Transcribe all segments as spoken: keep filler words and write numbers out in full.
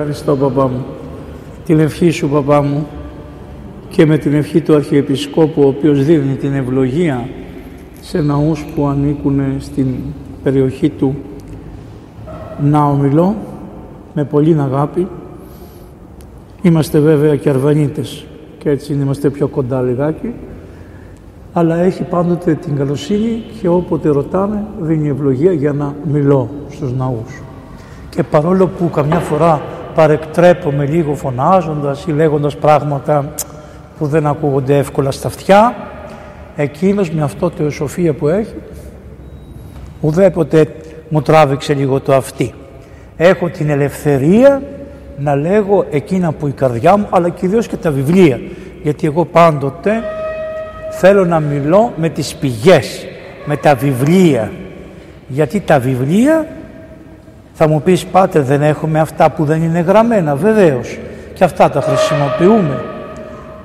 ευχαριστώ παπά μου, την ευχή σου παπά μου και με την ευχή του Αρχιεπισκόπου, ο οποίος δίνει την ευλογία σε ναούς που ανήκουν στην περιοχή του, να ομιλώ με πολύ αγάπη. Είμαστε βέβαια και Αρβανίτες και έτσι είμαστε πιο κοντά λιγάκι, αλλά έχει πάντοτε την καλοσύνη και όποτε ρωτάμε δίνει ευλογία για να μιλώ στους ναούς. Και παρόλο που καμιά φορά παρεκτρέπομαι λίγο φωνάζοντας ή λέγοντας πράγματα που δεν ακούγονται εύκολα στα αυτιά, εκείνος με αυτό τη σοφία που έχει ουδέποτε μου τράβηξε λίγο το αυτί. Έχω την ελευθερία να λέγω εκείνα που η καρδιά μου, αλλά κυρίως και τα βιβλία, γιατί εγώ πάντοτε θέλω να μιλώ με τις πηγές, με τα βιβλία, γιατί τα βιβλία, θα μου πεις πάτερ δεν έχουμε αυτά που δεν είναι γραμμένα, βεβαίως και αυτά τα χρησιμοποιούμε,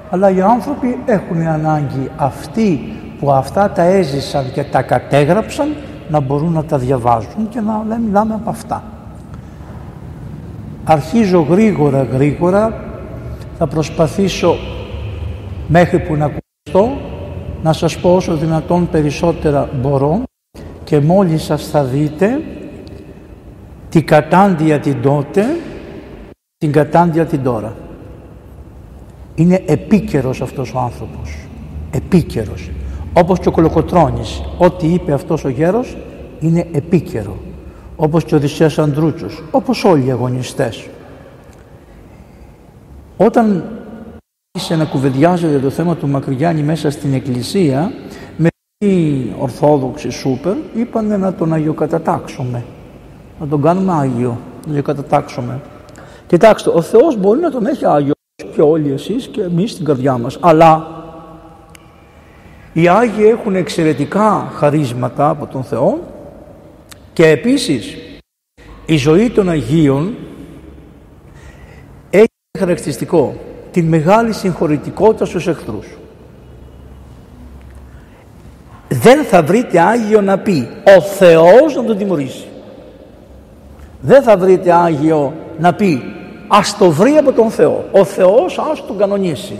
αλλά οι άνθρωποι έχουν ανάγκη αυτοί που αυτά τα έζησαν και τα κατέγραψαν να μπορούν να τα διαβάζουν και να μιλάμε από αυτά. Αρχίζω γρήγορα γρήγορα, θα προσπαθήσω μέχρι που να ακουστώ να σας πω όσο δυνατόν περισσότερα μπορώ, και μόλις σας θα δείτε την κατάντια την τότε, την κατάντια την τώρα. Είναι επίκαιρος αυτός ο άνθρωπος, επίκαιρος, όπως και ο Κολοκοτρώνης, ό,τι είπε αυτός ο γέρος είναι επίκαιρο, όπως και ο Δησσέας Αντρούτσος, όπως όλοι οι αγωνιστές. Όταν άρχισε να κουβεντιάζεται το θέμα του Μακρυγιάννη μέσα στην εκκλησία, μερικοί ορθόδοξοι σούπερ είπανε να τον αγιοκατατάξουμε, να τον κάνουμε άγιο, να αγιοκατατάξουμε. Κοιτάξτε, ο Θεός μπορεί να τον έχει άγιο και όλοι εσείς και εμείς στην καρδιά μας, αλλά οι Άγιοι έχουν εξαιρετικά χαρίσματα από τον Θεό. Και επίσης, η ζωή των Αγίων έχει χαρακτηριστικό την μεγάλη συγχωρητικότητα στους εχθρούς. Δεν θα βρείτε Άγιο να πει ο Θεός να τον τιμωρήσει. Δεν θα βρείτε Άγιο να πει ας το βρει από τον Θεό, ο Θεός ας τον κανονίσει.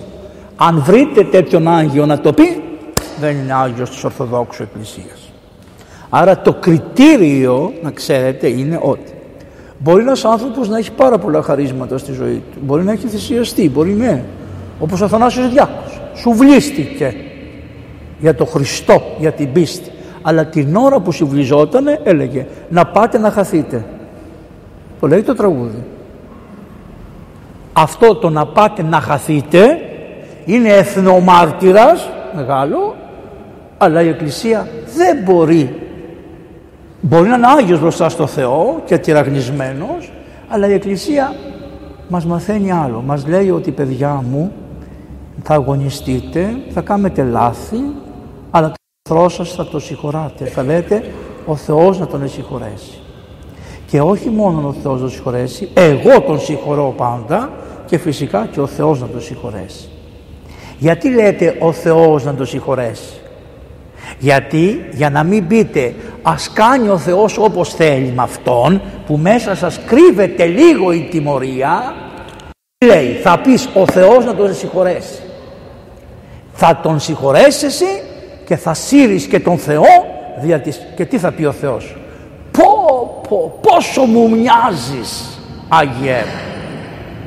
Αν βρείτε τέτοιον Άγιο να το πει, δεν είναι Άγιος της Ορθοδόξου Εκκλησίας. Άρα το κριτήριο, να ξέρετε, είναι ότι μπορεί ένας άνθρωπος να έχει πάρα πολλά χαρίσματα στη ζωή του, μπορεί να έχει θυσιαστεί, μπορεί ναι, όπως ο Αθανάσιος Διάκος, σουβλίστηκε για το Χριστό, για την πίστη, αλλά την ώρα που σουβλιζότανε έλεγε να πάτε να χαθείτε. Το λέει το τραγούδι. Αυτό το να πάτε να χαθείτε είναι εθνομάρτυρας μεγάλο, αλλά η Εκκλησία δεν μπορεί. Μπορεί να είναι Άγιος μπροστά στο Θεό και τυραγνισμένος, αλλά η Εκκλησία μας μαθαίνει άλλο. Μας λέει ότι παιδιά μου θα αγωνιστείτε, θα κάνετε λάθη, αλλά το εχθρό σας θα το συγχωράτε. Θα λέτε ο Θεός να τον συγχωρέσει. Και όχι μόνο ο Θεός να τον συγχωρέσει, εγώ τον συγχωρώ πάντα και φυσικά και ο Θεός να τον συγχωρέσει. Γιατί λέτε ο Θεός να τον συγχωρέσει? Γιατί για να μην πείτε ας κάνει ο Θεός όπως θέλει με αυτόν, που μέσα σας κρύβεται λίγο η τιμωρία, λέει θα πεις ο Θεός να τον συγχωρέσει. Θα τον συγχωρέσει εσύ και θα σύρεις και τον Θεό δια της... Και τι θα πει ο Θεός? Πω, πω, πόσο μου μοιάζεις Άγιε.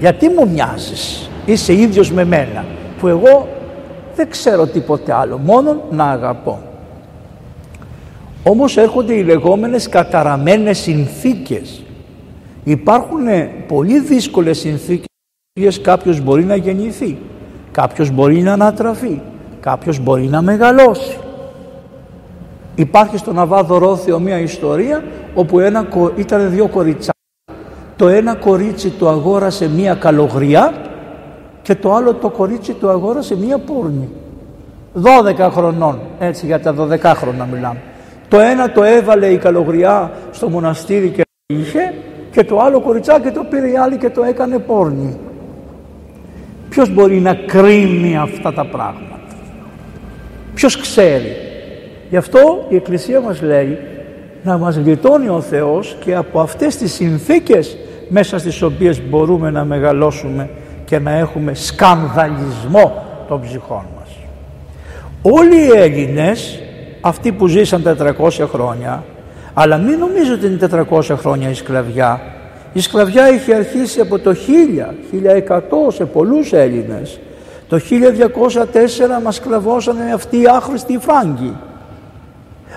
Γιατί μου μοιάζεις? Είσαι ίδιος με μένα που εγώ δεν ξέρω τίποτε άλλο, μόνο να αγαπώ. Όμως έρχονται οι λεγόμενες καταραμένες συνθήκες. Υπάρχουν πολύ δύσκολες συνθήκες στις οποίες κάποιος μπορεί να γεννηθεί, κάποιος μπορεί να ανατραφεί, κάποιος μπορεί να μεγαλώσει. Υπάρχει στο Ναβάδο Ρόθιο μια ιστορία όπου ένα, ήταν δύο κοριτσάκια. Το ένα κορίτσι το αγόρασε μια καλογριά και το άλλο το κορίτσι του αγόρασε μία πούρνη. δώδεκα χρονών, έτσι για τα δώδεκα χρόνια μιλάμε. Το ένα το έβαλε η καλογριά στο μοναστήρι και το είχε, και το άλλο κοριτσάκι το πήρε η άλλη και το έκανε πούρνη. Ποιος μπορεί να κρίνει αυτά τα πράγματα? Ποιος ξέρει? Γι' αυτό η Εκκλησία μας λέει να μας γλιτώνει ο Θεός και από αυτές τις συνθήκες μέσα στις οποίες μπορούμε να μεγαλώσουμε και να έχουμε σκανδαλισμό των ψυχών μας. Όλοι οι Έλληνες, αυτοί που ζήσαν τετρακόσια χρόνια, αλλά μην νομίζω ότι είναι τετρακόσια χρόνια η σκλαβιά. Η σκλαβιά είχε αρχίσει από το χίλια, χίλια εκατό σε πολλούς Έλληνες. Το χίλια διακόσια τέσσερα μας σκλαβώσανε αυτοί οι άχρηστοι Φράγκοι.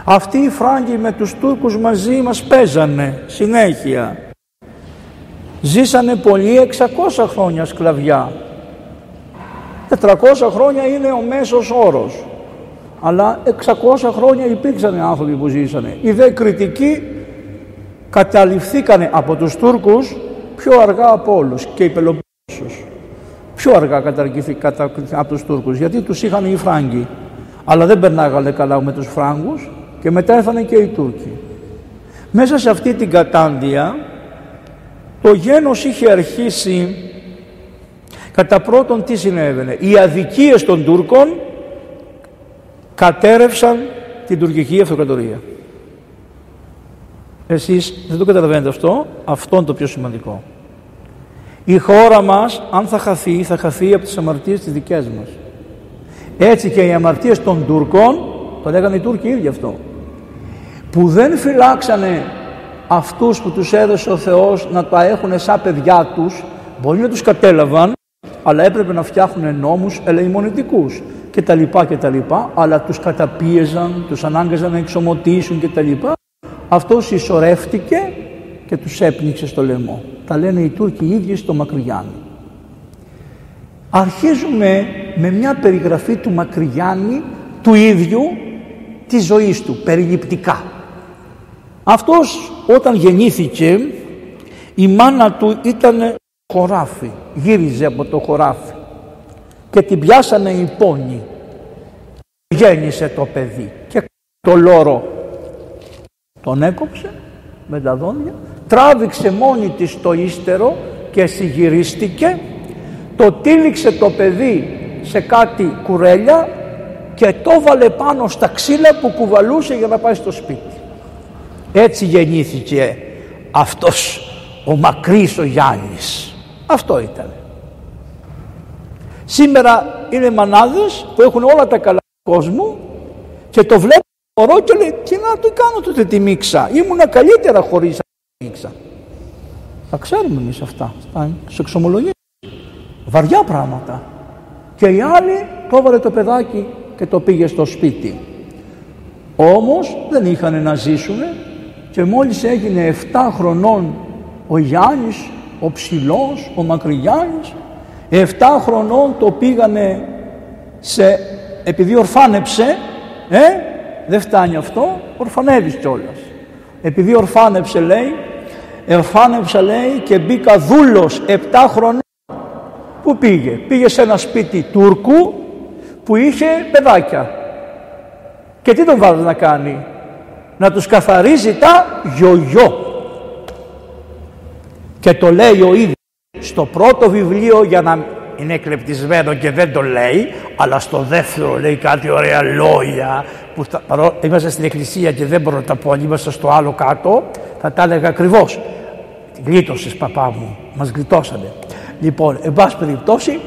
Αυτοί οι Φράγκοι με τους Τούρκους μαζί μας παίζανε συνέχεια. Ζήσανε πολλοί εξακόσια χρόνια σκλαβιά. τετρακόσια χρόνια είναι ο μέσος όρος. Αλλά εξακόσια χρόνια υπήρξαν άνθρωποι που ζήσανε. Οι δε κριτικοί καταληφθήκανε από τους Τούρκους πιο αργά από όλους, και η Πελοπόννησος πιο αργά καταργήθηκαν από τους Τούρκους, γιατί τους είχαν οι Φράγκοι. Αλλά δεν περνάγανε καλά με τους Φράγκους και μετά έφτανε και οι Τούρκοι. Μέσα σε αυτή την κατάντια το γένος είχε αρχίσει. Κατά πρώτον, τι συνέβαινε? Οι αδικίες των Τούρκων κατέρευσαν την τουρκική αυτοκρατορία. Εσείς δεν το καταλαβαίνετε αυτό, αυτό είναι το πιο σημαντικό. Η χώρα μας, αν θα χαθεί, θα χαθεί από τις αμαρτίες τις δικές μας. Έτσι και οι αμαρτίες των Τούρκων, το λέγανε οι Τούρκοι ίδιοι αυτό, που δεν φυλάξανε αυτούς που τους έδωσε ο Θεός να τα έχουν σαν παιδιά τους, μπορεί να τους κατέλαβαν, αλλά έπρεπε να φτιάχνουν νόμους ελεημονητικούς και τα λοιπά και τα λοιπά, αλλά τους καταπίεζαν, τους ανάγκαζαν να εξομοτήσουν και τα λοιπά. Αυτό συσσωρεύτηκε και τους έπνιξε στο λαιμό. Τα λένε οι Τούρκοι οι ίδιοι στο Μακρυγιάννη. Αρχίζουμε με μια περιγραφή του Μακρυγιάννη, του ίδιου, της ζωής του, περιληπτικά. Αυτός όταν γεννήθηκε, η μάνα του ήταν χωράφι, γύριζε από το χωράφι και την πιάσανε οι πόνοι. Γέννησε το παιδί και το λόρο τον έκοψε με τα δόντια, τράβηξε μόνη της το ύστερο και συγυρίστηκε, το τύλιξε το παιδί σε κάτι κουρέλια και το βάλε πάνω στα ξύλα που κουβαλούσε για να πάει στο σπίτι. Έτσι γεννήθηκε αυτός ο μακρύς ο Γιάννης. Αυτό ήταν. Σήμερα είναι μανάδες που έχουν όλα τα καλά του κόσμου και το βλέπουν μωρό και λέει, τι να του κάνω τότε τη μίξα, ήμουνα καλύτερα χωρίς τη μίξα. Τα ξέρουμε εμείς αυτά, σε εξομολογία. Βαριά πράγματα. Και οι άλλοι το έβαλε το παιδάκι και το πήγε στο σπίτι. Όμως δεν είχαν να ζήσουνε και μόλις έγινε εφτά χρονών ο Γιάννης, ο ψηλός, ο Μακρυγιάννης, εφτά χρονών το πήγανε σε, επειδή ορφάνεψε, ε, δεν φτάνει αυτό, ορφανεύεις κιόλας. Επειδή ορφάνεψε λέει, ορφάνεψε λέει και μπήκα δούλος εφτά χρονών. Πού πήγε? Πήγε σε ένα σπίτι Τούρκου που είχε παιδάκια. Και τι τον βάλε να κάνει? Να τους καθαρίζει τα γιογιό. Και το λέει ο ίδιος στο πρώτο βιβλίο, για να είναι εκλεπτισμένο και δεν το λέει, αλλά στο δεύτερο λέει κάτι ωραία λόγια που θα, παρό, είμαστε στην εκκλησία και δεν μπορώ να τα πω, αν είμαστε στο άλλο κάτω θα τα έλεγα ακριβώς. Γλίτωσες παπά μου, μας γλιτώσανε. Λοιπόν, εν πάση περιπτώσει,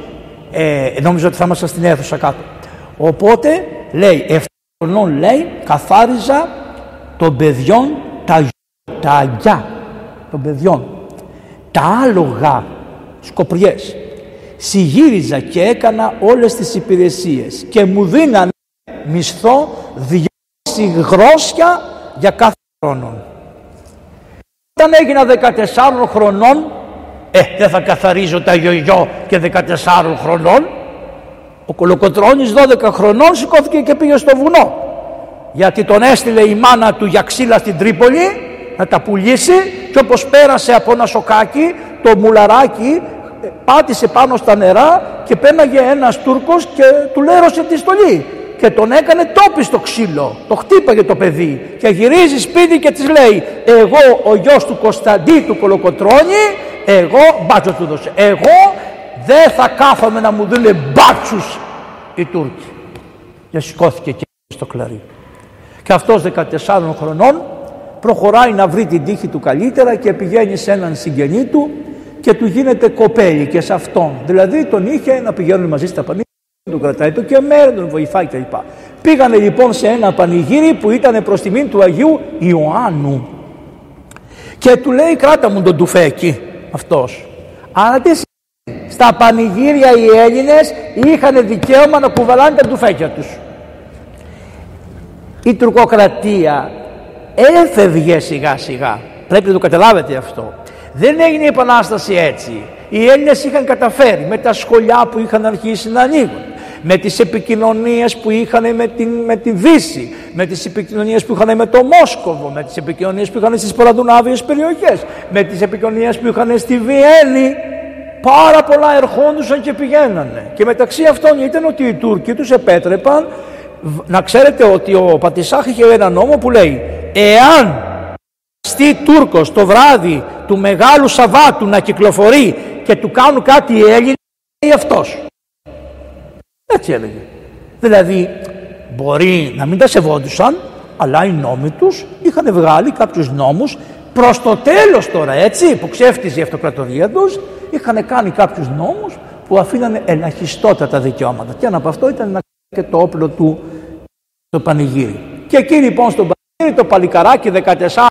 ε, νόμιζα ότι θα είμαστε στην αίθουσα κάτω. Οπότε λέει, ευθύνων λέει, καθάριζα των παιδιών τα, τα αγκιά των παιδιών, τα άλογα, σκοπριές. Συγύριζα και έκανα όλες τις υπηρεσίες και μου δίνανε μισθό δυόμισι γρόσια για κάθε χρόνο. Όταν έγινα δεκατεσσάρων χρονών, ε, δεν θα καθαρίζω τα γιογιό και δεκατεσσάρων χρονών, ο Κολοκοτρώνης δώδεκα χρονών σηκώθηκε και πήγε στο βουνό, γιατί τον έστειλε η μάνα του για ξύλα στην Τρίπολη να τα πουλήσει, και όπως πέρασε από ένα σοκάκι, το μουλαράκι πάτησε πάνω στα νερά και πέναγε ένας Τούρκος και του λέρωσε τη στολή και τον έκανε τόπι στο ξύλο, το χτύπαγε το παιδί και γυρίζει σπίτι και της λέει, εγώ ο γιος του Κωνσταντί του Κολοκοτρώνη, εγώ μπάτσο του δώσε, εγώ δεν θα κάθομαι να μου δίνε μπάτσους οι Τούρκοι. Και σηκώθηκε και στο κλαρί. Και αυτός δεκατεσσάρων χρονών προχωράει να βρει την τύχη του καλύτερα και πηγαίνει σε έναν συγγενή του και του γίνεται κοπέλι και σε αυτόν. Δηλαδή τον είχε να πηγαίνουν μαζί στα πανηγύρια, τον κρατάει το κεμέρι, τον βοηθάει κλπ. Πήγανε λοιπόν σε ένα πανηγύρι που ήταν προς τιμήν του Αγίου Ιωάννου. Και του λέει, κράτα μου τον τουφέκι αυτός. Αλλά τι σημαίνει, στα πανηγύρια οι Έλληνες είχαν δικαίωμα να κουβαλάνε τα τουφέκια τους. Η τουρκοκρατία έφευγε σιγά σιγά, πρέπει να το καταλάβετε αυτό. Δεν έγινε η επανάσταση έτσι. Οι Έλληνες είχαν καταφέρει με τα σχολιά που είχαν αρχίσει να ανοίγουν, με τις επικοινωνίες που είχαν με την, με την Δύση, με τις επικοινωνίες που είχαν με το Μόσκοβο, με τις επικοινωνίες που είχαν στις παραδουνάβιες περιοχές, με τις επικοινωνίες που είχαν στη Βιέννη. Πάρα πολλά ερχόντουσαν και πηγαίνανε. Και μεταξύ αυτών ήταν ότι οι Τούρκοι τους επέτρεπαν. Να ξέρετε ότι ο Πατησάχ είχε ένα νόμο που λέει, εάν στεί Τούρκος το βράδυ του Μεγάλου Σαββάτου να κυκλοφορεί και του κάνουν κάτι οι Έλληνες, είναι αυτός. Έτσι έλεγε. Δηλαδή μπορεί να μην τα σεβόντουσαν, αλλά οι νόμοι τους είχαν βγάλει κάποιους νόμους προς το τέλος τώρα, έτσι, που ξέφτιζε η αυτοκρατορία τους, είχαν κάνει κάποιους νόμους που αφήνανε ελαχιστότατα δικαιώματα. Και ένα από αυτό ήταν να και το όπλο του στο πανηγύρι. Και εκεί λοιπόν στο πανηγύρι το παλικαράκι δεκατεσσάρων,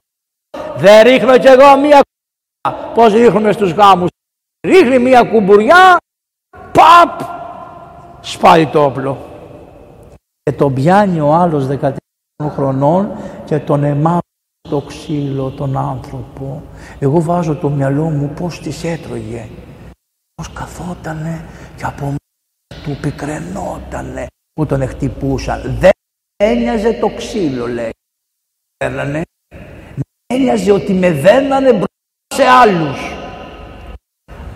δεν ρίχνω κι εγώ μία κουμπουριά. Πώς ρίχνουμε στους γάμους, ρίχνει μία κουμπουριά, παπ, σπάει το όπλο. Και τον πιάνει ο άλλος δεκατεσσάρων χρονών και τον αιμάζει το ξύλο τον άνθρωπο. Εγώ βάζω το μυαλό μου πώς τις έτρωγε, πώς καθότανε και από μέσα του πικρενότανε που τον χτυπούσαν. Δεν ένοιαζε το ξύλο, λέει. Ένανε. Ένοιαζε ότι με δένανε μπροστά σε άλλους.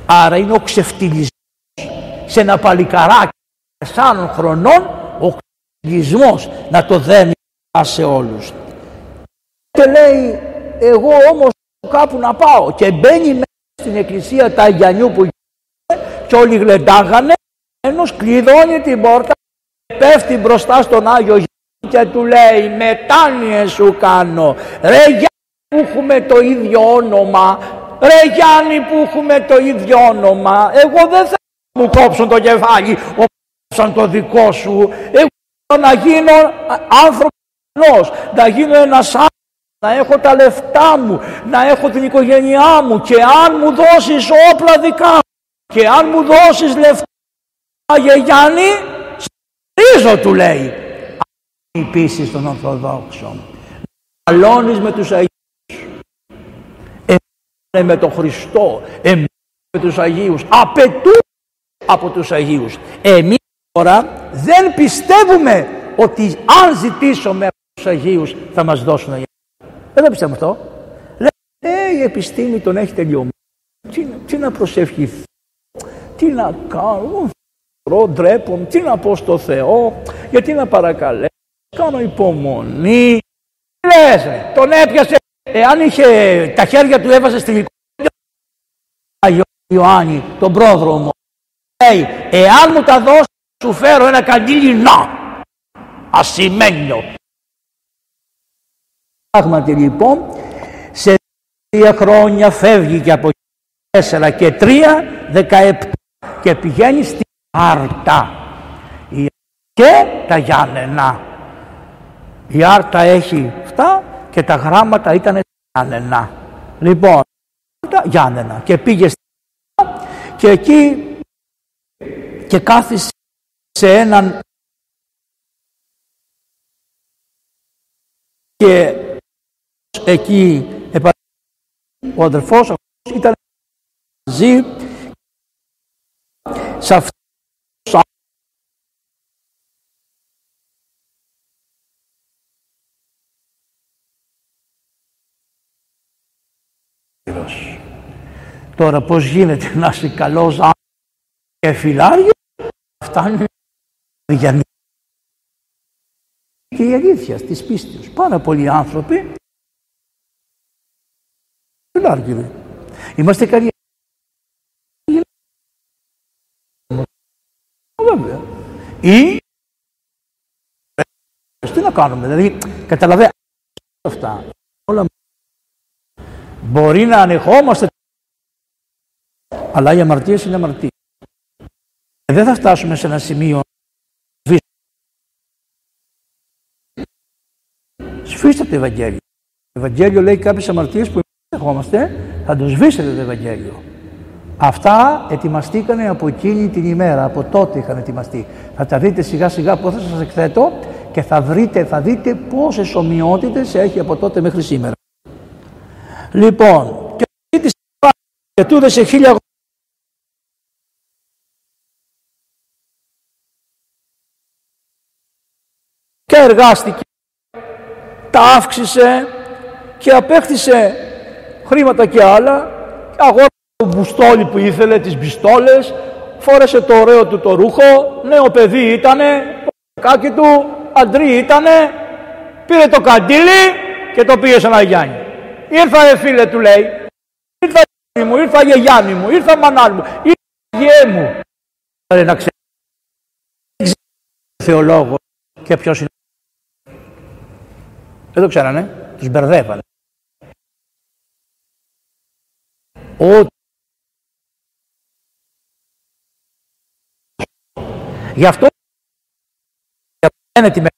Άρα είναι ο ξεφτυλισμός. Σε ένα παλικαράκι τεσσάρων χρονών, ο ξεφτυλισμός να το δένει μπροστά σε όλους. Και λέει, εγώ όμως κάπου να πάω. Και μπαίνει μέσα στην εκκλησία τα Αγιανιού που γίνονται και όλοι γλεντάγανε. Ένας κλειδώνει την πόρτα, πέφτει μπροστά στον Άγιο Γιάννη και του λέει, μετάνοιες σου κάνω, ρε Γιάννη που έχουμε το ίδιο όνομα, ρε Γιάννη που έχουμε το ίδιο όνομα, εγώ δεν θέλω να μου κόψουν το κεφάλι όπως κόψαν το δικό σου, εγώ θέλω να γίνω άνθρωπος, να γίνω ένας άνθρωπος, να έχω τα λεφτά μου, να έχω την οικογένειά μου, και αν μου δώσεις όπλα δικά μου και αν μου δώσεις λεφτά, Άγιε Γιάννη, ρίζω, του λέει, αν πείσεις των Ορθοδόξων, να μαλώνεις με τους Αγίους. Εμείνε με τον Χριστό, εμείνε με τους Αγίους, απαιτούν από τους Αγίους. Εμείς τώρα δεν πιστεύουμε ότι αν ζητήσουμε από τους Αγίους θα μας δώσουν Αγίους. Δεν το πιστεύουμε αυτό. Λέμε, ε, η επιστήμη τον έχει τελειωμένο. Τι, τι να προσευχηθεί, τι να κάνω. Ντρέπομαι, τι να πω στο Θεό, γιατί να παρακαλέσω, κάνω υπομονή. Λες, τον έπιασε, εάν είχε τα χέρια του έβαζε στη λικότητα, Άγιο Ιωάννη, τον πρόδρομο, λέει, εάν μου τα δώσεις, σου φέρω ένα καντήλι, να, ασημένιο. Πράγματι λοιπόν, σε δύο χρόνια φεύγει και από τέσσερα και τρία, δεκαεπτά, και πηγαίνει στη Άρτα και τα Γιάννενα. Η Άρτα έχει αυτά και τα γράμματα ήταν Γιάννενα. Λοιπόν, Γιάννενα, και πήγε στην Άρτα και εκεί και κάθισε σε έναν και εκεί ο αδερφός αυτός ήταν μαζί σε αυτή. Τώρα πώς γίνεται να είσαι καλός άνθρωπος και φιλάριο, φτάνει για και η αλήθεια της πίστης. Πάρα πολλοί άνθρωποι φιλάριοι. Είμαστε καλοί. Βέβαια. Ή τι να κάνουμε, δηλαδή καταλαβαίνω αυτά όλα Μπορεί να ανεχόμαστε, αλλά οι αμαρτίες είναι αμαρτίες. Δεν θα φτάσουμε σε ένα σημείο. Σβήστε το Ευαγγέλιο. Το Ευαγγέλιο λέει κάποιες αμαρτίες που ανεχόμαστε, θα το σβήσετε το Ευαγγέλιο. Αυτά ετοιμαστήκανε από εκείνη την ημέρα, από τότε είχαν ετοιμαστεί. Θα τα δείτε σιγά σιγά πώς θα σας εκθέτω και θα, βρείτε, θα δείτε πόσες ομοιότητες έχει από τότε μέχρι σήμερα. Λοιπόν, και αυτή τη στιγμή και τούδε σε χίλια και εργάστηκε, τα αύξησε και απέκτησε χρήματα και άλλα, αγόρασε το μπουστόλι που ήθελε, τις μπιστόλες, φόρεσε το ωραίο του το ρούχο, νέο παιδί ήτανε, το κάκι του, αντρί ήτανε, πήρε το καντήλι και το πήγε στον Αγιάννη. Ήρθα ρε φίλε, του λέει, ήρθα Γιάννη μου, ήρθα Γιάννη μου, ήρθα μανάρι μου, ήρθα γιέ μου. Ρε να ξέρει, δεν ξέρει ο θεολόγος και ποιος είναι. Δεν το ξέρανε, τους μπερδεύανε. Ό, γι' αυτό φαίνεται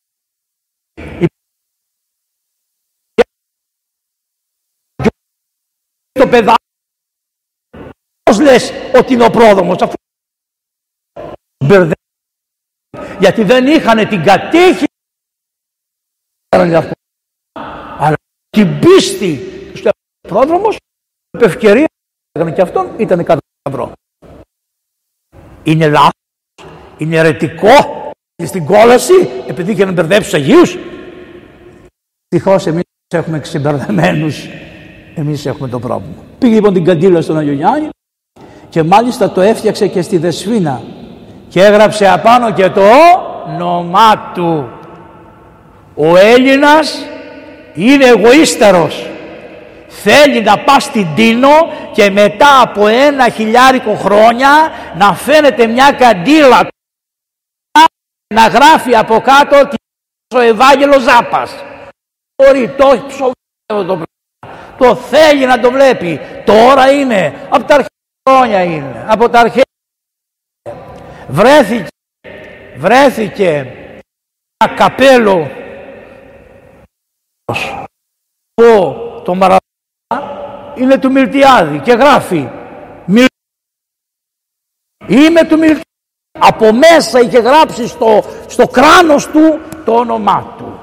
το παιδάκι. Πώς λες ότι είναι ο πρόδομος, αφού μπερδεύει, γιατί δεν είχανε την κατήχηση, αλλά την πίστη στο πρόδρομος, επ' ευκαιρία έκανε και αυτόν, ήταν κάτω από τον σταυρό. Είναι λάθος, είναι αιρετικό, είναι στην κόλαση, επειδή είχε να μπερδέψει τους Αγίους. Τυχώς εμείς έχουμε ξεμπερδεμένους. Εμείς έχουμε το πρόβλημα. Πήγε λοιπόν την καντήλα στον Άγιο Γιάννη και μάλιστα το έφτιαξε και στη Δεσποινα και έγραψε απάνω και το όνομά του. Ο Έλληνας είναι εγωίστερος. Θέλει να πας στην Τίνο και μετά από ένα χιλιάρικο χρόνια να φαίνεται μια καντήλα να γράφει από κάτω ο Ευάγγελος Ζάπας. Μπορεί το ψωμένο. Το θέλει να το βλέπει. Τώρα είναι. Από τα αρχαία χρόνια είναι. Από τα αρχαία βρέθηκε, βρέθηκε ένα καπέλο από το Μαραβά, είναι του Μιλτιάδη και γράφει Μιλτιάδη. Είμαι του Μιλτιάδη. Από μέσα είχε γράψει στο, στο κράνος του το όνομά του.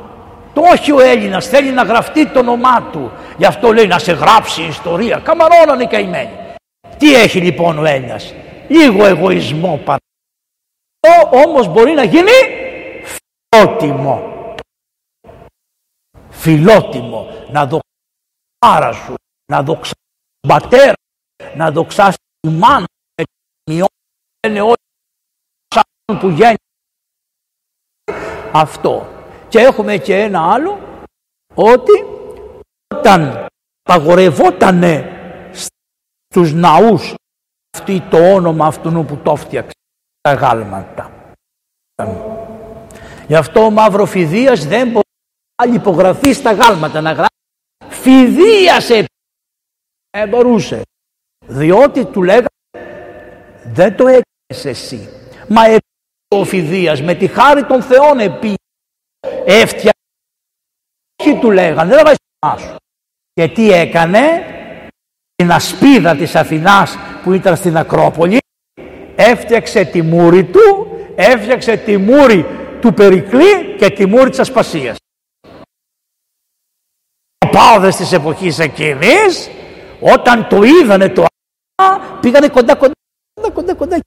Το όχι ο Έλληνας, θέλει να γραφτεί το όνομά του. Γι' αυτό λέει να σε γράψει η ιστορία. Καμαρώνανε καημένοι. Τι έχει λοιπόν ο Έλληνας? Λίγο εγωισμό παρά. Αυτό όμως μπορεί να γίνει φιλότιμο. Φιλότιμο. Να δοξάσεις την άρα σου, να δοξάσεις τον πατέρα, να δοξάσεις τη μάνα. Είναι όλοι που γέννησε. Αυτό. Και έχουμε και ένα άλλο, ότι όταν απαγορευότανε στους ναούς αυτή το όνομα αυτού που το φτιάξε, τα γάλματα. Γι' αυτό ο Μαύρο Φιδίας δεν μπορεί να υπογραφεί στα γάλματα, να γράψει Φιδίασε, δεν μπορούσε, διότι του λέγανε δεν το έκανες εσύ, μα εσύ ο Φιδίας με τη χάρη των Θεών επί έφτιαξε, όχι του λέγανε, δεν θα βάλεις το όνομά σου. Και τι έκανε? Την ασπίδα της Αθηνάς που ήταν στην Ακρόπολη, έφτιαξε τη μούρη του, έφτιαξε τη μούρη του Περικλή και τη μούρη της Ασπασίας. Οι παπάδες της εποχής εκείνης, όταν το είδανε το άτομα, πήγανε κοντά κοντά κοντά κοντά κοντά,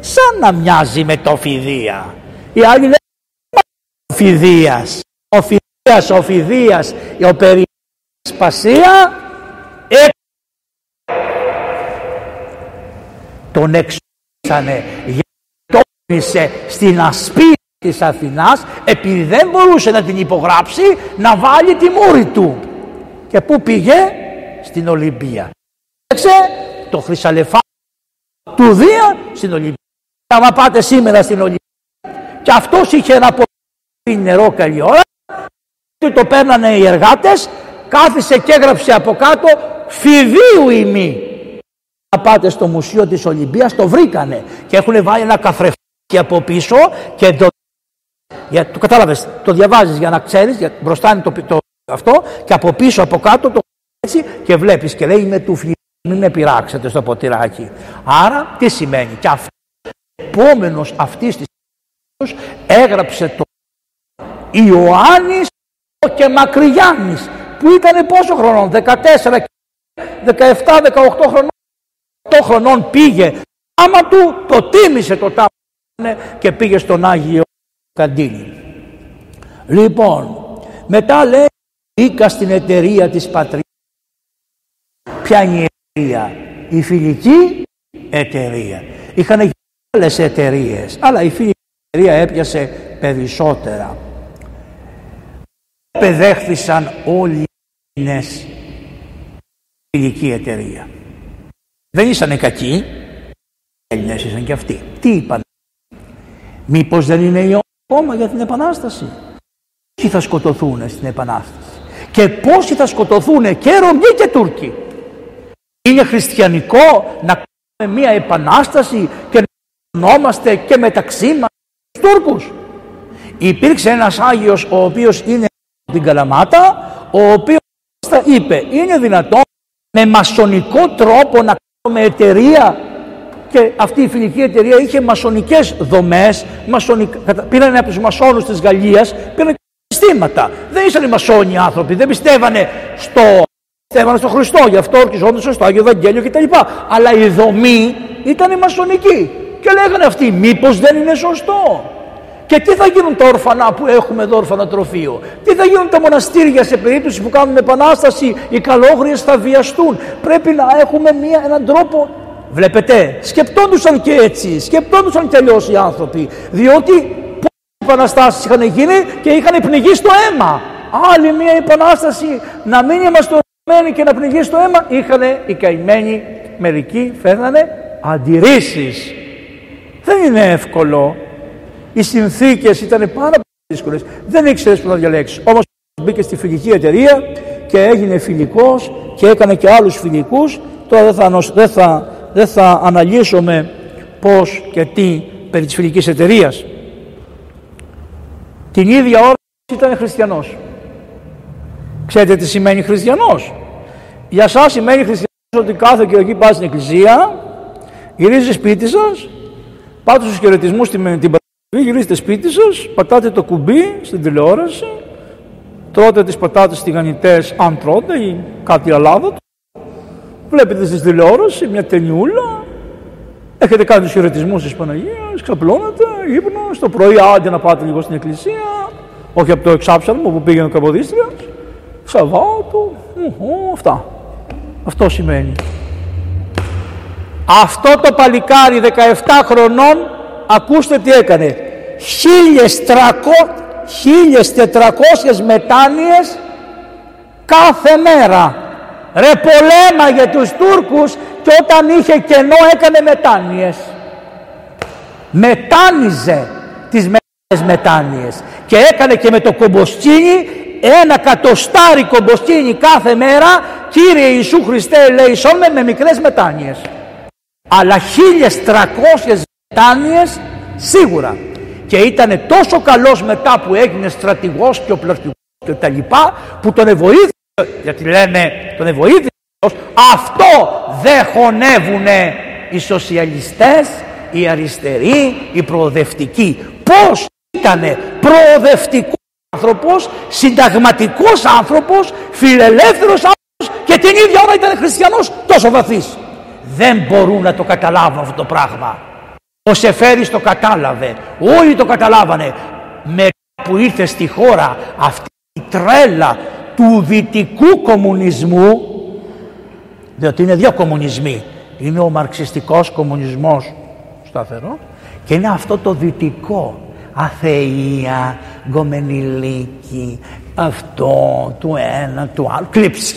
σαν να μοιάζει με το Φιδία. Οι άλλοι λένε Φιδίας, ο Φιδίας, ο Φιδίας, ο Περικλής, Ασπασία, ε... τον εξούσανε, γεμτώνησε στην ασπίδα της Αθηνάς, επειδή δεν μπορούσε να την υπογράψει, να βάλει τη μούρη του. Και πού πήγε? Στην Ολυμπία. Έξε το χρυσαλεφάκι του Δία στην Ολυμπία. Θα πάτε σήμερα στην Ολυμπία και αυτός είχε ένα νερό καλή ώρα, το παίρνανε οι εργάτες κάθισε και έγραψε από κάτω «Φιδίου ημί». Να πάτε στο Μουσείο της Ολυμπίας, το βρήκανε και έχουν βάλει ένα καφρεφάκι από πίσω και το... Για, το κατάλαβες, το διαβάζεις για να ξέρεις, για, μπροστά είναι το, το αυτό και από πίσω από κάτω το έτσι και βλέπεις και λέει «Είμαι του φιδίου, μην με πειράξετε στο ποτηράκι». Άρα τι σημαίνει, και αυτό επόμενος αυτής της έγραψε το Ιωάννης και Μακρυγιάννης που ήταν πόσο χρονών, δεκατέσσερα, δεκαεπτά, δεκαοκτώ χρονών, οκτώ χρονών πήγε άμα του, το τίμησε το τάμα και πήγε στον Άγιο Καντήλι. Λοιπόν, μετά λέει μπήκα στην εταιρεία της πατρίδας. Ποια είναι η εταιρεία? Η Φιλική Εταιρεία. Είχαν άλλες εταιρείες, αλλά η Φιλική Εταιρεία έπιασε περισσότερα. Παιδέχθησαν όλοι οι Έλληνες Φιλική Εταιρεία. Δεν ήσανε κακοί, οι Έλληνες ήσαν και αυτοί. Τι είπαν? Μήπως δεν είναι η ώρα ακόμα για την Επανάσταση? Πόσοι θα σκοτωθούν στην Επανάσταση? Και πόσοι θα σκοτωθούν και Ρωμιοί και Τούρκοι? Είναι χριστιανικό να κάνουμε μια Επανάσταση και να ενωνόμαστε και μεταξύ μας τους Τούρκους? Υπήρξε ένας Άγιος ο οποίος είναι την Καλαμάτα, ο οποίος θα είπε είναι δυνατόν με μασονικό τρόπο να κάνουμε εταιρεία? Και αυτή η Φιλική Εταιρεία είχε μασονικές δομές, μασονικα... πήραν από τους μασόνους της Γαλλίας, πήραν και συστήματα. Δεν ήσαν οι μασόνοι άνθρωποι, δεν πιστεύανε στο, πιστεύανε στο Χριστό, γι' αυτό ορκιζόντουσαν στο Άγιο Ευαγγέλιο κτλ. Αλλά η δομή ήταν η μασονική και λέγανε αυτοί μήπως δεν είναι σωστό? Και τι θα γίνουν τα ορφανά που έχουμε εδώ, ορφανατροφείο? Τι θα γίνουν τα μοναστήρια σε περίπτωση που κάνουν επανάσταση? Οι καλόγριες θα βιαστούν. Πρέπει να έχουμε μία, έναν τρόπο. Βλέπετε, σκεπτόντουσαν και έτσι, σκεπτόντουσαν και αλλιώς οι άνθρωποι. Διότι πολλές επαναστάσεις είχαν γίνει και είχαν πνιγεί στο αίμα. Άλλη μία επανάσταση, να μην είμαστε ορφανμένοι και να πνιγεί στο αίμα, είχαν οι καημένοι μερικοί, φέρνανε αντιρρήσεις. Δεν είναι εύκολο. Οι συνθήκες ήταν πάρα πολύ δύσκολες. Δεν ήξερες που να διαλέξεις. Όμως μπήκε στη Φιλική Εταιρεία και έγινε φιλικός και έκανε και άλλους φιλικούς. Τώρα δεν θα, δεν θα, δεν θα αναλύσουμε πώς και τι περί της Φιλικής Εταιρείας. Την ίδια ώρα ήταν χριστιανός. Ξέρετε τι σημαίνει χριστιανός? Για σας σημαίνει χριστιανός ότι κάθε Κυριακή πας στην εκκλησία, γυρίζεις σπίτι σας, πάτε στους χαιρετισμούς στην την γυρίζετε σπίτι σας, πατάτε το κουμπί στην τηλεόραση, τρώτε τις πατάτες τηγανιτές αν τρώτε ή κάτι αλάδωτο, βλέπετε στη τηλεόραση μια ταινιούλα, έχετε κάνει τους χαιρετισμούς της Παναγίας, ξαπλώνετε, ύπνο, στο πρωί άντε να πάτε λίγο στην εκκλησία, όχι από το εξάψαλμο που πήγαινε ο Καποδίστριας, Σαββάτο, ουχο, αυτά. Αυτό σημαίνει. Αυτό το παλικάρι δεκαεπτά χρονών, ακούστε τι έκανε, χίλιες τετρακόσιες μετάνοιες κάθε μέρα. Ρε πολέμαγε τους Τούρκους και όταν είχε κενό έκανε μετάνοιες. Μετάνιζε τις μεγάλες μετάνοιες και έκανε και με το κομποσκίνι ένα κατοστάρι κομποσκίνι κάθε μέρα. Κύριε Ιησού Χριστέ ελέησόν με, με μικρές μετάνοιες. Αλλά χίλιες τετρακόσιες μετάνοιες σίγουρα, και ήταν τόσο καλός μετά που έγινε στρατηγός και οπλαρχηγός και τα λοιπά που τον εβοήθησε, γιατί λένε τον εβοήθησε, αυτό δεν χωνεύουνε οι σοσιαλιστές, οι αριστεροί, οι προοδευτικοί. Πώς ήτανε προοδευτικός άνθρωπος, συνταγματικός άνθρωπος, φιλελεύθερος άνθρωπος και την ίδια ώρα ήταν χριστιανός τόσο βαθύς? Δεν μπορούν να το καταλάβουν αυτό το πράγμα. Ο Σεφέρης το κατάλαβε, όλοι το καταλάβανε. Μετά που ήρθε στη χώρα αυτή η τρέλα του δυτικού κομμουνισμού, διότι είναι δύο κομμουνισμοί, είναι ο μαρξιστικός κομμουνισμός σταθερό και είναι αυτό το δυτικό, αθεία, γκομενηλίκη, αυτό, του ένα, του άλλου, κλειψιά,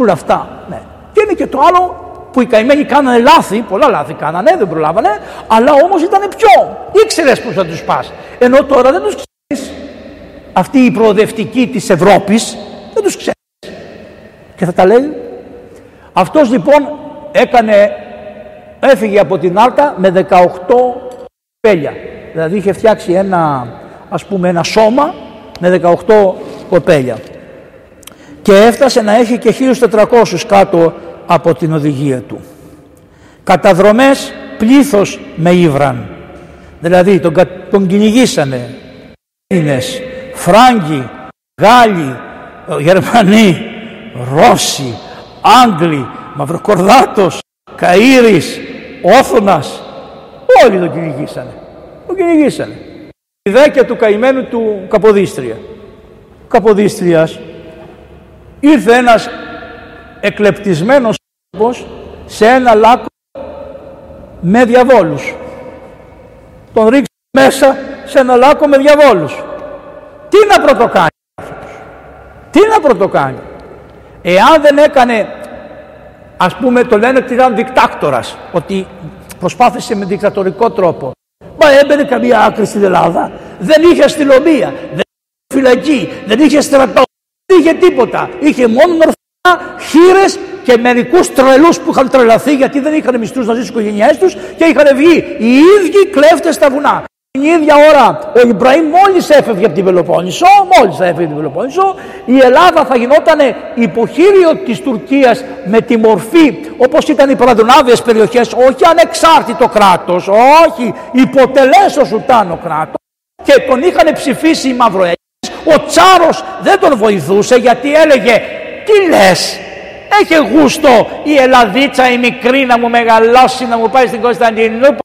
όλα αυτά, ναι. Και είναι και το άλλο που οι καημένοι κάνανε λάθη, πολλά λάθη κάνανε, δεν προλάβανε, αλλά όμως ήτανε πιο, ήξερες που θα τους πας. Ενώ τώρα δεν τους ξέρεις. Αυτοί οι προοδευτικοί της Ευρώπης δεν τους ξέρεις. και θα τα λέει. Αυτός λοιπόν έκανε, έφυγε από την Άρτα με δεκαοκτώ κοπέλια. Δηλαδή είχε φτιάξει ένα, ας πούμε, ένα σώμα με δεκαοκτώ κοπέλια. Και έφτασε να έχει και χίλιους τετρακόσιους κάτω από την οδηγία του. Καταδρομές πλήθος με ύβραν. Δηλαδή τον, κα, τον κυνηγήσανε Έλληνες, Φράγκοι, Γάλλοι, Γερμανοί, Ρώσοι, Άγγλοι, Μαυροκορδάτος, Καΐρης, Όθωνας. Όλοι τον κυνηγήσανε. Τον κυνηγήσανε. Η δέκια του καημένου του Καποδίστρια. Ο Καποδίστριας ήρθε ένας εκλεπτισμένος άνθρωπος σε ένα λάκκο με διαβόλους. Τον ρίξει μέσα σε ένα λάκκο με διαβόλους. Τι να πρωτοκάνει άνθρωπος. Τι να πρωτοκάνει. Εάν δεν έκανε, ας πούμε, το λένε ότι ήταν δικτάκτορας, ότι προσπάθησε με δικτατορικό τρόπο. Μα έμπαινε καμία άκρη στην Ελλάδα. Δεν είχε αστυνομία, δεν είχε φυλακή, δεν είχε στρατό, δεν είχε τίποτα. Είχε μόνο μορφωμένα, χείρες και μερικούς τρελούς που είχαν τρελαθεί γιατί δεν είχαν μισθούς να ζήσουν στις οικογένειές τους και είχαν βγει οι ίδιοι κλέφτες στα βουνά. Την ίδια ώρα ο Ιμπραήμ μόλις έφευγε από την Πελοπόννησο, μόλις έφευγε από την Πελοπόννησο, η Ελλάδα θα γινόταν υποχείριο της Τουρκίας με τη μορφή όπως ήταν οι παραδουνάβιες περιοχές, όχι ανεξάρτητο κράτος, όχι υποτελές ο Σουλτάνο κράτος, και τον είχαν ψηφίσει οι Μαυροέλληνες. Ο Τσάρος δεν τον βοηθούσε γιατί έλεγε «Τι λες, έχει γούστο η Ελλαδίτσα η μικρή να μου μεγαλώσει, να μου πάει στην Κωνσταντινούπολη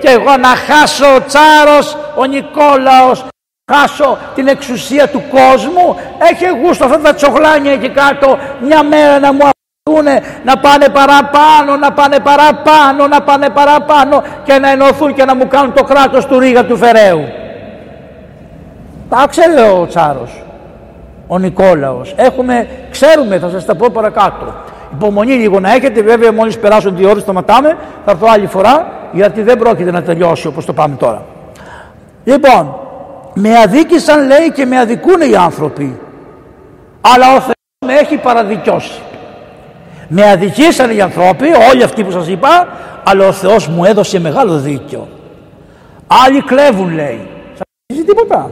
και εγώ να χάσω ο Τσάρος, ο Νικόλαος, να χάσω την εξουσία του κόσμου. Έχει γούστο αυτά τα τσοχλάνια εκεί κάτω μια μέρα να μου αφαιθούνε, να πάνε παραπάνω, να πάνε παραπάνω, να πάνε παραπάνω και να ενωθούν και να μου κάνουν το κράτος του Ρήγα του Φεραίου». Τα ξέρει ο Τσάρος, ο Νικόλαος. Έχουμε, ξέρουμε, θα σας τα πω παρακάτω. Υπομονή λίγο να έχετε, βέβαια μόλις περάσουν δύο ώρες σταματάμε, θα έρθω άλλη φορά, γιατί δεν πρόκειται να τελειώσει όπως το πάμε τώρα. Λοιπόν, με αδίκησαν, λέει, και με αδικούν οι άνθρωποι, αλλά ο Θεός με έχει παραδικιώσει. Με αδικήσαν οι άνθρωποι, όλοι αυτοί που σας είπα, αλλά ο Θεός μου έδωσε μεγάλο δίκιο. Άλλοι κλέβουν, λέει, σας θυμίζει τίποτα.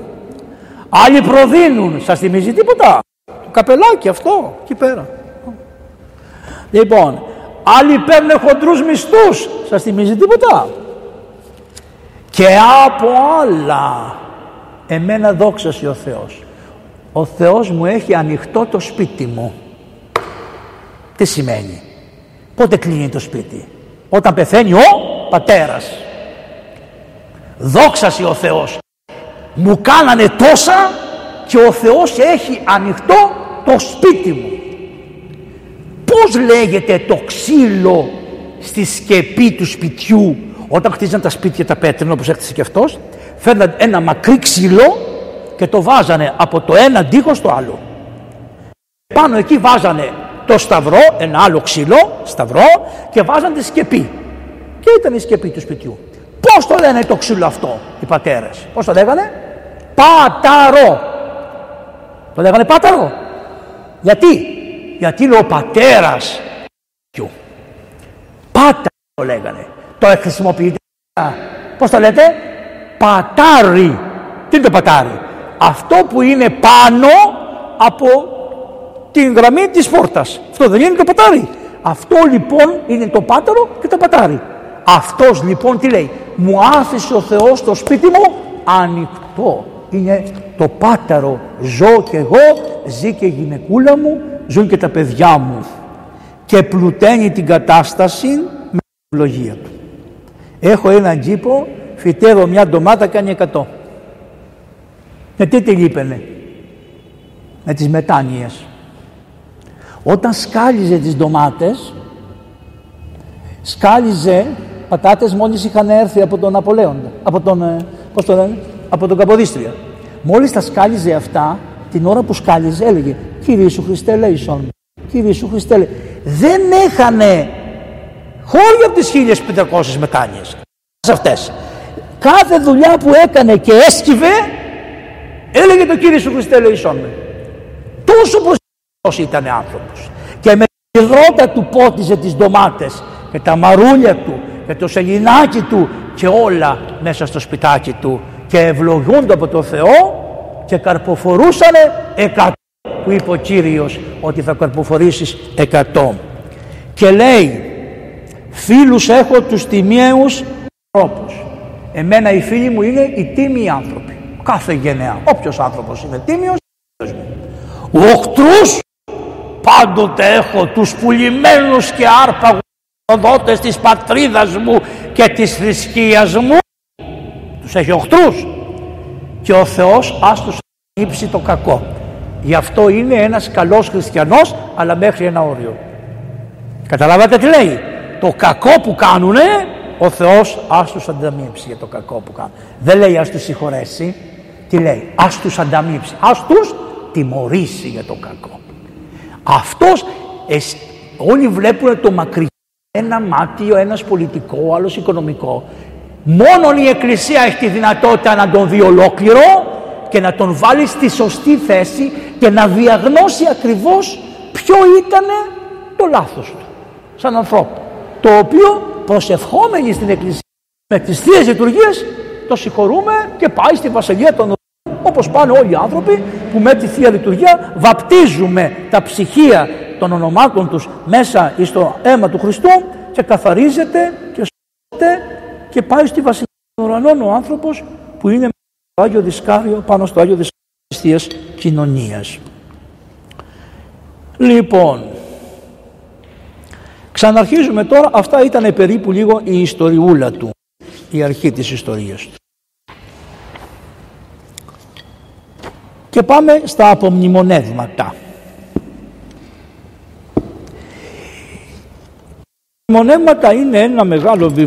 Άλλοι προδίνουν, σας θυμίζει τίποτα. Το καπελάκι αυτό, εκεί πέρα. Λοιπόν, άλλοι παίρνουν χοντρούς μισθούς, σας θυμίζει τίποτα. Και από άλλα, εμένα δόξασε ο Θεός. Ο Θεός μου έχει ανοιχτό το σπίτι μου. Τι σημαίνει? Πότε κλείνει το σπίτι? Όταν πεθαίνει ο πατέρας. Δόξασε ο Θεός. Μου κάνανε τόσα και ο Θεός έχει ανοιχτό το σπίτι μου. Πώς λέγεται το ξύλο στη σκεπή του σπιτιού? Όταν χτίζαν τα σπίτια τα πέτρινα, όπως έκτισε και αυτός, φέρναν ένα μακρύ ξύλο και το βάζανε από το ένα τοίχο στο άλλο. Πάνω εκεί βάζανε το σταυρό, ένα άλλο ξύλο, σταυρό, και βάζανε τη σκεπή. Και ήταν η σκεπή του σπιτιού. Πώς το λένε το ξύλο αυτό οι πατέρες? Πώς το λέγανε? Πάταρο. Το λέγανε πάταρο. Γιατί? Γιατί είναι ο πατέρας του. Πάτα το λέγανε. Το χρησιμοποιείτε. Πώς το λέτε? Πατάρι. Τι είναι το πατάρι? Αυτό που είναι πάνω από την γραμμή της πόρτας. Αυτό δεν είναι το πατάρι? Αυτό λοιπόν είναι το πάταρο και το πατάρι. Αυτός λοιπόν τι λέει? Μου άφησε ο Θεός το σπίτι μου ανοιχτό. Είναι το πάταρο. Ζω και εγώ, ζει και η γυναικούλα μου, ζουν και τα παιδιά μου, και πλουταίνει την κατάσταση με την ευλογία του. Έχω έναν τζίπο, φυτεύω μια ντομάτα, κάνει εκατό. Με τι τη λείπαινε? Με τις μετάνοιες. Όταν σκάλιζε τις ντομάτες, σκάλιζε πατάτες, μόλις είχαν έρθει από τον Απολέοντα, από τον, πώς το λένε, από τον Καποδίστρια. Μόλις τα σκάλιζε αυτά, την ώρα που σκάλιζε έλεγε «Κύριε Ιησού Χριστέ, ελέησον με, Κύριε Ιησού Χριστέ, ελέησον». Δεν έχανε χώρια από τις χίλιες πεντακόσιες μετάνοιες σε αυτές. Κάθε δουλειά που έκανε και έσκυβε έλεγε το «Κύριε Ιησού Χριστέ, ελέησον με». Τόσο προσεκτικός ήταν άνθρωπος. και με τη ρότα του πότιζε τις ντομάτες και τα μαρούλια του και το σελινάκι του και όλα μέσα στο σπιτάκι του και ευλογούνται από το Θεό και καρποφορούσανε εκατό, που είπε ο Κύριος ότι θα καρποφορήσεις εκατό. Και λέει, φίλους έχω τους τιμιαίους ανθρώπους. Εμένα οι φίλοι μου είναι οι τίμιοι άνθρωποι. Κάθε γενεά, όποιος άνθρωπος είναι τίμιος, οχτρούς πάντοτε έχω, τους πουλημένους και άρπαγους προδότες της πατρίδας μου και της θρησκείας μου. Τους έχει οχτρούς και ο Θεός ας τους αγγίψει το κακό. Γι' αυτό είναι ένας καλός χριστιανός, αλλά μέχρι ένα όριο. Καταλάβατε τι λέει? Το κακό που κάνουνε, ο Θεός ας τους ανταμείψει για το κακό που κάνουν. Δεν λέει ας τους συγχωρέσει, τι λέει? Ας τους ανταμείψει, ας τους τιμωρήσει για το κακό. Αυτός, εσ... όλοι βλέπουν το μακριά, ένα μάτι, ο ένας πολιτικό, ο άλλος οικονομικό. Μόνο η Εκκλησία έχει τη δυνατότητα να τον δει ολόκληρο και να τον βάλει στη σωστή θέση και να διαγνώσει ακριβώς ποιο ήταν το λάθος του σαν ανθρώπου, το οποίο προσευχόμενοι στην Εκκλησία με τις θείες λειτουργίες το συγχωρούμε και πάει στη Βασιλεία των Ουρανών, όπως πάνε όλοι οι άνθρωποι που με τη Θεία Λειτουργία βαπτίζουμε τα ψυχία των ονομάτων τους μέσα στο αίμα του Χριστού και καθαρίζεται και σώζεται και πάει στη Βασιλεία των Ουρανών ο άνθρωπος που είναι στο Άγιο Δισκάριο, πάνω στο Άγιο Δισκάριο της Θείας Κοινωνίας. Λοιπόν, ξαναρχίζουμε τώρα. Αυτά ήταν περίπου λίγο η ιστοριούλα του, η αρχή της ιστορίας του. Και πάμε στα απομνημονεύματα. Τα απομνημονεύματα είναι ένα μεγάλο βιβλίο,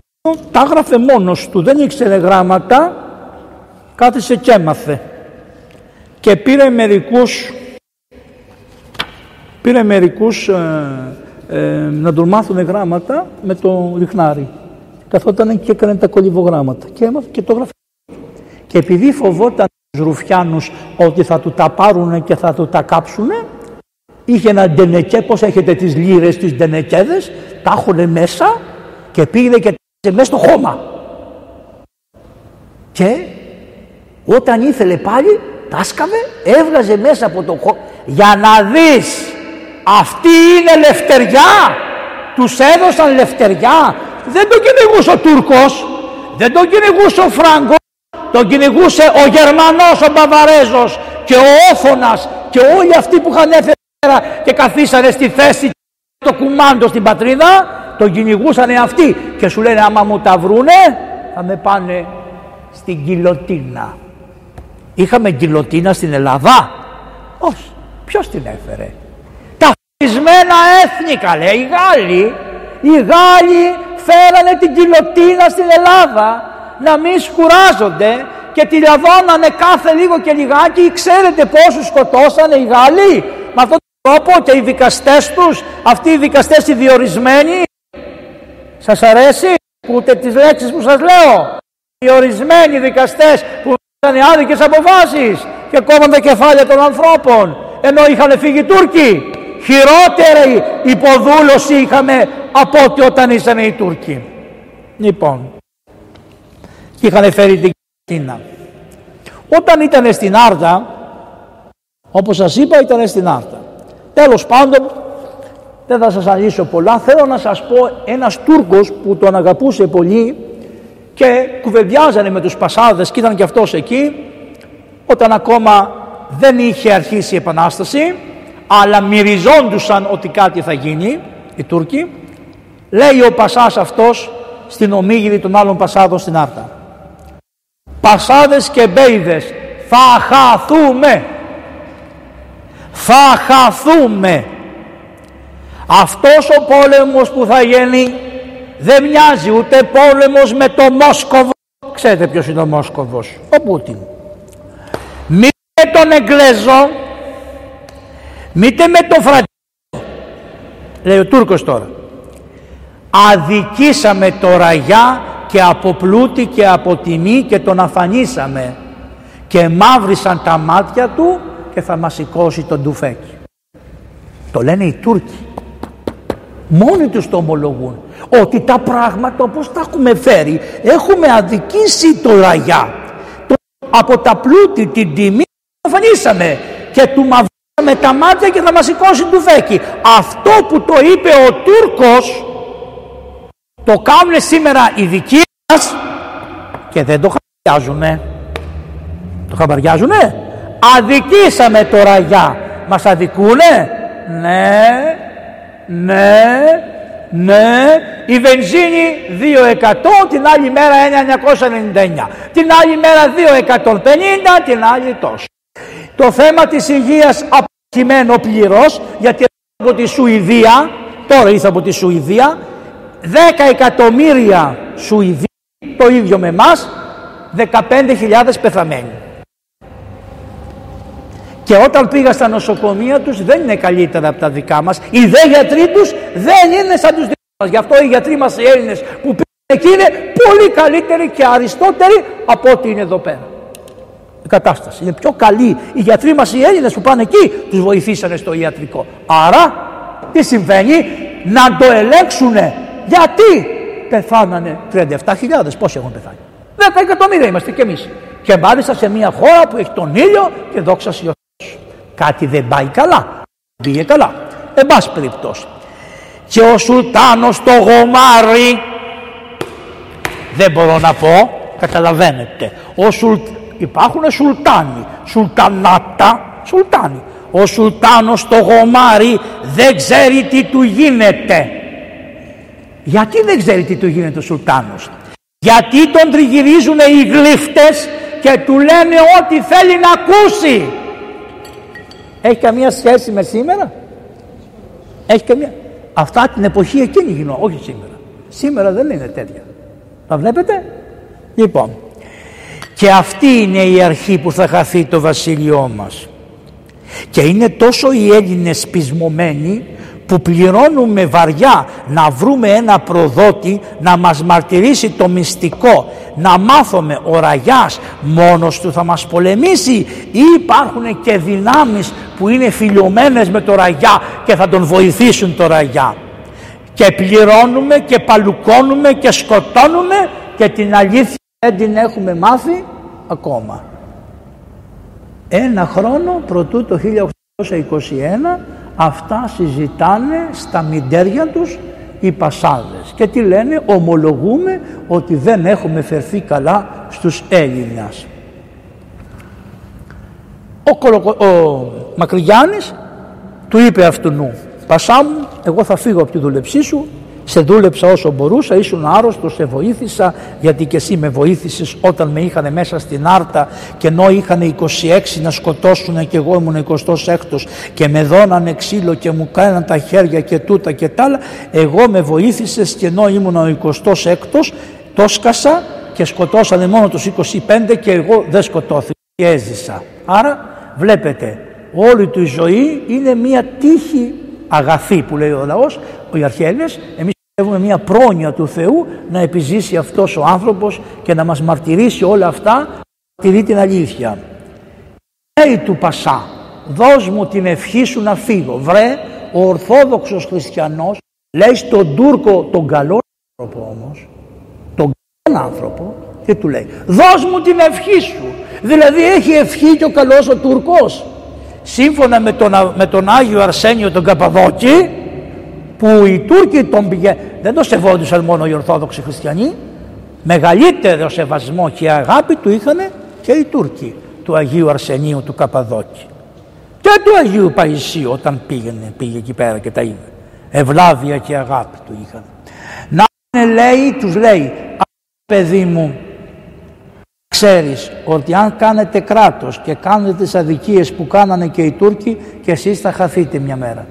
τα έγραφε μόνος του, δεν ήξερε γράμματα, κάθισε και έμαθε και πήρε μερικούς, πήρε μερικούς ε, Ε, να τον μάθουν γράμματα με το λιχνάρι. Καθόταν και έκανε τα κολυβογράμματα και έμαθε και το γράφει. Και επειδή φοβόταν τους Ρουφιάνους ότι θα του τα πάρουν και θα του τα κάψουν, είχε ένα ντενεκέ, πως έχετε τις λίρες, τις ντενεκέδες, τα έχουνε μέσα και πήγε και τα μέσα στο χώμα. Και όταν ήθελε πάλι, τα σκάβε, έβγαζε μέσα από το χώμα για να δεις. Αυτή είναι λευτεριά. Τους έδωσαν λευτεριά. Δεν τον κυνηγούσε ο Τούρκος, δεν τον κυνηγούσε ο Φράγκος, τον κυνηγούσε ο Γερμανός, ο Μπαβαρέζος και ο Όθωνας και όλοι αυτοί που είχαν έφερε και καθίσανε στη θέση το κουμάντο στην πατρίδα, τον κυνηγούσανε αυτοί και σου λένε άμα μου τα βρούνε θα με πάνε στην γκιλοτίνα. Είχαμε γκιλοτίνα στην Ελλάδα? Όχι. Ποιος την έφερε? Ορισμένα έθνη, καλέ, οι Γάλλοι, οι Γάλλοι φέρανε την κιλοτίνα στην Ελλάδα να μην σκουράζονται και τη λαδώνανε κάθε λίγο και λιγάκι. Ξέρετε πόσους σκοτώσανε οι Γάλλοι με αυτόν τον τρόπο και οι δικαστές τους, αυτοί οι δικαστές οι διορισμένοι? Σας αρέσει? Ούτε τις λέξεις που σας λέω. Οι διορισμένοι δικαστές που ήταν άδικες αποφάσεις και κόβαν τα κεφάλια των ανθρώπων ενώ είχαν φύγει οι Τούρκοι. Χειρότερη υποδούλωση είχαμε από ό,τι όταν ήσαν οι Τούρκοι. Λοιπόν, και είχαν φέρει την Κίνα. Όταν ήταν στην Άρτα, όπως σας είπα, ήταν στην Άρτα. Τέλος πάντων, δεν θα σας αναλύσω πολλά. Θέλω να σας πω, ένας Τούρκος που τον αγαπούσε πολύ και κουβεντιάζανε με τους Πασάδες και ήταν και αυτός εκεί, όταν ακόμα δεν είχε αρχίσει η Επανάσταση, αλλά μυριζόντουσαν ότι κάτι θα γίνει οι Τούρκοι, λέει ο Πασάς αυτός στην ομίγυρη των άλλων Πασάδων στην Άρτα, Πασάδες και Μπέιδες, θα χαθούμε, θα χαθούμε. Αυτός ο πόλεμος που θα γίνει δεν μοιάζει ούτε πόλεμος με το Μόσκοβο. Ξέρετε ποιος είναι ο Μόσκοβος? Ο Πούτιν. Μη τον Εγγλέζο, μήτε με το Φραντζίνο, λέει ο Τούρκος τώρα. Αδικήσαμε το Ραγιά και από πλούτη και από τιμή και τον αφανίσαμε και μαύρισαν τα μάτια του και θα μας σηκώσει τον τουφέκι. Το λένε οι Τούρκοι. Μόνοι τους το ομολογούν ότι τα πράγματα όπως τα έχουμε φέρει, έχουμε αδικήσει το λαγιά. Από τα πλούτη την τιμή το φανίσαμε και του μαυρίσαμε τα μάτια και θα μας σηκώσει του φέκι. Αυτό που το είπε ο Τούρκος το κάνουν σήμερα οι δικοί μας και δεν το χαμπαριάζουνε. Το χαμπαριάζουνε. Αδικήσαμε το ραγιά. Μας αδικούνε. Ναι, ναι, ναι. Η βενζίνη δύο εκατό, την άλλη μέρα εννιακόσια ενενήντα εννέα. Την άλλη μέρα δύο εκατόν πενήντα, την άλλη τόσο. Το θέμα της υγείας αποκειμένο πληρώς, γιατί από τη Σουηδία, τώρα ήρθα από τη Σουηδία, δέκα εκατομμύρια Σουηδοί, το ίδιο με εμάς, δεκαπέντε χιλιάδες πεθαμένοι. Και όταν πήγα στα νοσοκομεία τους δεν είναι καλύτερα από τα δικά μας. Οι δε γιατροί τους δεν είναι σαν τους δικούς μας. Γι' αυτό οι γιατροί μας οι Έλληνες που πήγαν εκεί είναι πολύ καλύτεροι και αριστότεροι από ό,τι είναι εδώ πέρα. Η κατάσταση είναι πιο καλή. Οι γιατροί μας οι Έλληνες που πάνε εκεί τους βοηθήσανε στο ιατρικό. Άρα τι συμβαίνει? Να το ελέγξουνε. Γιατί πεθάνανε τριάντα επτά χιλιάδες. Πόσοι έχουν πεθάνει? δέκα εκατομμύρια είμαστε κι εμείς. Και μάλιστα σε μια χώρα που έχει τον ήλιο και δόξα σοι. Κάτι δεν πάει καλά. Δεν πήγε καλά. Εν πάση περιπτώσει. Και ο Σουλτάνος το γομάρι. Δεν μπορώ να πω. Καταλαβαίνετε. Ο Σουλ... Υπάρχουν σουλτάνοι. Σουλτανάτα. Σουλτάνοι. Ο Σουλτάνος το γομάρι δεν ξέρει τι του γίνεται. Γιατί δεν ξέρει τι του γίνεται ο Σουλτάνος? Γιατί τον τριγυρίζουν οι γλύφτες και του λένε ό,τι θέλει να ακούσει. Έχει καμία σχέση με σήμερα? Έχει καμία. Αυτά την εποχή εκείνη γινόταν, όχι σήμερα. Σήμερα δεν είναι τέτοια. Τα βλέπετε? Λοιπόν, και αυτή είναι η αρχή που θα χαθεί το βασίλειό μας. Και είναι τόσο οι Έλληνες πεισμωμένοι που πληρώνουμε βαριά να βρούμε ένα προδότη να μας μαρτυρήσει το μυστικό, να μάθουμε ο Ραγιάς μόνος του θα μας πολεμήσει ή υπάρχουν και δυνάμεις που είναι φιλιωμένες με το Ραγιά και θα τον βοηθήσουν το Ραγιά. Και πληρώνουμε και παλουκώνουμε και σκοτώνουμε και την αλήθεια δεν την έχουμε μάθει ακόμα. Ένα χρόνο πρωτού το χίλια οκτακόσια είκοσι ένα αυτά συζητάνε στα μυντέρια τους οι πασάδες και τι λένε? Ομολογούμε ότι δεν έχουμε φερθεί καλά στους Έλληνες. Ο, Κολοκο... ο Μακρυγιάννης του είπε αυτού νου, πασά μου, εγώ θα φύγω από τη δουλεψή σου, σε δούλεψα όσο μπορούσα, ήσουν άρρωστος, σε βοήθησα, γιατί και εσύ με βοήθησες όταν με είχανε μέσα στην Άρτα και ενώ είχανε είκοσι έξι να σκοτώσουνε και εγώ ήμουν εικοστός έκτος και με δώνανε ξύλο και μου κάναν τα χέρια και τούτα και τ' άλλα, εγώ με βοήθησες και ενώ ήμουν ο εικοστός έκτος το σκάσα και σκοτώσανε μόνο τους είκοσι πέντε και εγώ δεν σκοτώθηκα και έζησα. Άρα βλέπετε, όλη του η ζωή είναι μία τύχη αγαθή που λέει ο λαός, οι αρχαίοι. Έχουμε μια πρόνοια του Θεού να επιζήσει αυτός ο άνθρωπος και να μας μαρτυρήσει όλα αυτά, μαρτυρεί την αλήθεια. Λέει του Πασά, δώσ' μου την ευχή σου να φύγω. Βρε, ο Ορθόδοξος Χριστιανός λέει στον Τούρκο, τον καλό άνθρωπο όμως, τον καλό άνθρωπο, και του λέει, δώσ' μου την ευχή σου. Δηλαδή έχει ευχή και ο καλός ο Τούρκος. Σύμφωνα με τον, με τον Άγιο Αρσένιο τον Καπαδόκη, που οι Τούρκοι τον πηγαίνουν, δεν το σεβόντουσαν μόνο οι Ορθόδοξοι Χριστιανοί, μεγαλύτερο σεβασμό και αγάπη του είχαν και οι Τούρκοι του Αγίου Αρσενίου του Καπαδόκη και του Αγίου Παϊσίου όταν πήγαινε, πήγε εκεί πέρα και τα είδε. Ευλάβεια και αγάπη του είχαν. Να είναι, λέει, τους λέει, παιδί μου, ξέρεις ότι αν κάνετε κράτος και κάνετε τις αδικίες που κάνανε και οι Τούρκοι και εσείς θα χαθείτε μια μέρα.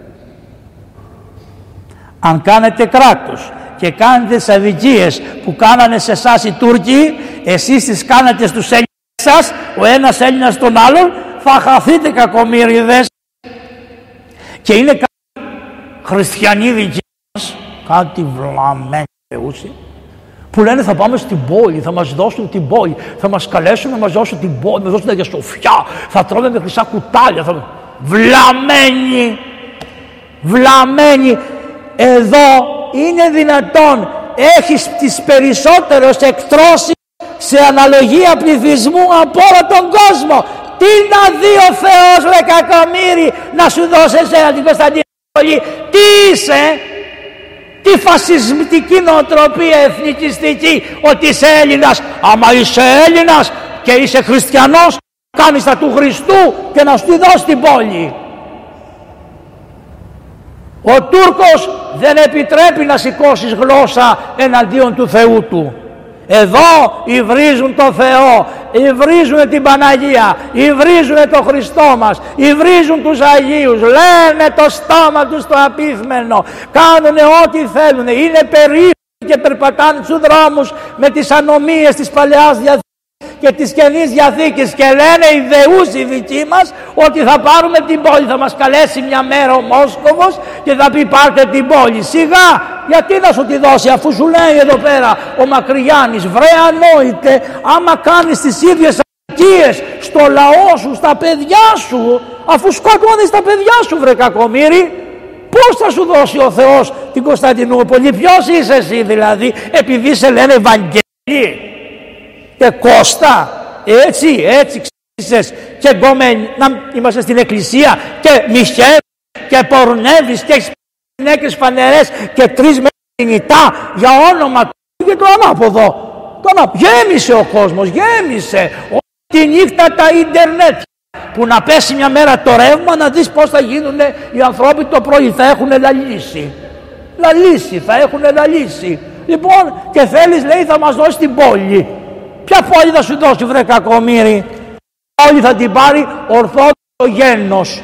Αν κάνετε κράτος και κάνετε τις αδικίες που κάνανε σε εσάς οι Τούρκοι, εσείς τις κάνετε στους Έλληνες σας, ο ένας Έλληνας τον άλλον, θα χαθείτε κακομοίριδες. Και είναι κάτι χριστιανοί δικοί μας, κάτι βλαμμένοι θεούσοι, που λένε θα πάμε στην πόλη, θα μας δώσουν την πόλη, θα μας καλέσουν να μας δώσουν την πόλη, θα μας δώσουν Αγία Σοφιά, θα τρώμε με χρυσά κουτάλια, θα... βλαμμένοι, βλαμμένοι. εδώ είναι δυνατόν, έχεις τις περισσότερες εκτρώσεις σε αναλογία πληθυσμού από όλο τον κόσμο. Τι να δει ο Θεός, ρε κακομοίρη, να σου δώσει εσένα την Κωνσταντινούπολη? Τι είσαι? Τι φασισμητική νοοτροπία εθνικιστική, ότι είσαι Έλληνας? Άμα είσαι Έλληνας και είσαι χριστιανός, κάνεις τα του Χριστού και να σου τη δώσει την πόλη. Ο Τούρκος δεν επιτρέπει να σηκώσεις γλώσσα εναντίον του Θεού του. Εδώ υβρίζουν το Θεό, υβρίζουν την Παναγία, υβρίζουν το Χριστό μας, υβρίζουν τους Αγίους, λένε το στόμα τους το απίθμενο, κάνουν ό,τι θέλουν, είναι περίφημοι και περπατάνε στους δρόμους με τις ανομίες της Παλαιάς Διαθήκης και της Καινής Διαθήκης και λένε οι δεούς οι δικοί μας ότι θα πάρουμε την πόλη. Θα μας καλέσει μια μέρα ο Μόσκοβος και θα πει πάρτε την πόλη. Σιγά, γιατί να σου τη δώσει αφού σου λέει εδώ πέρα ο Μακρυγιάννης? Βρε ανόητε, άμα κάνεις τις ίδιες αδικίες στο λαό σου, στα παιδιά σου, αφού σκοτώνεις τα παιδιά σου, βρε κακομοίρη, πώς θα σου δώσει ο Θεός την Κωνσταντινούπολη? Ποιος είσαι εσύ δηλαδή, επειδή σε λένε Ευαγγελί και Κώστα? Έτσι, έτσι ξύσες και γκομμένοι. Να είμαστε στην εκκλησία και μιχεύεις και πορνεύεις και έχεις γυναίκες φανερές και τρεις μερινητά για όνομα του και το ανάποδο. Τώρα γέμισε ο κόσμος, γέμισε όλη τη νύχτα τα ίντερνετ, που να πέσει μια μέρα το ρεύμα να δεις πώς θα γίνουν οι ανθρώποι το πρωί. Θα έχουν λαλήσει, λαλήσει, θα έχουν λαλήσει. Λοιπόν, και θέλεις, λέει, θα μας δώσει την πόλη. Ποια πόλη θα σου δώσει, βρε κακομοίρη? Όλη θα την πάρει ορθόδοξο γένος.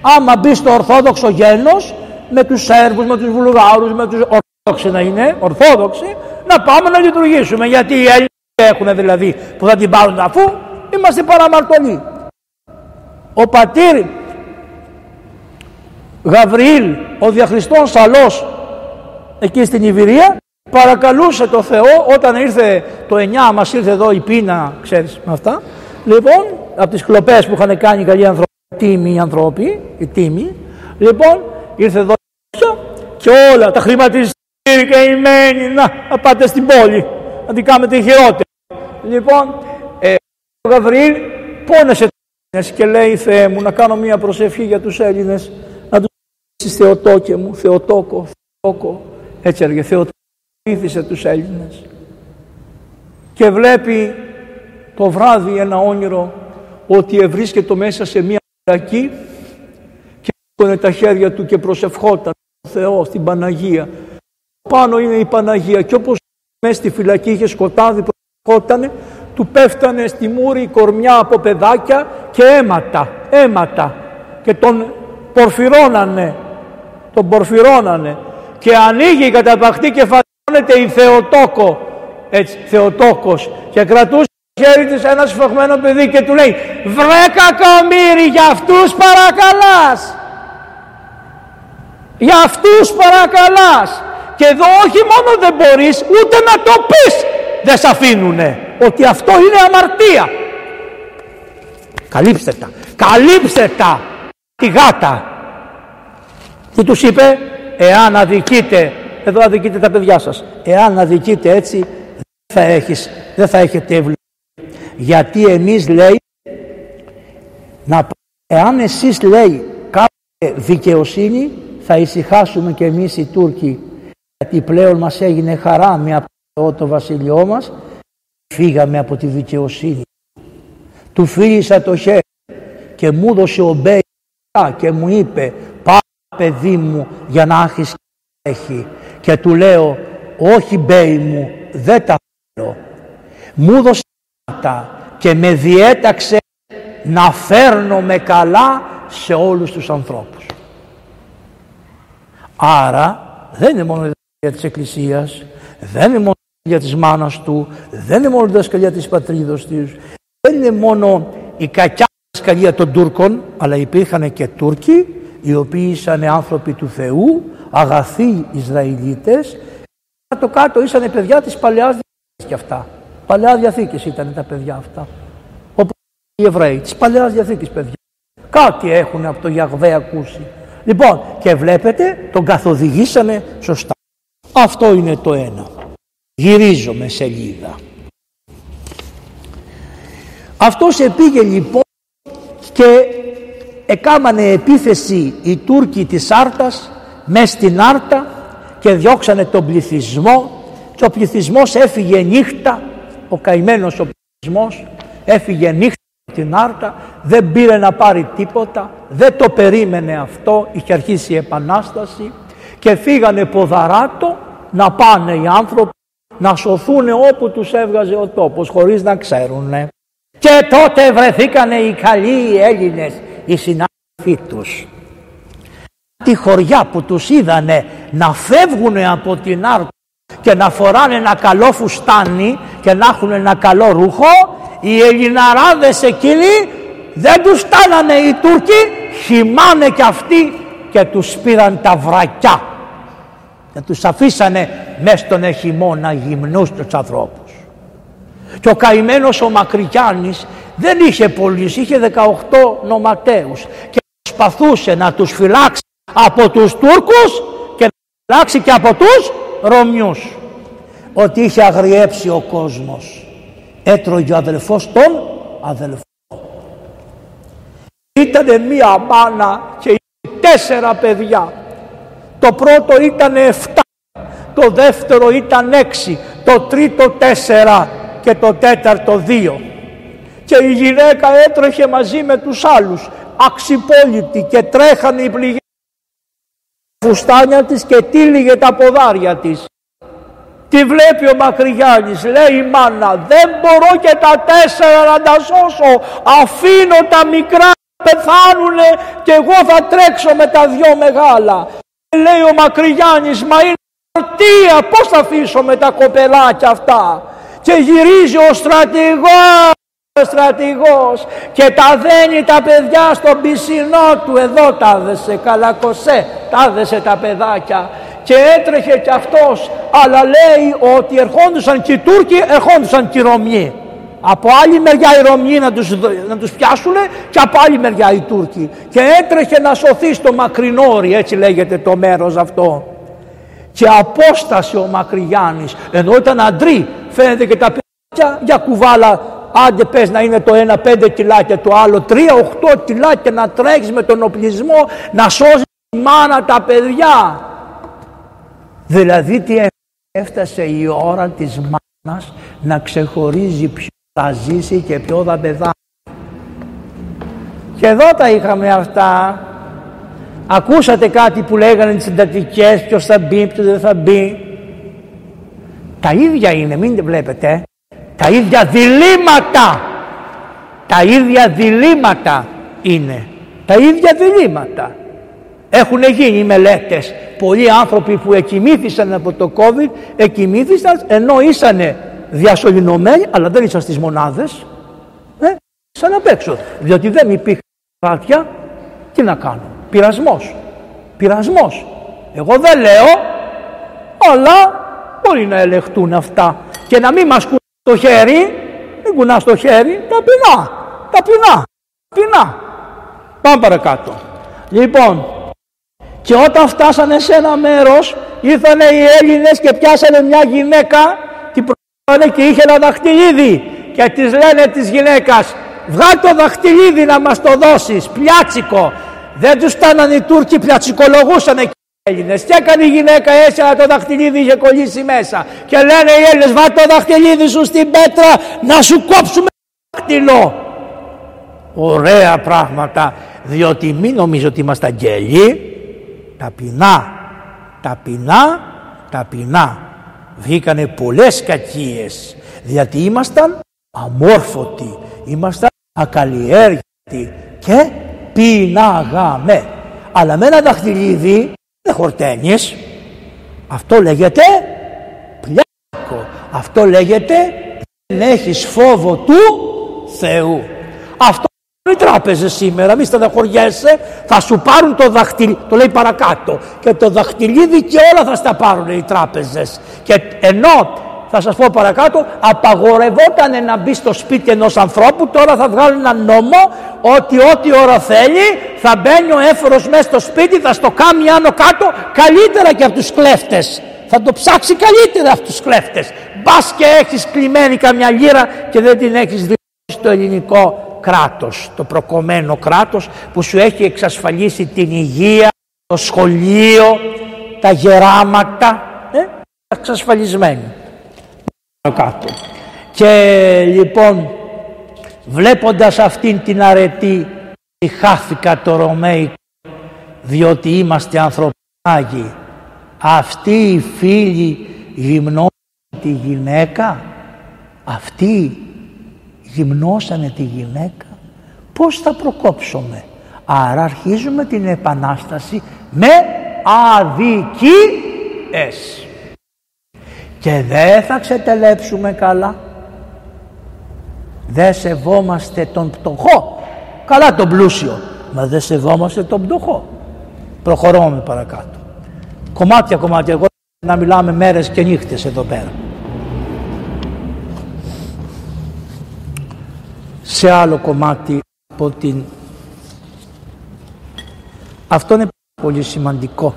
Άμα μπει στο ορθόδοξο γένος, με τους Σέρβους, με τους Βουλγάρους, με τους ορθόδοξοι να είναι, ορθόδοξοι, να πάμε να λειτουργήσουμε. Γιατί οι Έλληνες έχουν δηλαδή που θα την πάρουν, αφού είμαστε παραμαρτωλοί. Ο πατήρ Γαβριήλ, ο διαχριστών Σαλός, εκεί στην Ιβηρία, παρακαλούσε το Θεό όταν ήρθε το εννιά, μας ήρθε εδώ η πείνα, ξέρεις αυτά. Λοιπόν, από τις κλοπές που είχαν κάνει οι καλοί άνθρωποι, τίμοι οι άνθρωποι, οι τίμοι. Λοιπόν, ήρθε εδώ και όλα τα χρηματιστήρια καημένοι, να, να πάτε στην πόλη, να την κάνετε χειρότερη. Λοιπόν, ε, ο Γαβριήλ πόνεσε τους Έλληνες και λέει, Θεέ μου, να κάνω μία προσευχή για τους Έλληνες, να τους πείσεις, Θεοτόκε μου, Θεοτόκο, Θεοτόκο. Έτσι έλεγε, Θεοτόκο. Βοήθησε τους Έλληνες. Και βλέπει το βράδυ ένα όνειρο ότι ευρίσκεται μέσα σε μια φυλακή και σήκωνε τα χέρια του και προσευχόταν στον Θεό, στην Παναγία. Πάνω είναι η Παναγία και όπως μέσα στη φυλακή είχε σκοτάδι, προσευχότανε, του πέφτανε στη μούρη κορμιά από παιδάκια και αίματα, αίματα, και τον πορφυρώνανε, τον πορφυρώνανε και ανοίγει η καταπαχτή κεφαλή. Η Θεοτόκο, έτσι, Θεοτόκος, και κρατούσε το χέρι της ένα σφραγμένο παιδί και του λέει, βρε κακομοίρη, για αυτούς παρακαλάς, για αυτούς παρακαλάς. Και εδώ όχι μόνο δεν μπορείς ούτε να το πεις, δεν σ' αφήνουνε, ότι αυτό είναι αμαρτία. Καλύψτε τα, καλύψτε τα, τη γάτα. Τι τους είπε? Εάν αδικείτε, εδώ αδικείτε τα παιδιά σας. Εάν αδικείτε έτσι, δεν θα, έχεις, δεν θα έχετε ευλογία. Γιατί εμείς, λέει, να, εάν εσείς, λέει, κάνετε δικαιοσύνη, θα ησυχάσουμε κι εμείς οι Τούρκοι. Γιατί πλέον μας έγινε χαρά με από το, το βασίλειό μας. Φύγαμε από τη δικαιοσύνη. Του φίλησα το χέρι και μου δώσε ο Μπέι και μου είπε, πάρε παιδί μου για να έχεις. Και του λέω, όχι Μπέι μου, δεν τα θέλω. Μου δώσε τα και με διέταξε να φέρνω με καλά σε όλους τους ανθρώπους. Άρα δεν είναι μόνο η δασκαλία της Εκκλησίας, δεν είναι μόνο η δασκαλία της μάνας του, δεν είναι μόνο η δασκαλία της πατρίδος της, δεν είναι μόνο η κακιά δασκαλία των Τούρκων, αλλά υπήρχαν και Τούρκοι οι οποίοι ήσαν άνθρωποι του Θεού, αγαθοί Ισραηλίτες. Κάτω κάτω ήσανε παιδιά της Παλαιάς Διαθήκης και αυτά. Παλαιά Διαθήκης ήταν τα παιδιά αυτά, όπως οι Εβραίοι της Παλαιάς Διαθήκης, παιδιά. Κάτι έχουν από το Ιαχβέ ακούσει. Λοιπόν, και βλέπετε, τον καθοδηγήσανε σωστά. Αυτό είναι το ένα. Γυρίζομαι σελίδα. Αυτός επήγε λοιπόν και εκάμανε επίθεση οι Τούρκοι της Άρτας μες στην Άρτα και διώξανε τον πληθυσμό και ο πληθυσμός έφυγε νύχτα, ο καημένος ο πληθυσμός έφυγε νύχτα την Άρτα, δεν πήρε να πάρει τίποτα, δεν το περίμενε αυτό, είχε αρχίσει η Επανάσταση και φύγανε ποδαράτο να πάνε οι άνθρωποι να σωθούν όπου τους έβγαζε ο τόπος χωρίς να ξέρουνε. Και τότε βρεθήκανε οι καλοί οι Έλληνες, οι συνάδελφοί τους. Τη χωριά που τους είδανε να φεύγουνε από την Άρτα και να φοράνε ένα καλό φουστάνι και να έχουν ένα καλό ρούχο, οι Ελληναράδες εκείνοι δεν τους στάνανε οι Τούρκοι, χυμάνε κι αυτοί και τους πήραν τα βρακιά και τους αφήσανε μέσα στον χειμώνα γυμνούς τους ανθρώπους. Και ο καημένος ο Μακρυγιάννης δεν είχε πολλούς, είχε δεκαοκτώ νοματέους και προσπαθούσε να τους φυλάξει από τους Τούρκους και να τους φυλάξει και από τους Ρωμιούς. Ότι είχε αγριέψει ο κόσμος, έτρωγε ο αδελφός τον αδελφό. Ήτανε μία μάνα και είχε τέσσερα παιδιά. Το πρώτο ήτανε εφτά, το δεύτερο ήταν έξι, το τρίτο τέσσερα και το τέταρτο δύο. Και η γυναίκα έτρεχε μαζί με τους άλλους, αξιπόληπτη, και τρέχανε οι πληγές στα φουστάνια της και τύλιγε τα ποδάρια της. Τη βλέπει ο Μακρυγιάννης, λέει η μάνα, δεν μπορώ και τα τέσσερα να τα σώσω, αφήνω τα μικρά να πεθάνουνε και εγώ θα τρέξω με τα δυο μεγάλα. Λέει ο Μακρυγιάννης, μα είναι αμαρτία, πώς θα αφήσω με τα κοπελάκια αυτά. Και γυρίζει ο στρατηγός, ο στρατηγός και τα δένει τα παιδιά στον πισινό του, εδώ τάδεσε καλακοσέ, τάδεσε τα παιδάκια. Και έτρεχε κι αυτός, αλλά λέει ότι ερχόντουσαν και οι Τούρκοι, ερχόντουσαν και οι Ρωμιοί. Από άλλη μεριά οι Ρωμιοί να τους, να τους πιάσουν και από άλλη μεριά οι Τούρκοι. Και έτρεχε να σωθεί στο Μακρινόρι, έτσι λέγεται το μέρος αυτό. Και απόστασε ο Μακρυγιάννης, ενώ ήταν αντρί, φαίνεται και τα παιδιά για κουβάλα, άντε πες να είναι το ένα πέντε κιλά και το άλλο τρία, οχτώ κιλά και να τρέχεις με τον οπλισμό να σώζεις τη μάνα τα παιδιά. Δηλαδή τι έφτασε η ώρα της μάνας να ξεχωρίζει ποιο θα ζήσει και ποιο θα πεθάνει. Και εδώ τα είχαμε αυτά. Ακούσατε κάτι που λέγανε τις συντατικές, ποιος θα μπει, ποιος δεν θα μπει. Τα ίδια είναι, μην βλέπετε. Τα ίδια διλήμματα. Τα ίδια διλήμματα είναι. Τα ίδια διλήμματα. Έχουν γίνει μελέτες. Πολλοί άνθρωποι που εκοιμήθησαν από το COVID εκοιμήθησαν ενώ ήσανε διασωληνωμένοι, αλλά δεν ήσαν στις μονάδες. Ε, ήσαν απ' έξω. Διότι δεν υπήρχαν κράτια. Τι να κάνουν. Πειρασμός. Πειρασμός. Εγώ δεν λέω, αλλά μπορεί να ελεγχτούν αυτά. Και να μην μας κουνάς το χέρι, μην κουνάς το χέρι, ταπεινά. Ταπεινά. Ταπεινά. Πάμε παρακάτω. Λοιπόν, και όταν φτάσανε σε ένα μέρος, ήρθανε οι Έλληνες και πιάσανε μια γυναίκα, την προσφέρανε και είχε ένα δαχτυλίδι. Και της λένε της γυναίκας, βγάλ' το δαχτυλίδι να μας το δώσεις, πιάτσικο. Δεν τους στάνανε οι Τούρκοι, πιατσικολογούσανε και οι Έλληνες. Τι έκανε η γυναίκα έτσι, αλλά το δαχτυλίδι είχε κολλήσει μέσα. Και λένε οι Έλληνες, βάλ' το δαχτυλίδι σου στην πέτρα να σου κόψουμε το δάχτυλο. Ωραία πράγματα, διότι μην νομίζω ότι είμαστε αγγέλοι. Ταπεινά, ταπεινά, ταπεινά. Βγήκανε πολλές κακίες, διότι ήμασταν αμόρφωτοι, ήμασταν ακαλλιέργητοι και πεινάγαμε. Αλλά με ένα δαχτυλίδι δεν χορταίνεις. Αυτό λέγεται πλιάκο. Αυτό λέγεται δεν έχεις φόβο του Θεού. Αυτό οι τράπεζες σήμερα, μη στεναχωριέσαι, θα σου πάρουν το δαχτυλίδι, το λέει παρακάτω, και το δαχτυλίδι και όλα θα στα πάρουν οι τράπεζες. Και ενώ θα σας πω παρακάτω, απαγορευόταν να μπει στο σπίτι ενός ανθρώπου. Τώρα θα βγάλουν ένα νόμο ότι ό,τι ώρα θέλει θα μπαίνει ο έφορος μέσα στο σπίτι, θα στο κάνει άνω κάτω, καλύτερα και από τους κλέφτες. Θα το ψάξει καλύτερα από τους κλέφτες. Μπας και έχεις κλειμένη καμιά λίρα και δεν την έχεις δει στο ελληνικό κράτος, το προκομμένο κράτος που σου έχει εξασφαλίσει την υγεία, το σχολείο, τα γεράματα, ε, εξασφαλισμένοι κάτω. Και λοιπόν, βλέποντας αυτήν την αρετή, χάθηκα το Ρωμαϊκό, διότι είμαστε ανθρωπάγοι. Αυτή η φίλη γυμνώσανε τη γυναίκα, αυτή γυμνώσανε τη γυναίκα, πώς θα προκόψουμε? Άρα αρχίζουμε την επανάσταση με αδικίες και δεν θα ξετελέψουμε καλά. Δεν σεβόμαστε τον πτωχό, καλά τον πλούσιο, μα δεν σεβόμαστε τον πτωχό. Προχωρούμε παρακάτω, κομμάτια κομμάτια, εγώ να μιλάμε μέρες και νύχτες εδώ πέρα. Σε άλλο κομμάτι από την... Αυτό είναι πολύ σημαντικό.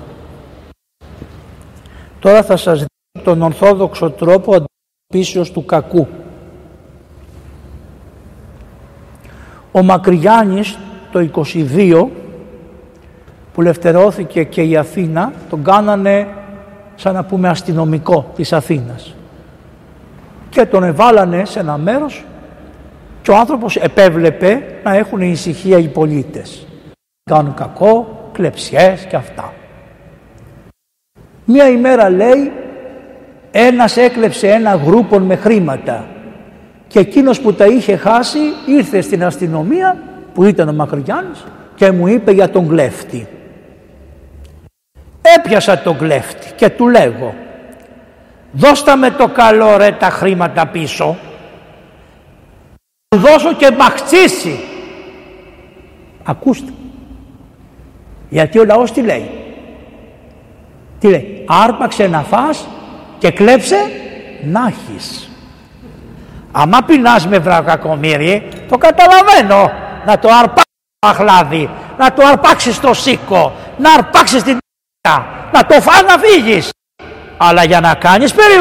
Τώρα θα σας δείξω τον ορθόδοξο τρόπο αντιμετωπίσεως του κακού. Ο Μακρυγιάννης το είκοσι δύο που ελευθερώθηκε και η Αθήνα, τον κάνανε σαν να πούμε αστυνομικό της Αθήνας και τον εβάλανε σε ένα μέρος και ο άνθρωπος επέβλεπε να έχουν ησυχία οι πολίτες, κάνουν κακό, κλεψιές και αυτά. Μία ημέρα, λέει, ένας έκλεψε ένα γρούπον με χρήματα και εκείνος που τα είχε χάσει ήρθε στην αστυνομία που ήταν ο Μακρυγιάννης και μου είπε για τον κλέφτη. Έπιασα τον κλέφτη και του λέγω, δώστα με το καλό ρε τα χρήματα πίσω, του δώσω και μαχτσίσει. Ακούστε, γιατί ο λαός τι λέει? Τι λέει? Άρπαξε να φας και κλέψε να έχεις. Άμα πεινάς με βρακακομύρι, το καταλαβαίνω, να το αρπάξεις το αχλάδι, να το αρπάξεις το σίκο, να αρπάξεις την τ***α, να το φας να φύγεις. Αλλά για να κάνεις περίοδο,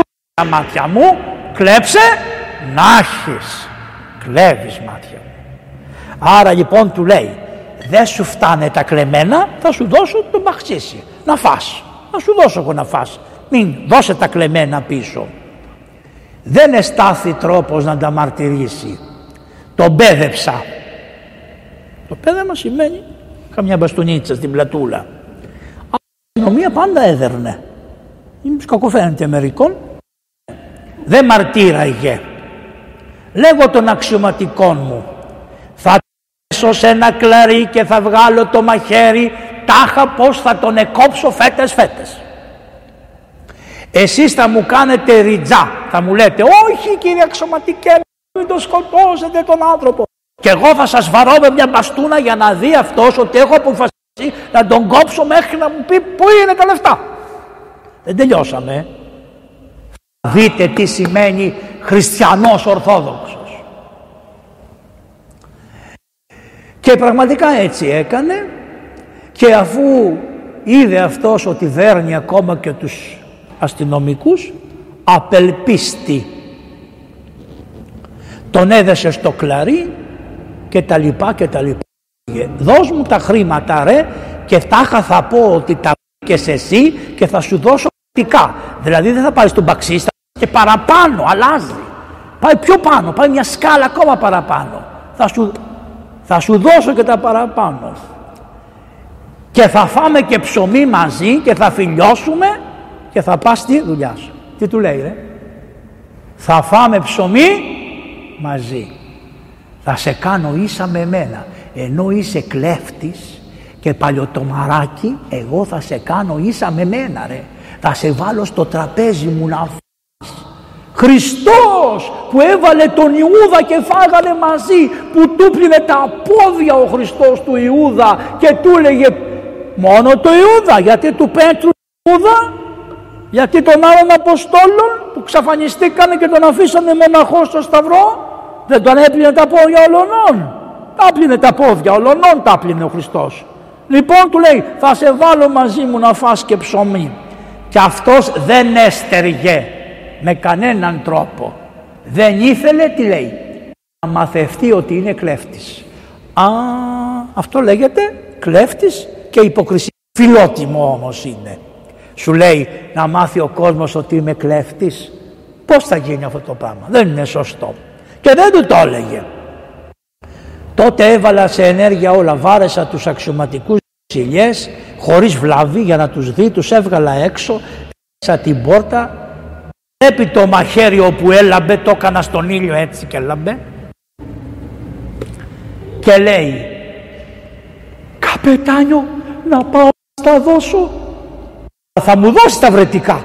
μάτια μου, κλέψε να έχεις. Κλέβεις, μάτια μου. Άρα λοιπόν του λέει, δεν σου φτάνε τα κλεμμένα, θα σου δώσω το μαχτσίσι να φας, να σου δώσω εγώ να φας, μην δώσε τα κλεμμένα πίσω. Δεν εστάθη τρόπος να τα μαρτυρήσει, τον μπέδεψα. Το πέδεμα σημαίνει καμιά μπαστούνίτσα στην πλατούλα. Αλλά η αστυνομία πάντα έδερνε, κακοφαίνεται μερικών, δεν μαρτύραγε. Λέγω των αξιωματικών μου, θα τέσω σε ένα κλαρί και θα βγάλω το μαχαίρι, τάχα πως θα τον εκόψω φέτες φέτες. Εσείς θα μου κάνετε ριτζά, θα μου λέτε, όχι κύριε αξιωματικέ, μην τον σκοτώσετε τον άνθρωπο. Και εγώ θα σας βαρώ με μια μπαστούνα για να δει αυτός ότι έχω αποφασίσει να τον κόψω μέχρι να μου πει πού είναι τα λεφτά. Δεν τελειώσαμε. Δείτε τι σημαίνει χριστιανός ορθόδοξος. Και πραγματικά έτσι έκανε, και αφού είδε αυτός ότι δέρνει ακόμα και τους αστυνομικούς, απελπίστη. Τον έδεσε στο κλαρί και τα λοιπά και τα λοιπά. Δώσ' μου τα χρήματα ρε και τάχα θα πω ότι τα πήγες εσύ και θα σου δώσω πρακτικά. Δηλαδή δεν θα πάρεις τον μπαξίστα και παραπάνω, αλλάζει. Πάει πιο πάνω, πάει μια σκάλα ακόμα παραπάνω. Θα σου, θα σου δώσω και τα παραπάνω. Και θα φάμε και ψωμί μαζί και θα φιλιώσουμε και θα πας στη δουλειά σου. Τι του λέει ρε? Θα φάμε ψωμί μαζί. Θα σε κάνω ίσα με μένα. Ενώ είσαι κλέφτης και παλιωτομαράκι, εγώ θα σε κάνω ίσα με μένα ρε. Θα σε βάλω στο τραπέζι μου να φας. Χριστός που έβαλε τον Ιούδα και φάγανε μαζί, που του πλύνε τα πόδια ο Χριστός του Ιούδα και του έλεγε μόνο το Ιούδα, γιατί του Πέτρου Ιούδα Γιατί τον άλλον Αποστόλων που ξαφανιστήκανε και τον αφήσανε μοναχό στο Σταυρό, δεν τον έπλυνε τα πόδια ολονών. Τα πλύνε τα πόδια ολονών, τα πλύνε ο Χριστός. Λοιπόν, του λέει, θα σε βάλω μαζί μου να φας και ψωμί. Και αυτός δεν έστεργε με κανέναν τρόπο. Δεν ήθελε, τι λέει, να μαθευτεί ότι είναι κλέφτης. Α, αυτό λέγεται κλέφτης και υποκρισία. Φιλότιμο όμως είναι. Σου λέει να μάθει ο κόσμος ότι είμαι κλέφτης. Πώς θα γίνει αυτό το πράγμα? Δεν είναι σωστό. Και δεν του το έλεγε. Τότε έβαλα σε ενέργεια όλα, βάρεσα τους αξιωματικούς βασιλιές χωρίς βλάβη για να τους δει, τους έβγαλα έξω, έκλεισα την πόρτα. Βλέπει το μαχαίρι όπου έλαμπε, το έκανα στον ήλιο έτσι και έλαμπε. Και λέει, καπετάνιο, να πάω να τα δώσω. Θα μου δώσεις τα βρετικά.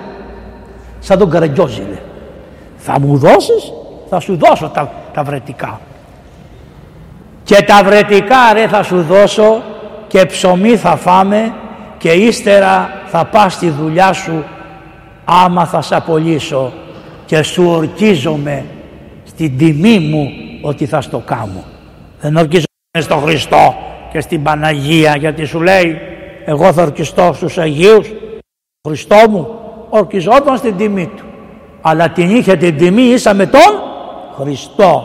Σαν τον Καραγκιόζη. Θα μου δώσεις, θα σου δώσω τα, τα βρετικά. Και τα βρετικά ρε θα σου δώσω και ψωμί θα φάμε και ύστερα θα πας στη δουλειά σου άμα θα σ' απολύσω και σου ορκίζομαι στην τιμή μου ότι θα στο κάνω. Δεν ορκίζομαι στον Χριστό και στην Παναγία, γιατί σου λέει εγώ θα ορκιστώ στους Αγίους. Ο Χριστό μου ορκιζόταν στην τιμή του, αλλά την είχε την τιμή ίσα με τον Χριστό.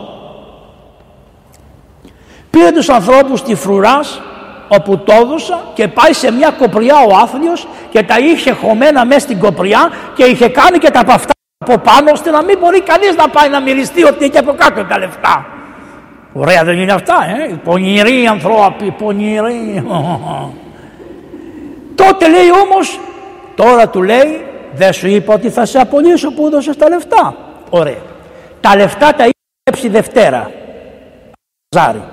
Πήρε τους ανθρώπους στη φρουράς όπου το έδωσα και πάει σε μια κοπριά ο άθλιος και τα είχε χωμένα μέσα στην κοπριά και είχε κάνει και τα παυτά από πάνω ώστε να μην μπορεί κανείς να πάει να μυριστεί ότι είχε από κάτω τα λεφτά. Ωραία δεν είναι αυτά, ε? Πονηροί ανθρώποι, πονηροί. Τότε λέει όμως, τώρα του λέει, δεν σου είπα ότι θα σε απολύσω που έδωσες τα λεφτά? Ωραία. Τα λεφτά τα είχε ψέψει Δευτέρα. Ζάρι.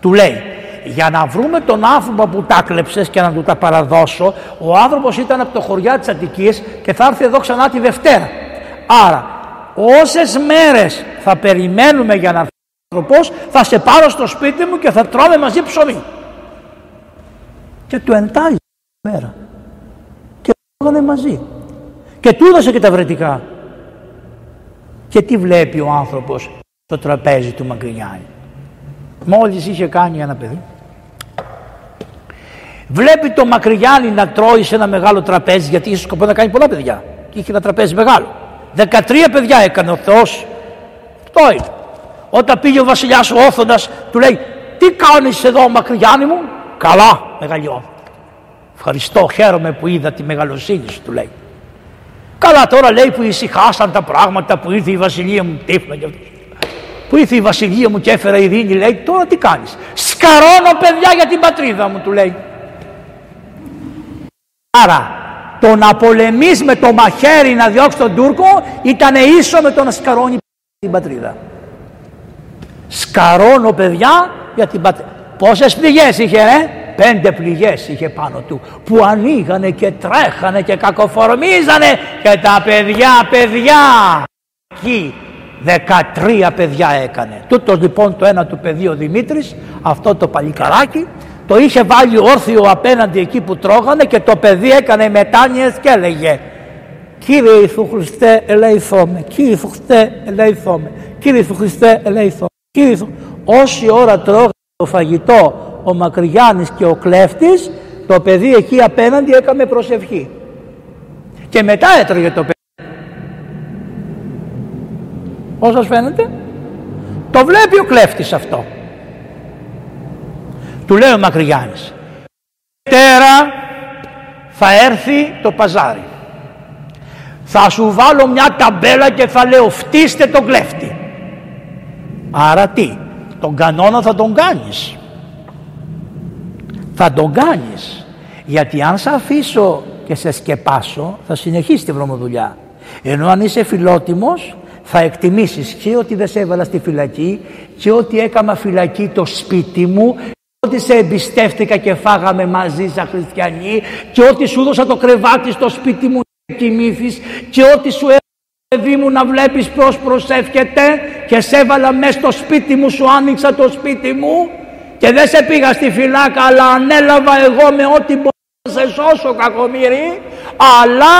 Του λέει, για να βρούμε τον άνθρωπο που τα κλέψες και να του τα παραδώσω, ο άνθρωπος ήταν από το χωριά της Αττικής και θα έρθει εδώ ξανά τη Δευτέρα. Άρα, όσες μέρες θα περιμένουμε για να έρθει ο άνθρωπος, θα σε πάρω στο σπίτι μου και θα τρώμε μαζί ψωμί. Και του εντάλλει τη μέρα. Και τρώγανε μαζί. Και του έδωσε και τα βρετικά. Και τι βλέπει ο άνθρωπος στο τραπέζι του Μακρυγιάννη? Μόλις είχε κάνει ένα παιδί. Βλέπει το Μακρυγιάννη να τρώει σε ένα μεγάλο τραπέζι, γιατί είχε σκοπό να κάνει πολλά παιδιά. Και είχε ένα τραπέζι μεγάλο. δεκατρία παιδιά έκανε ο Θεός. Αυτό είναι. Όταν πήγε ο βασιλιάς ο Όθωνας, του λέει, τι κάνεις εδώ Μακρυγιάννη μου? Καλά, μεγαλειώ. Ευχαριστώ, χαίρομαι που είδα τη μεγαλοσύνη σου, του λέει. Καλά τώρα, λέει, που ησυχάσαν τα πράγματα, που ήρθε η βασιλεία μου, τύφλα και αυτό. Που ήρθε η βασιλεία μου και έφερε ειρήνη, λέει, τώρα τι κάνεις? Σκαρώνω παιδιά για την πατρίδα μου, του λέει. Άρα το να πολεμείς με το μαχαίρι να διώξει τον Τούρκο ήταν ίσο με το να σκαρώνει την πατρίδα. Σκαρώνω παιδιά για την πατρίδα. Πόσες πληγές είχε, ε? Πέντε πληγές είχε πάνω του, που ανοίγανε και τρέχανε και κακοφορμίζανε και τα παιδιά, παιδιά εκεί. δεκατρία παιδιά έκανε. Τούτος λοιπόν το ένα του παιδί ο Δημήτρης, αυτό το παλικαράκι, το είχε βάλει όρθιο απέναντι εκεί που τρώγανε και το παιδί έκανε μετάνοιες και έλεγε, Κύριε Ιησού Χριστέ ελέησό με, Κύριε Ιησού Χριστέ ελέησό με, Κύριε Ιησού Χριστέ ελέησό με. Όση ώρα τρώγανε το φαγητό ο Μακρυγιάννης και ο κλέφτης, το παιδί εκεί απέναντι έκανε προσευχή. Και μετά έτρωγε το παιδί. Πώς σας φαίνεται? Το βλέπει ο κλέφτης αυτό. Του λέει ο Μακρυγιάννης, Τέρα θα έρθει το παζάρι. Θα σου βάλω μια ταμπέλα και θα λέω φτύστε τον κλέφτη. Άρα τι? Τον κανόνα θα τον κάνεις. Θα τον κάνεις. Γιατί αν σε αφήσω και σε σκεπάσω θα συνεχίσει τη βρωμοδουλειά. Ενώ αν είσαι φιλότιμος θα εκτιμήσεις και ότι δεν σε έβαλα στη φυλακή και ότι έκανα φυλακή το σπίτι μου και ότι σε εμπιστεύτηκα και φάγαμε μαζί σαν χριστιανοί και ότι σου δώσα το κρεβάτι στο σπίτι μου να κοιμήθεις και ότι σου έβαλα το παιδί μου να βλέπεις πώς προσεύχεται και σε έβαλα μέσα στο σπίτι μου, σου άνοιξα το σπίτι μου και δεν σε πήγα στη φυλάκα, αλλά ανέλαβα εγώ με ό,τι μπορώ να σε σώσω, κακομοίρη, αλλά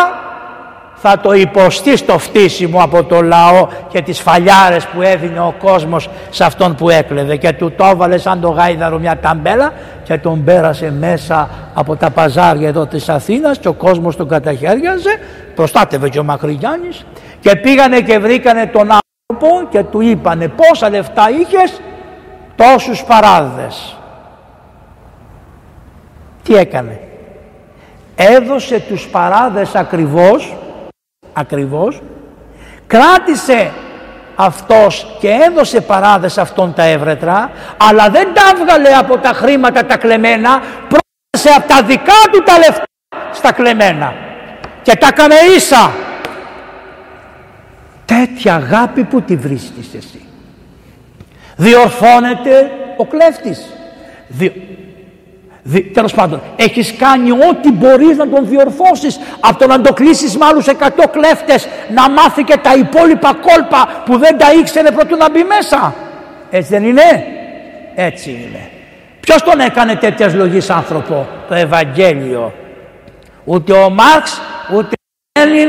θα το υποστεί στο φτύσιμο από το λαό και τις φαλιάρες που έδινε ο κόσμος σε αυτόν που έκλεβε, και του το έβαλε σαν το γάιδαρο μια ταμπέλα και τον πέρασε μέσα από τα παζάρια εδώ της Αθήνας και ο κόσμος τον καταχέριαζε, προστάτευε και ο Μακρυγιάννης, και πήγανε και βρήκανε τον άνθρωπο και του είπανε πόσα λεφτά είχες, τόσους παράδες. Τι έκανε? Έδωσε τους παράδες ακριβώς, ακριβώς, κράτησε αυτός και έδωσε παράδες αυτόν τα έβρετρα, αλλά δεν τα έβγαλε από τα χρήματα τα κλεμμένα, πρόσθεσε από τα δικά του τα λεφτά στα κλεμμένα και τα έκανε ίσα. Τέτοια αγάπη που τη βρίσκεις εσύ? Διορθώνεται ο κλέφτης. Δι... Δι... Τέλος πάντων, έχεις κάνει ό,τι μπορείς να τον διορθώσεις, από το να τον κλείσεις με άλλους εκατό κλέφτες να μάθει και τα υπόλοιπα κόλπα που δεν τα ήξερε προτού να μπει μέσα. Έτσι δεν είναι? Έτσι είναι. Ποιος τον έκανε τέτοιας λογής άνθρωπο? Το Ευαγγέλιο. Ούτε ο Μάρξ, ούτε ο Έλλην,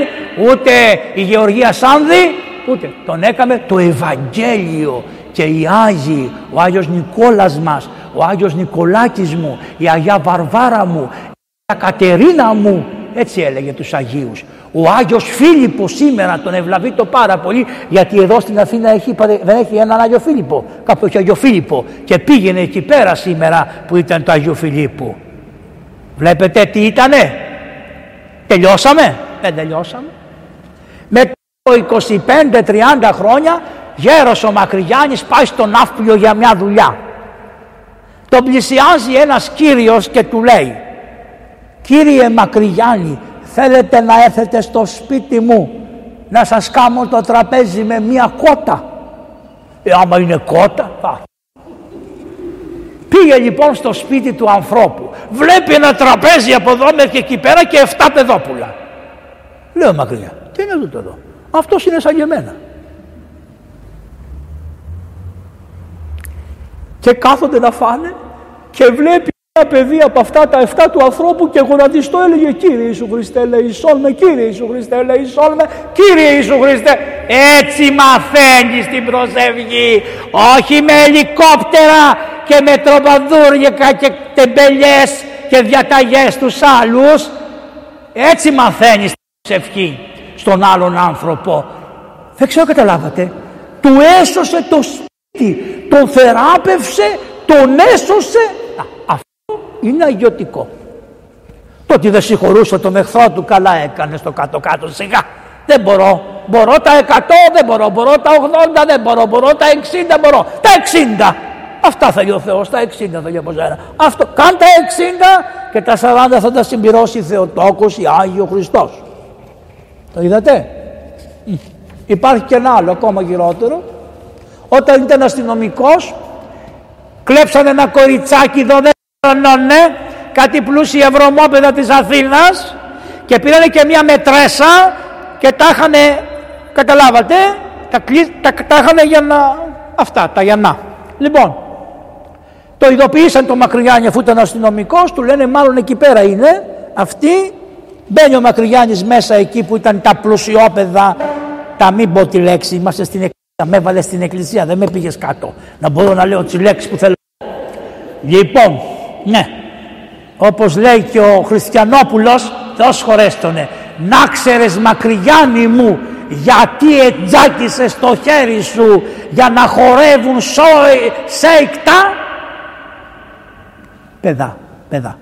ούτε η Γεωργία Σάνδη, ούτε. Τον έκαμε το Ευαγγέλιο. Και οι Άγιοι, ο Άγιος Νικόλας μας, ο Άγιος Νικολάκης μου, η Αγία Βαρβάρα μου, η Αγία Κατερίνα μου, έτσι έλεγε τους Αγίους. Ο Άγιος Φίλιππος σήμερα τον ευλαβεί το πάρα πολύ, γιατί εδώ στην Αθήνα έχει, δεν έχει έναν Άγιο Φίλιππο, κάποιο Άγιο Φίλιππο, και πήγαινε εκεί πέρα σήμερα που ήταν το Αγίου Φιλίππου. Βλέπετε τι ήτανε? Τελειώσαμε? Δεν τελειώσαμε. Μετά από είκοσι πέντε τριάντα χρόνια γέρος ο Μακρυγιάννης πάει στο Ναύπλιο για μια δουλειά. Τον πλησιάζει ένας κύριος και του λέει: «Κύριε Μακρυγιάννη, θέλετε να έρθετε στο σπίτι μου να σας κάνω το τραπέζι με μια κότα?» «Ε, άμα είναι κότα, θα». Πήγε λοιπόν στο σπίτι του ανθρώπου. Βλέπει ένα τραπέζι από εδώ μέχρι εκεί πέρα και εφτά παιδόπουλα. Λέω: «Μακρυγιάννη, τι είναι αυτό εδώ? Αυτός είναι σαν και εμένα». Και κάθονται να φάνε και βλέπει ένα παιδί από αυτά τα εφτά του ανθρώπου και γονατιστό έλεγε: «Κύριε Ιησού Χριστέ, ελεησόν με, Κύριε Ιησού Χριστέ, ελεησόν με, Κύριε Ιησού Χριστέ». Έτσι μαθαίνεις την προσευχή, όχι με ελικόπτερα και με τροπαδούρικα και τεμπελιές και διαταγές τους άλλους. Έτσι μαθαίνεις την προσευχή στον άλλον άνθρωπο. Δεν ξέρω, καταλάβατε? Του έσωσε το σπίτι, τον θεράπευσε, τον έσωσε. Α, αυτό είναι αγιωτικό. Το ότι δεν συγχωρούσε τον εχθρό του, καλά έκανε στο κάτω-κάτω, σιγά. Δεν μπορώ. Μπορώ τα εκατό, δεν μπορώ. Μπορώ τα ογδόντα, δεν μπορώ. Μπορώ τα εξήντα, μπορώ. Τα εξήντα. Αυτά θέλει ο Θεός, τα εξήντα θέλει από σένα. Αυτό, κάν τα εξήντα και τα σαράντα θα τα συμπληρώσει η Θεοτόκος, η Άγιο Χριστός. Το είδατε? Υπάρχει και ένα άλλο ακόμα γυρότερο. Όταν ήταν αστυνομικός, κλέψανε ένα κοριτσάκι δώδεκα χρονών, ναι, κάτι πλούσια βρωμόπαιδα της Αθήνας, και πήρανε και μία μετρέσα και τα είχανε, καταλάβατε, τα, τα, τα είχανε για να, αυτά, τα γιανά. Λοιπόν, το ειδοποιήσαν το Μακρυγιάννη αφού ήταν αστυνομικός, του λένε μάλλον εκεί πέρα είναι, αυτή, μπαίνει ο Μακρυγιάννης μέσα εκεί που ήταν τα πλουσιόπαιδα, τα μην πω τη λέξη, είμαστε στην εκκλησία. Με έβαλε στην εκκλησία, δεν με πήγες κάτω να μπορώ να λέω τις λέξεις που θέλω. Λοιπόν, ναι, όπως λέει και ο Χριστιανόπουλος, Θεός χωρέστονε, να ξέρεις Μακρυγιάννη μου, γιατί ετζάκισες το χέρι σου για να χορεύουν σέικτα παιδά, παιδά,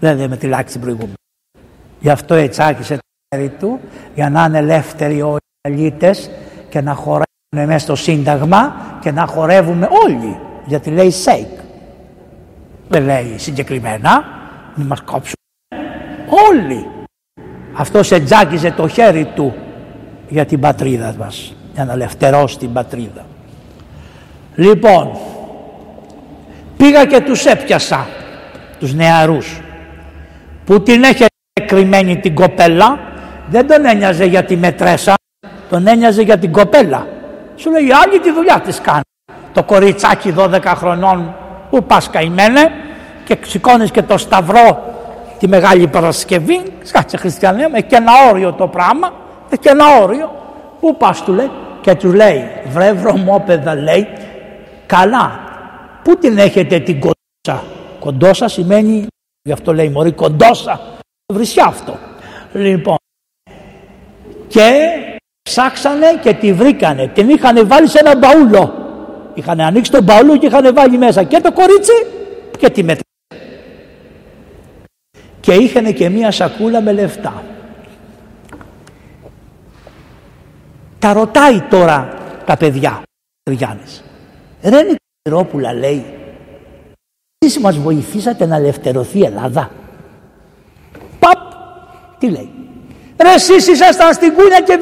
δεν δε με τη λάξη προηγούμενη. Γι' αυτό ετζάκισε το χέρι του, για να είναι ελεύθεροι όλοι οι Ισραηλίτες και να χορεύουν μέσα στο Σύνταγμα και να χορεύουμε όλοι, γιατί λέει σέικ, δεν λέει συγκεκριμένα, μην μας κόψουν όλοι. Αυτός ετζάκιζε το χέρι του για την πατρίδα μας, για να ελευθερώσει την πατρίδα. Λοιπόν, πήγα και τους έπιασα τους νεαρούς που την έχει κρυμμένη την κοπέλα. Δεν τον ένοιαζε για τη μετρέσα, τον ένοιαζε για την κοπέλα. Σου λέει οι άλλοι τη δουλειά της κάνουν. Το κοριτσάκι δώδεκα χρονών που πας καημένε, και σηκώνεις και το σταυρό τη Μεγάλη Παρασκευή. Σκάτσε Χριστιανέ, έχει και ένα όριο το πράγμα. και ένα όριο. Πού πας, του λέει, και του λέει, βρε βρωμόπεδα, λέει, καλά, πού την έχετε την κοντόσα. Κοντόσα σημαίνει, γι' αυτό λέει μωρή, κοντόσα, βρισιά αυτό. Λοιπόν, και ψάξανε και τη βρήκανε, την είχαν βάλει σε ένα μπαούλο. Είχαν ανοίξει τον μπαούλο και είχαν βάλει μέσα και το κορίτσι και τη μετρά. Και είχανε και μία σακούλα με λεφτά. Τα ρωτάει τώρα τα παιδιά, ο Γιάννης. Ρε Νικολοπούλα, λέει, εσείς μας βοηθήσατε να ελευθερωθεί η Ελλάδα. Παπ, τι λέει. Ρε εσείς ήσασταν στην κούνια και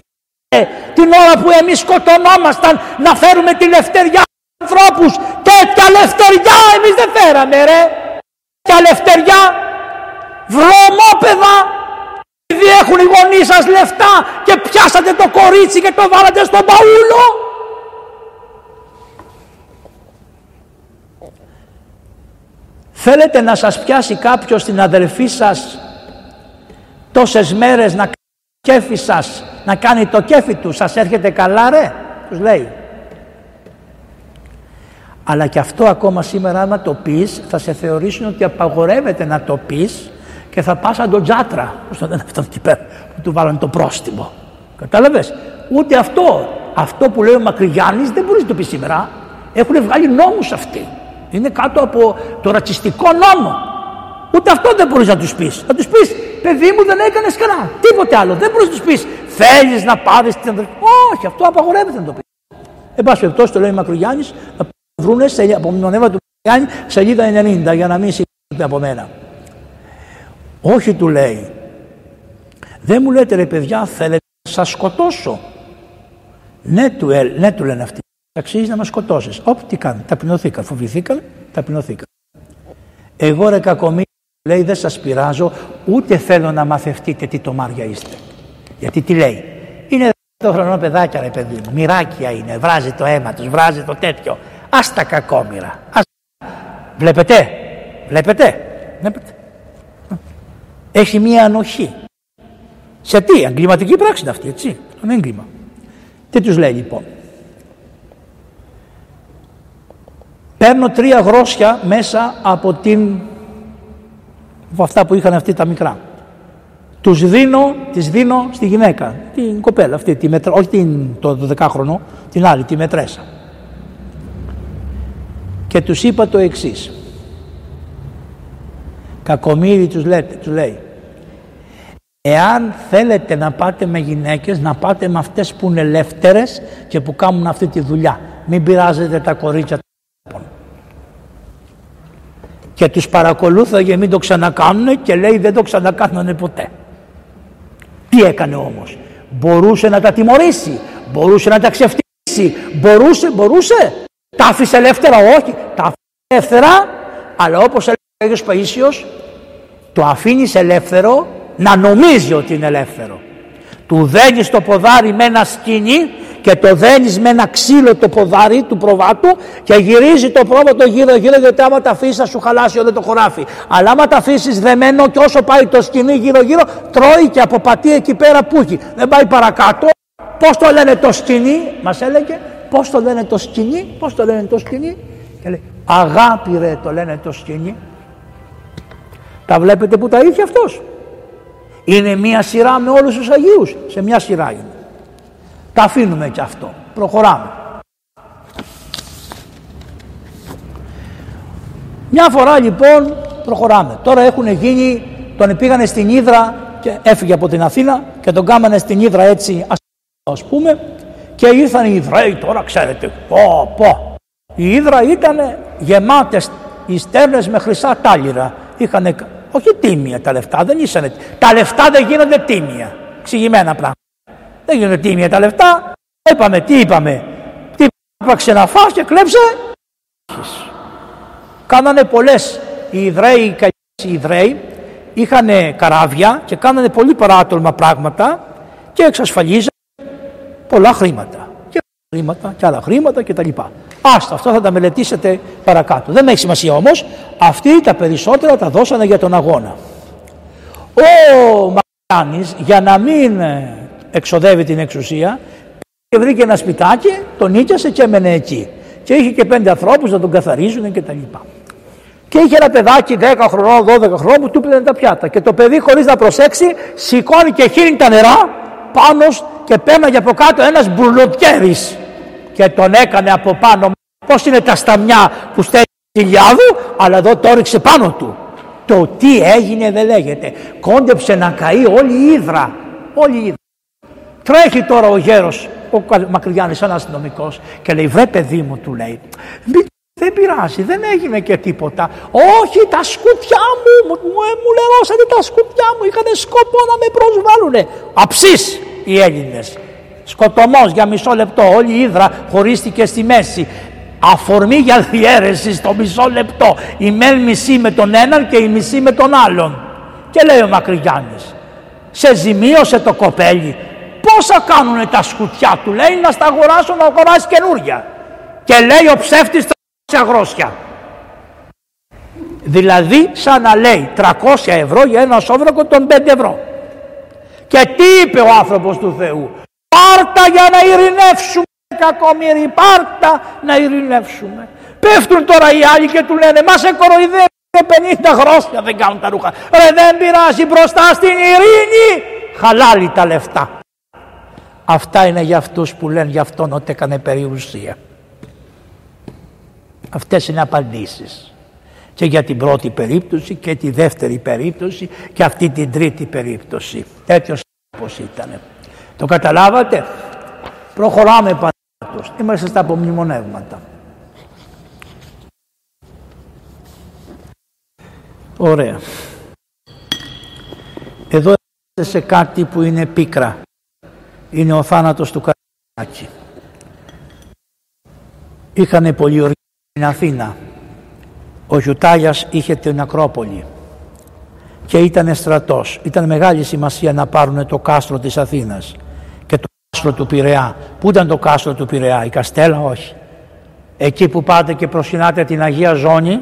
την ώρα που εμείς σκοτωνόμασταν να φέρουμε τη λευτεριά στους ανθρώπους. Τέτοια λευτεριά εμείς δεν φέραμε, ρε. Τέτοια λευτεριά. Βρωμόπεδα, επειδή έχουν οι γονείς σας λεφτά και πιάσατε το κορίτσι και το βάλατε στον παούλο. Θέλετε να σας πιάσει κάποιος την αδελφή σας τόσες μέρες να κάνει το κέφι σας, να κάνει το κέφι του, σας έρχεται καλά, ρε, τους λέει. Αλλά και αυτό ακόμα σήμερα άμα το πεις θα σε θεωρήσουν ότι απαγορεύεται να το πεις και θα πας σαν τον Τζάτρα, που τον είναι αυτόν εκεί πέρα, που του βάλανε το πρόστιμο. Κατάλαβες, ούτε αυτό, αυτό που λέει ο Μακρυγιάννης δεν μπορείς να το πεις σήμερα. Έχουν βγάλει νόμους αυτοί. Είναι κάτω από το ρατσιστικό νόμο. Ούτε αυτό δεν μπορείς να τους πεις. Να τους πεις, παιδί μου δεν έκανες καλά. Τίποτε άλλο. Δεν μπορείς να τους πεις, θέλεις να πάρεις την αδερφή. Όχι, αυτό απαγορεύεται να το πεις. Εν πάση περιπτώσει, το λέει ο Μακρυγιάννης, να βρούνε σε, από μνημονεύμα του Μακρυγιάννη, σελίδα ενενήντα, για να μην συγχωρείτε από μένα. Όχι, του λέει, δεν μου λέτε, ρε παιδιά, θέλετε να σας σκοτώσω. Ναι, του, ε, ναι, του λένε αυτοί, αξίζει να μας σκοτώσεις. Όπ, τι κάνουν, ταπεινωθήκαν, φοβηθήκαν, ταπεινωθήκαν. Εγώ, ρε κακομοίρα, λέει, δεν σας πειράζω, ούτε θέλω να μαθευτείτε τι τομάρια είστε. Γιατί τι λέει, είναι δεκαοκτώ χρονών παιδάκια, ρε παιδί μου, μοιράκια είναι, βράζει το αίμα τους, βράζει το τέτοιο. Ας τα κακόμοιρα, ας... Βλέπετε, βλέπετε, βλέπετε. Έχει μία ανοχή. Σε τι, εγκληματική πράξη είναι αυτή, έτσι, τον έγκλημα. Τι τους λέει λοιπόν. Παίρνω τρία γρόσια μέσα από την... από αυτά που είχαν αυτοί τα μικρά. Τους δίνω, τις δίνω στη γυναίκα, την κοπέλα αυτή, τη μετρα... όχι την, το δεκάχρονο, την άλλη, τη μετρέσα. Και τους είπα το εξής. Κακομοίροι, τους, τους λέει, εάν θέλετε να πάτε με γυναίκες, να πάτε με αυτές που είναι ελεύθερες και που κάνουν αυτή τη δουλειά. Μην πειράζετε τα κορίτσια των. Και τους παρακολούθαγε μην το ξανακάνουν και λέει δεν το ξανακάνουν ποτέ. Τι έκανε όμως. Μπορούσε να τα τιμωρήσει, μπορούσε να τα ξεφτύσει, μπορούσε, μπορούσε. Τα άφησε ελεύθερα, όχι, τα άφησε ελεύθερα, αλλά όπως έλεγε ο Άγιος Παΐσιος, το αφήνεις ελεύθερο να νομίζει ότι είναι ελεύθερο. Του δένεις το ποδάρι με ένα σκοινί και το δένεις με ένα ξύλο το ποδάρι του προβάτου και γυρίζει το πρόβατο γύρω γύρω, γιατί άμα τα αφήσεις θα σου χαλάσει όλο το χωράφι. Αλλά άμα τα αφήσεις δεμένο και όσο πάει το σκοινί γύρω γύρω, τρώει και αποπατεί εκεί πέρα που έχει. Δεν πάει παρακάτω. Πώς το λένε το σκοινί, μας έλεγε, πώς το λένε το σκοινί, πώς το λένε το σκοινί. Και λέει, αγάπη ρε, το λένε το σκοινί. Τα βλέπετε που τα είχε αυτός. Είναι μία σειρά με όλους τους Αγίους. Σε μία σειρά είναι. Τα αφήνουμε και αυτό. Προχωράμε. Μια φορά λοιπόν προχωράμε. Τώρα έχουν γίνει, τον πήγανε στην Ύδρα και έφυγε από την Αθήνα και τον κάμανε στην Ύδρα έτσι ας πούμε και ήρθαν οι Ιδραίοι τώρα ξέρετε. Πω, πω. Η Ύδρα ήταν γεμάτες οι στέρνες με χρυσά τάλιρα. Είχανε... όχι τίμια τα λεφτά, δεν ήσανε. Τα λεφτά δεν γίνονται τίμια. Εξηγημένα πράγματα. Δεν γίνονται τίμια τα λεφτά. Είπαμε, τι είπαμε. Τι είπαξε να φας και κλέψε. Κάνανε πολλές. Οι Ιδραίοι, οι Ιδραίοι είχαν καράβια και κάνανε πολύ παράτολμα πράγματα και εξασφαλίζανε πολλά χρήματα. Και χρήματα και άλλα χρήματα κτλ. Άστα, αυτό θα τα μελετήσετε παρακάτω. Δεν έχει σημασία όμως. Αυτοί τα περισσότερα τα δώσανε για τον αγώνα. Ο Μακρυγιάννης για να μην εξοδεύει την εξουσία, και βρήκε ένα σπιτάκι, τον νοίκιασε και έμενε εκεί. Και είχε και πέντε ανθρώπους να τον καθαρίζουν και τα λοιπά. Και είχε ένα παιδάκι δέκα χρονών, δώδεκα χρονών που του πλένε τα πιάτα. Και το παιδί, χωρίς να προσέξει, σηκώνει και χύνει τα νερά πάνω και πέρναγε από κάτω ένας μπουρλωτκέρης. Και τον έκανε από πάνω. Πώς είναι τα σταμιά που στέλνει τη Λιάδου, αλλά εδώ το έριξε πάνω του. Το τι έγινε δεν λέγεται. Κόντεψε να καεί όλη η Ύδρα. Όλη η Ύδρα. Τρέχει τώρα ο γέρος, ο Μακρυγιάννης, ένας αστυνομικός, και λέει: «Βρε παιδί μου», του λέει, «δεν πειράζει, δεν έγινε και τίποτα». «Όχι, τα σκουπιά μου, μου, μου, μου λερώσανε τα σκουπιά μου, είχανε σκοπό να με προσβάλλουνε». Αψείς οι Έλληνες. Σκοτωμός για μισό λεπτό, όλη η Ύδρα χωρίστηκε στη μέση. Αφορμή για διαίρεση στο μισό λεπτό. Η μεν μισή με τον έναν και η μισή με τον άλλον. Και λέει ο Μακρυγιάννης: «Σε ζημίωσε το κοπέλι. Πόσα κάνουνε τα σκουτιά», του λέει, «να στα αγοράσω, να αγοράσει καινούρια». Και λέει ο ψεύτης τριακόσια αγρόσια. Δηλαδή σαν να λέει τριακόσια ευρώ για ένα σόβρακο των πέντε ευρώ. Και τι είπε ο άνθρωπος του Θεού? «Πάρτα για να ειρηνεύσουμε, κακομοίρη, πάρτα να ειρηνεύσουμε». Πέφτουν τώρα οι άλλοι και του λένε: «Μα σε κοροϊδεύουν, πενήντα χρόνια δεν κάνουν τα ρούχα». Ρε, δεν πειράζει, μπροστά στην ειρήνη χαλάλι τα λεφτά. Αυτά είναι για αυτούς που λένε για αυτόν ότι έκανε περιουσία. Αυτές είναι απαντήσεις. Και για την πρώτη περίπτωση και τη δεύτερη περίπτωση και αυτή την τρίτη περίπτωση. Τέτοιος όπως ήταν. Το καταλάβατε? Προχωράμε παρακάτω. Είμαστε στα απομνημονεύματα. Ωραία. Εδώ είμαστε σε κάτι που είναι πίκρα. Είναι ο θάνατος του Καρδιάκη. Είχανε πολιορκία στην Αθήνα. Ο Γιουτάγιας είχε την Ακρόπολη και ήταν στρατός. Ήταν μεγάλη σημασία να πάρουν το κάστρο της Αθήνας και το κάστρο του Πειραιά. Πού ήταν το κάστρο του Πειραιά? Η Καστέλα? Όχι. Εκεί που πάτε και προσκυνάτε την Αγία Ζώνη,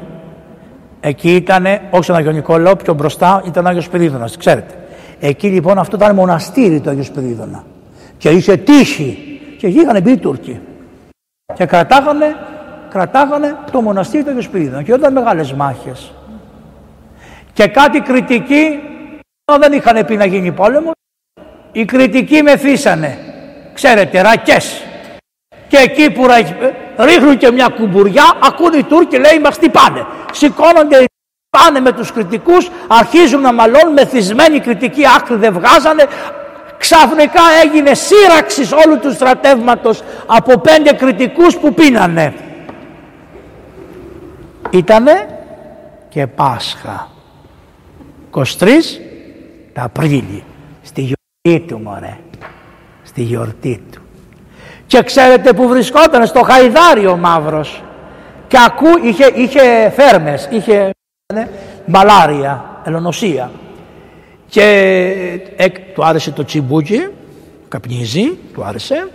εκεί ήταν, όχι στον Άγιο Νικόλαο, πιο μπροστά ήταν Άγιος Πυρίδωνας, ξέρετε. Εκεί λοιπόν αυτό ήταν μοναστήρι του Άγιος Πυρίδωνα. Και είχε τύχη. Και εκεί είχαν μπει οι Τούρκοι. Και κρατάγανε, κρατάγανε το μοναστήρι του Αγίου Σπυρίδωνα. Και ήταν μεγάλες μάχες. Και κάτι κριτικοί, δεν είχαν πει να γίνει πόλεμο. Οι κριτικοί μεθύσανε. Ξέρετε, ρακές. Και εκεί που ρίχνουν και μια κουμπουριά, ακούν οι Τούρκοι, λέει, μας τυπάνε. Σηκώνονται, πάνε με τους κριτικούς, αρχίζουν να μαλώνουν, μεθυσμένοι κριτικοί, άκρη δεν βγάζανε. Ξαφνικά έγινε σύραξη όλου του στρατεύματος από πέντε κριτικούς που πίνανε. Ήτανε και Πάσχα. εικοστή τρίτη Απρίλη. Στη γιορτή του, μωρέ. Στη γιορτή του. Και ξέρετε που βρισκόταν? Στο Χαϊδάρι ο Μαύρος. Και ακού, είχε, είχε φέρμες, είχε μαλάρια, ελονοσία. Και ε, του άρεσε το τσιμπούκι, καπνίζει, του άρεσε,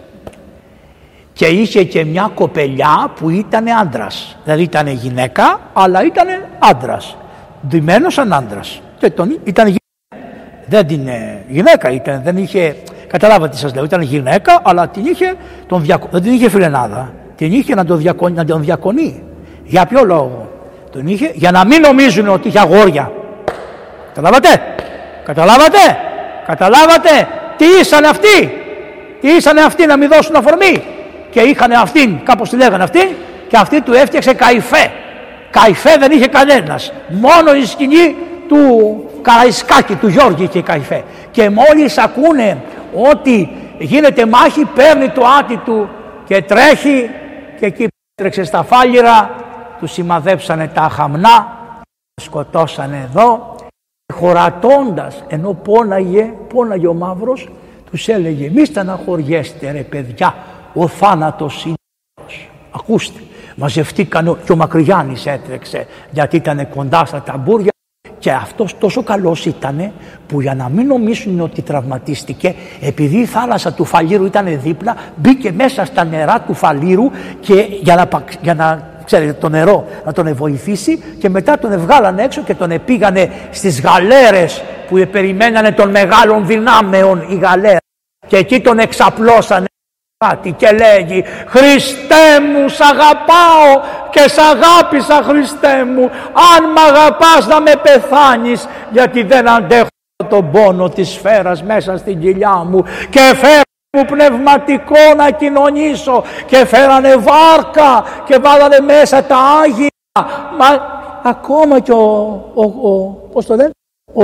και είχε και μια κοπελιά που ήταν άντρας. Δηλαδή ήταν γυναίκα, αλλά ήταν άντρας. Ντυμένος σαν άντρας. Και τον, ήταν γυναίκα. Δεν την γυναίκα ήταν, δεν είχε, καταλάβατε τι σας λέω, ήταν γυναίκα, αλλά την είχε, τον, δεν την είχε φιλενάδα. Την είχε να τον, διακο, να τον διακονεί. Για ποιο λόγο? Τον είχε για να μην νομίζουν ότι είχε αγόρια. Καταλάβατε? Καταλάβατε, καταλάβατε, τι ήσανε αυτοί, τι ήσανε αυτοί να μην δώσουν αφορμή. Και είχανε αυτήν, κάπως τη λέγανε αυτήν, και αυτή του έφτιαξε καϊφέ. Καϊφέ δεν είχε κανένας, μόνο η σκηνή του Καραϊσκάκη, του Γιώργη και καϊφέ. Και μόλις ακούνε ότι γίνεται μάχη, παίρνει το άτι του και τρέχει, και εκεί τρέξε στα φάλιρα, του σημαδέψανε τα χαμνά, σκοτώσανε εδώ. Χωρατώντας, ενώ πόναγε, πόναγε ο Μαύρος, τους έλεγε: «Μη στεναχωριέστε, ρε παιδιά, ο θάνατος είναι τέλος». Ακούστε, μαζευτήκαν και ο Μακρυγιάννης έτρεξε, γιατί ήταν κοντά στα ταμπούρια, και αυτός τόσο καλός ήταν που, για να μην νομίσουν ότι τραυματίστηκε, επειδή η θάλασσα του Φαλήρου ήταν δίπλα, μπήκε μέσα στα νερά του Φαλήρου, και για να, για να ξέρετε, το νερό να τον βοηθήσει, και μετά τον βγάλανε έξω και τον επήγανε στις γαλέρες που περιμένανε των μεγάλων δυνάμεων, οι γαλέρες. Και εκεί τον εξαπλώσανε και λέγει: Χριστέ μου, σ' αγαπάω και σ' αγάπησα, Χριστέ μου, αν μ' αγαπάς να με πεθάνεις, γιατί δεν αντέχω τον πόνο της σφαίρας μέσα στην κοιλιά μου, και φέρω μου πνευματικό να κοινωνήσω, και φέρανε βάρκα και βάλανε μέσα τα Άγια. Μα ακόμα και ο, ο, ο πώς το λένε, ο,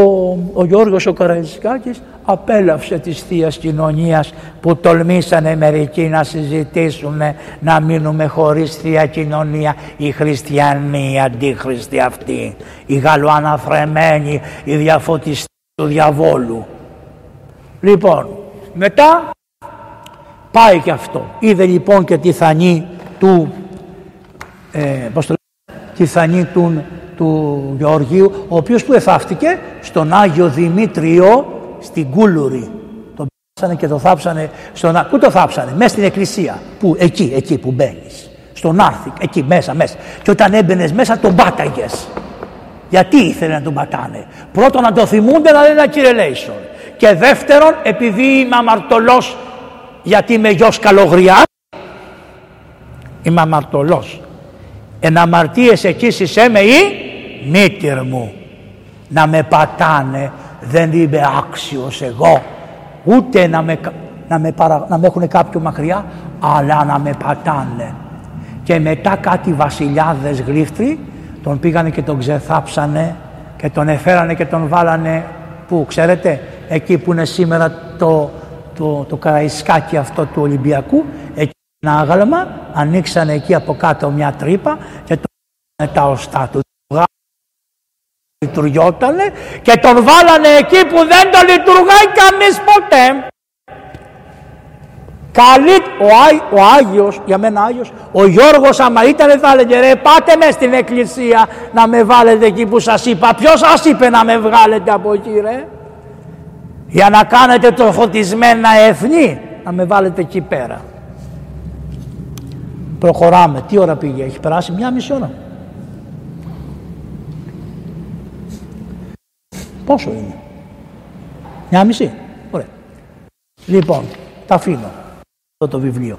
ο Γιώργος ο Καραϊσκάκης απέλαυσε της Θείας Κοινωνίας που τολμήσανε μερικοί να συζητήσουν να μείνουμε χωρίς Θεία Κοινωνία. Οι χριστιανοί, οι αντίχριστοι αυτοί, οι γαλλοαναθρεμένοι, οι διαφωτιστές του διαβόλου. Λοιπόν, μετά πάει και αυτό. Είδε λοιπόν και τη θανή του ε, πώς το λένε, τη θανή του του Γεωργίου, ο οποίος που εθάφτηκε στον Άγιο Δημήτριο στην Κούλουρη. Τον πάσανε και το θάψανε στον Άγιο. Πού το θάψανε, μέσα στην εκκλησία. Πού, εκεί, εκεί που μπαίνεις. Στον Άρθικ, εκεί μέσα, μέσα. Και όταν έμπαινες μέσα, τον πάταγες. Γιατί ήθελε να τον πατάνε? Πρώτον, να το θυμούνται, να λένε acceleration. Και δεύτερον, επειδή είμαι αμαρτωλός, γιατί είμαι γιος Καλογριάς, είμαι αμαρτωλός. Εν αμαρτίες εκείς εισέ με ή μήτυρ μου, να με πατάνε, δεν είμαι άξιος εγώ ούτε να με, να με, παρα, να με έχουν κάποιο μακριά, αλλά να με πατάνε. Και μετά κάτι βασιλιάδες γλύφτροι τον πήγανε και τον ξεθάψανε και τον εφέρανε και τον βάλανε που ξέρετε, εκεί που είναι σήμερα το, το, το Καραϊσκάκι αυτό του Ολυμπιακού, εκεί ένα άγαλμα, ανοίξανε εκεί από κάτω μια τρύπα και τον βάλανε τα οστά του. Λειτουργιότανε και τον βάλανε εκεί που δεν το λειτουργάει κανείς ποτέ. Καλή, ο, Ά, ο Άγιος, για μένα Άγιος, ο Γιώργος άμα ήταν θα έλεγε ρε πάτε με στην εκκλησία να με βάλετε εκεί που σας είπα. Ποιος σας είπε να με βγάλετε από εκεί ρε? Για να κάνετε το φωτισμένα έθνη, να με βάλετε εκεί πέρα. Προχωράμε. Τι ώρα πήγε, έχει περάσει μια μισή ώρα. Πόσο είναι? Μια μισή. Ωραία. Λοιπόν, τα αφήνω αυτό το βιβλίο.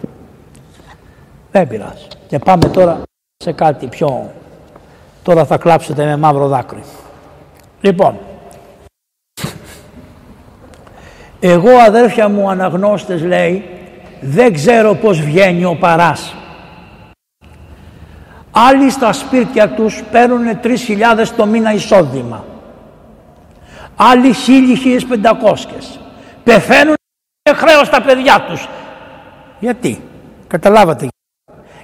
Δεν πειράζει. Και πάμε τώρα σε κάτι πιο... Τώρα θα κλάψετε με μαύρο δάκρυ. Λοιπόν, εγώ αδέρφια μου αναγνώστες λέει, δεν ξέρω πώς βγαίνει ο Παράς. Άλλοι στα σπίτια τους παίρνουν τρεις χιλιάδες το μήνα εισόδημα. Άλλοι χίλιοι, χίλιες πεντακόσιες. Πεθαίνουν και χρέος τα παιδιά τους. Γιατί, καταλάβατε.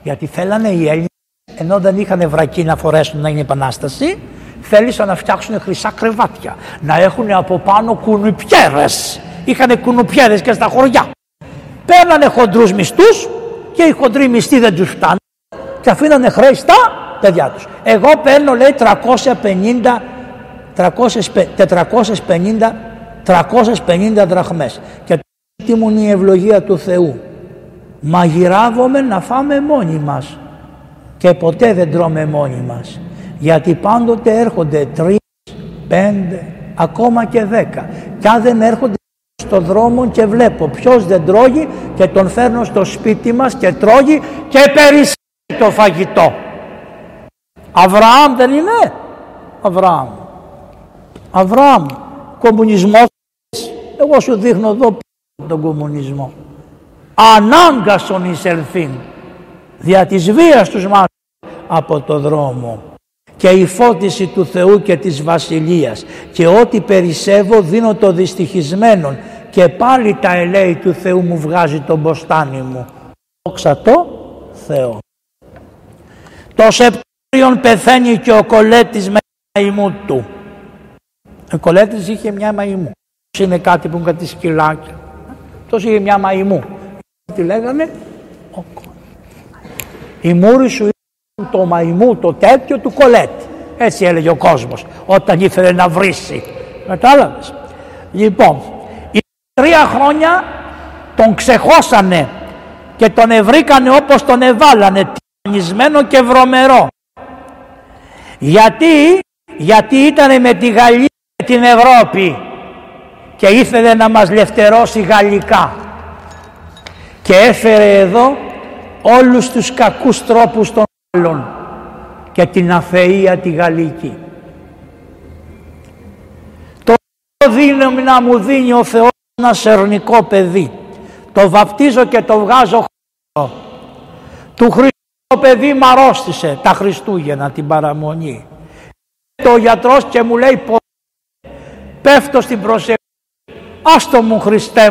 Γιατί θέλανε οι Έλληνες, ενώ δεν είχαν βρακή να φορέσουν να είναι επανάσταση, θέλησαν να φτιάξουν χρυσά κρεβάτια. Να έχουν από πάνω κουνουπιέρες. Είχανε κουνουπιέρες και στα χωριά. Παίρνανε χοντρούς μισθούς και οι χοντροί μισθοί δεν τους φτάνουν και αφήνανε χρέη στα παιδιά τους. Εγώ παίρνω λέει τριακόσιες πενήντα δραχμές και τι μου είναι η ευλογία του Θεού, μαγειράβομαι να φάμε μόνοι μας και ποτέ δεν τρώμε μόνοι μας, γιατί πάντοτε έρχονται τρεις, πέντε, ακόμα και δέκα και αν δεν έρχονται στον δρόμο και βλέπω ποιος δεν τρώγει και τον φέρνω στο σπίτι μας και τρώγει και περισσεύει το φαγητό. Αβραάμ δεν είναι? Αβραάμ. Αβραάμ. Κομμουνισμός. Εγώ σου δείχνω εδώ τον κομμουνισμό. Ανάγκασον εισελφήν δια της βίας τους μάθει από το δρόμο και η φώτιση του Θεού και της Βασιλείας και ό,τι περισσεύω δίνω το δυστυχισμένον και πάλι τα ελέη του Θεού μου βγάζει τον μποστάνι μου. Δόξα τω Θεό. Το Σεπτέμβριον πεθαίνει και ο Κολέτης με τη μαϊμού του. Ο Κολέτης είχε μια μαϊμού. Είναι κάτι που είναι κάτι σκυλάκια. Αυτός είχε μια μαϊμού. Τι λέγανε? Η μούρη σου ήταν το μαϊμού, το τέτοιο του Κολέτη. Έτσι έλεγε ο κόσμος όταν ήθελε να βρήσει. Κατάλαβες? Λοιπόν, οι τρία χρόνια τον ξεχώσανε και τον ευρήκανε όπως τον εβάλανε, τυφανισμένο και βρωμερό. Γιατί, γιατί ήταν με τη Γαλλία και την Ευρώπη και ήθελε να μας λευτερώσει γαλλικά. και έφερε εδώ όλους τους κακούς τρόπους των άλλων και την αφεία τη γαλλική. Το δίνει να μου δίνει ο Θεός ένα σερνικό παιδί, το βαπτίζω και το βγάζω χώρο. Του Χριστού παιδί μ' αρρώστησε τα Χριστούγεννα την παραμονή. Ο γιατρός και μου λέει ποτέ, πέφτω στην προσευχή, άστο μου Χριστέ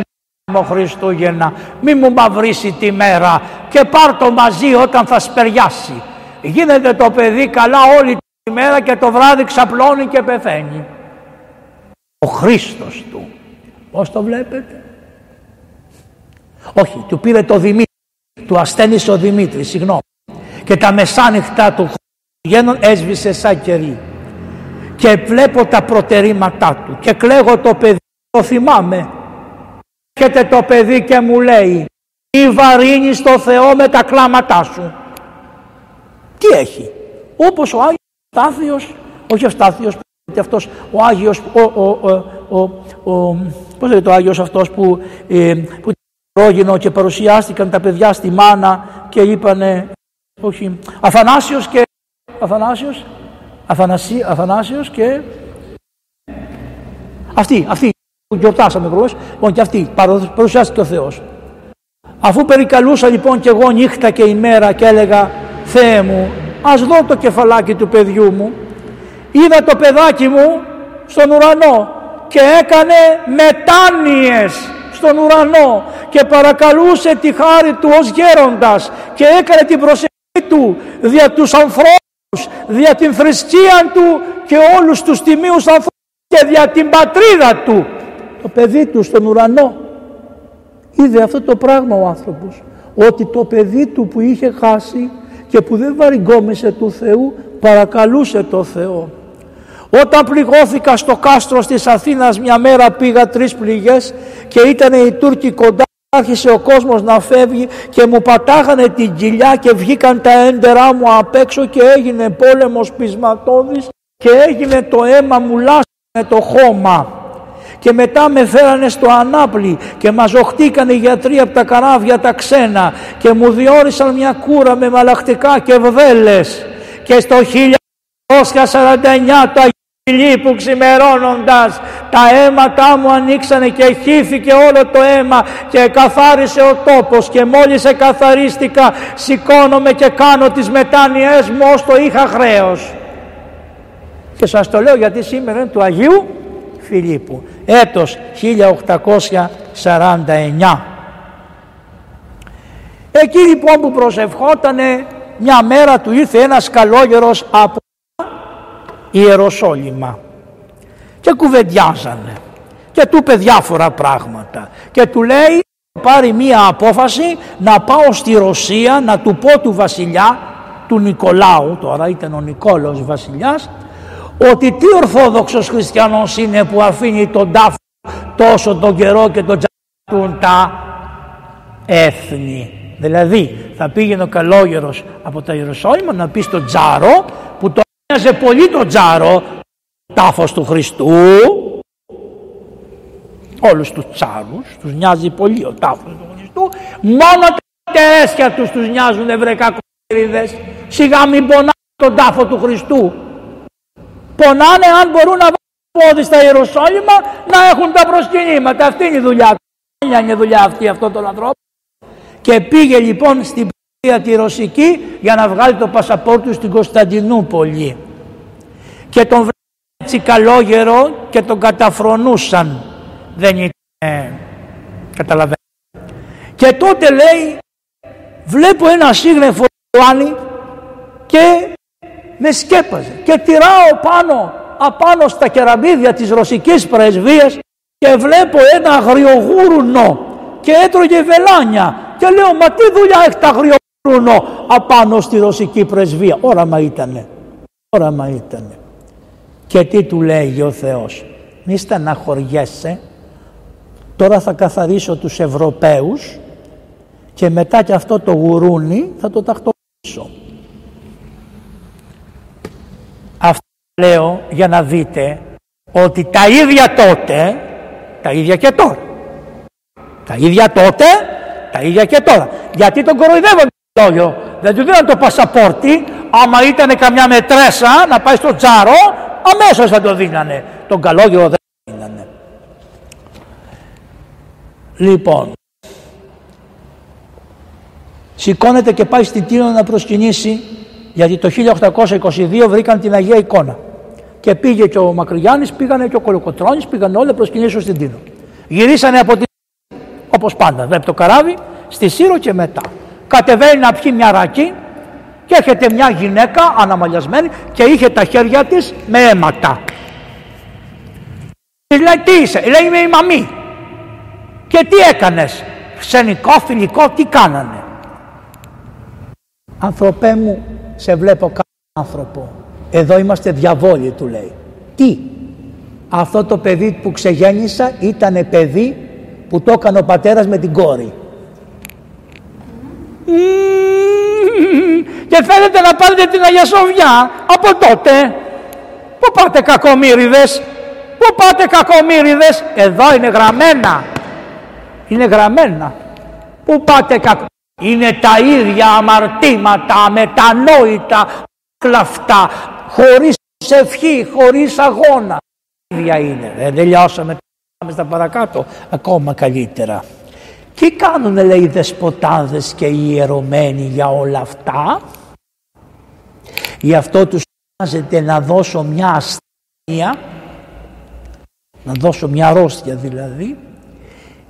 μου Χριστούγεννα, μη μου μαυρίσει τη μέρα και πάρ' το μαζί όταν θα σπεριάσει. Γίνεται το παιδί καλά όλη τη μέρα και το βράδυ ξαπλώνει και πεθαίνει. Ο Χριστός του, πώς το βλέπετε? Όχι, του πήρε το Δημήτρη, του ασθένησε ο Δημήτρης, συγγνώμη, και τα μεσάνυχτα του Χριστουγέννων έσβησε σαν κερί. Και βλέπω τα προτερήματά του και κλαίγω το παιδί, το θυμάμαι. Έρχεται το παιδί και μου λέει, τι βαρύνεις το Θεό με τα κλάματά σου? Τι έχει? Όπως ο Άγιος Στάθιος, όχι ο Στάθιος, αυτός, ο Άγιος, ο, ο, ο, ο, ο, πώς λέει το Άγιος αυτός που, ε, που ήταν ρόγινο και παρουσιάστηκαν τα παιδιά στη μάνα και είπανε, όχι, Αθανάσιος και, Αθανάσιος, Αθανασί, Αθανάσιος και αυτοί, αυτοί που γιορτάσαμε προηγουμένως, λοιπόν, και αυτοί παρουσιάστηκε ο Θεός. Αφού περικαλούσα λοιπόν και εγώ νύχτα και ημέρα και έλεγα, Θεέ μου, ας δω το κεφαλάκι του παιδιού μου, είδα το παιδάκι μου στον ουρανό και έκανε μετάνοιες στον ουρανό και παρακαλούσε τη χάρη του ως γέροντας και έκανε την προσευχή του δια τους ανθρώπους, δια την θρησκεία του και όλους τους τιμίους ανθρώπους και δια την πατρίδα του. Το παιδί του στον ουρανό είδε αυτό το πράγμα ο άνθρωπος, ότι το παιδί του που είχε χάσει και που δεν βαριγκόμισε του Θεού, παρακαλούσε το Θεό. Όταν πληγώθηκα στο κάστρο της Αθήνας, μια μέρα πήγα τρεις πληγές και ήταν οι Τούρκοι κοντά, άρχισε ο κόσμος να φεύγει και μου πατάγανε την κοιλιά και βγήκαν τα έντερά μου απ' έξω και έγινε πόλεμος πεισματώδης και έγινε το αίμα μου λάσσανε το χώμα. Και μετά με φέρανε στο Ανάπλη και μαζοχτήκαν οι γιατροί από τα καράβια τα ξένα και μου διόρισαν μια κούρα με μαλακτικά και βδέλες. Και στο χίλια εννιακόσια σαράντα εννιά του Αγίου Φιλίππου ξημερώνοντας, τα αίματά μου ανοίξανε και χύθηκε όλο το αίμα και καθάρισε ο τόπος και μόλις εκαθαρίστηκα σηκώνομαι και κάνω τις μετάνοιές μου ως το είχα χρέος. Και σας το λέω γιατί σήμερα είναι του Αγίου Φιλίππου, έτος χίλια οκτακόσια σαράντα εννιά. Εκεί λοιπόν που προσευχότανε, μια μέρα του ήρθε ένας καλόγερος από Ιεροσόλυμα και κουβεντιάζανε και του είπε διάφορα πράγματα και του λέει, πάρει μια απόφαση να πάω στη Ρωσία να του πω του βασιλιά του Νικολάου, τώρα ήταν ο Νικόλαος βασιλιάς, ότι τι ορθόδοξος χριστιανός είναι που αφήνει τον τάφο τόσο τον καιρό και τον τζακούν τα έθνη. Δηλαδή θα πήγαινε ο καλόγερος από τα Ιεροσόλυμα να πει στον Τζάρο, που το μοιάζε πολύ τον Τζάρο, τάφος του Χριστού, όλους τους Τζάρους τους νοιάζει πολύ ο τάφος του Χριστού, μόνο τα τερέσια τους τους νοιάζουν, ευρεκά κομμυρίδες, σιγά μην πονάνε τον τάφο του Χριστού. Πονάνε αν μπορούν να βάλουν πόδι στα Ιεροσόλυμα να έχουν τα προσκυνήματα. Αυτή είναι η δουλειά. Δεν είναι η δουλειά αυτή αυτών των ανθρώπων. Και πήγε λοιπόν στην πλατεία τη ρωσική για να βγάλει το πασαπόρτου στην Κωνσταντινούπολη. Και τον βρήκαν έτσι καλόγερο και τον καταφρονούσαν. Δεν ήταν. Καταλαβαίνετε. Και τότε λέει, βλέπω ένα σύγγνεφο Ιωάννη και με σκέπαζε και τυράω πάνω απάνω στα κεραμίδια της ρωσικής πρεσβείας και βλέπω ένα αγριογούρουνο και έτρωγε βελάνια και λέω, μα τι δουλειά έχει τα αγριογούρουνο απάνω στη ρωσική πρεσβεία? Όραμα ήτανε, όραμα ήτανε. Και τι του λέει ο Θεός? Μη στεναχωριέσαι, τώρα θα καθαρίσω τους Ευρωπαίους και μετά και αυτό το γουρούνι θα το τακτοποιήσω. Αυτό λέω για να δείτε ότι τα ίδια τότε, τα ίδια και τώρα, τα ίδια τότε, Τα ίδια και τώρα. Γιατί τον κοροϊδεύαν το λόγιο. Δεν του δίναν το πασαπόρτι. Άμα ήταν καμιά μετρέσα να πάει στο τσάρο, αμέσως θα το δίνανε. Τον καλόγιο δεν το δίνανε. Λοιπόν, σηκώνεται και πάει στην Τίνο να προσκυνήσει, γιατί το χίλια οκτακόσια είκοσι δύο βρήκαν την Αγία Εικόνα. Και πήγε και ο Μακρυγιάννης, πήγανε και ο Κολοκοτρώνης, πήγανε όλοι να προσκυνήσουν στην Τίνο. Γυρίσανε από την Τίνο, όπως πάντα, βλέπει το καράβι, στη Σύρο και μετά. Κατεβαίνει να πιει μια ρακή και έρχεται μια γυναίκα αναμαλιασμένη και είχε τα χέρια της με αίματα. Της λέει, τι είσαι? Λέει, είμαι η μαμή. Και τι έκανες? Ξενικό, φιλικό, τι κάνανε? Ανθρωπέ μου, σε βλέπω κάποιο άνθρωπο. Εδώ είμαστε διαβόλοι, του λέει. Τι? Αυτό το παιδί που ξεγέννησα ήτανε παιδί που το έκανε ο πατέρας με την κόρη. Mm-hmm. Και θέλετε να πάρετε την Αγία Σοφιά από τότε? Πού πάτε κακομύριδες? Πού πάτε κακομύριδες? Εδώ είναι γραμμένα. Είναι γραμμένα. Πού πάτε κακομύριδες? Είναι τα ίδια αμαρτήματα, αμετανόητα, κλαφτά, χωρίς ευχή, χωρίς αγώνα. Τα ίδια είναι. Δεν τελειώσαμε, πάμε στα παρακάτω, ακόμα καλύτερα. Τι κάνουνε, λέει, οι δεσποτάδες και οι ιερωμένοι για όλα αυτά? Γι' αυτό τους χρειάζεται να δώσω μια ασθένεια, να δώσω μια αρρώστια δηλαδή,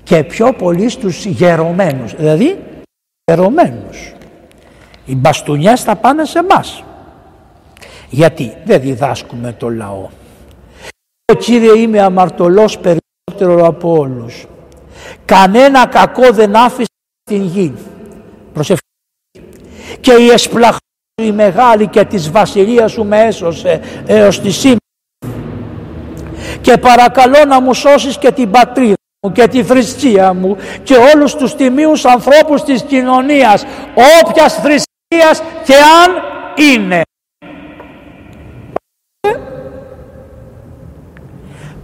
και πιο πολύ στους γερωμένους, δηλαδή γερωμένους. Οι μπαστούνιές θα πάνε σε εμάς. Γιατί δεν διδάσκουμε το λαό. Ο Κύριε, είμαι αμαρτωλός περισσότερο από όλους. Κανένα κακό δεν άφησε στην γη. Προσευχή. Και η εσπλαχνή η μεγάλη και της βασιλείας σου με έσωσε έως τη σήμερα. Και παρακαλώ να μου σώσεις και την πατρίδα μου και τη θρησκεία μου και όλους τους τιμίους ανθρώπους της κοινωνίας, όποιας θρησκείας και αν είναι.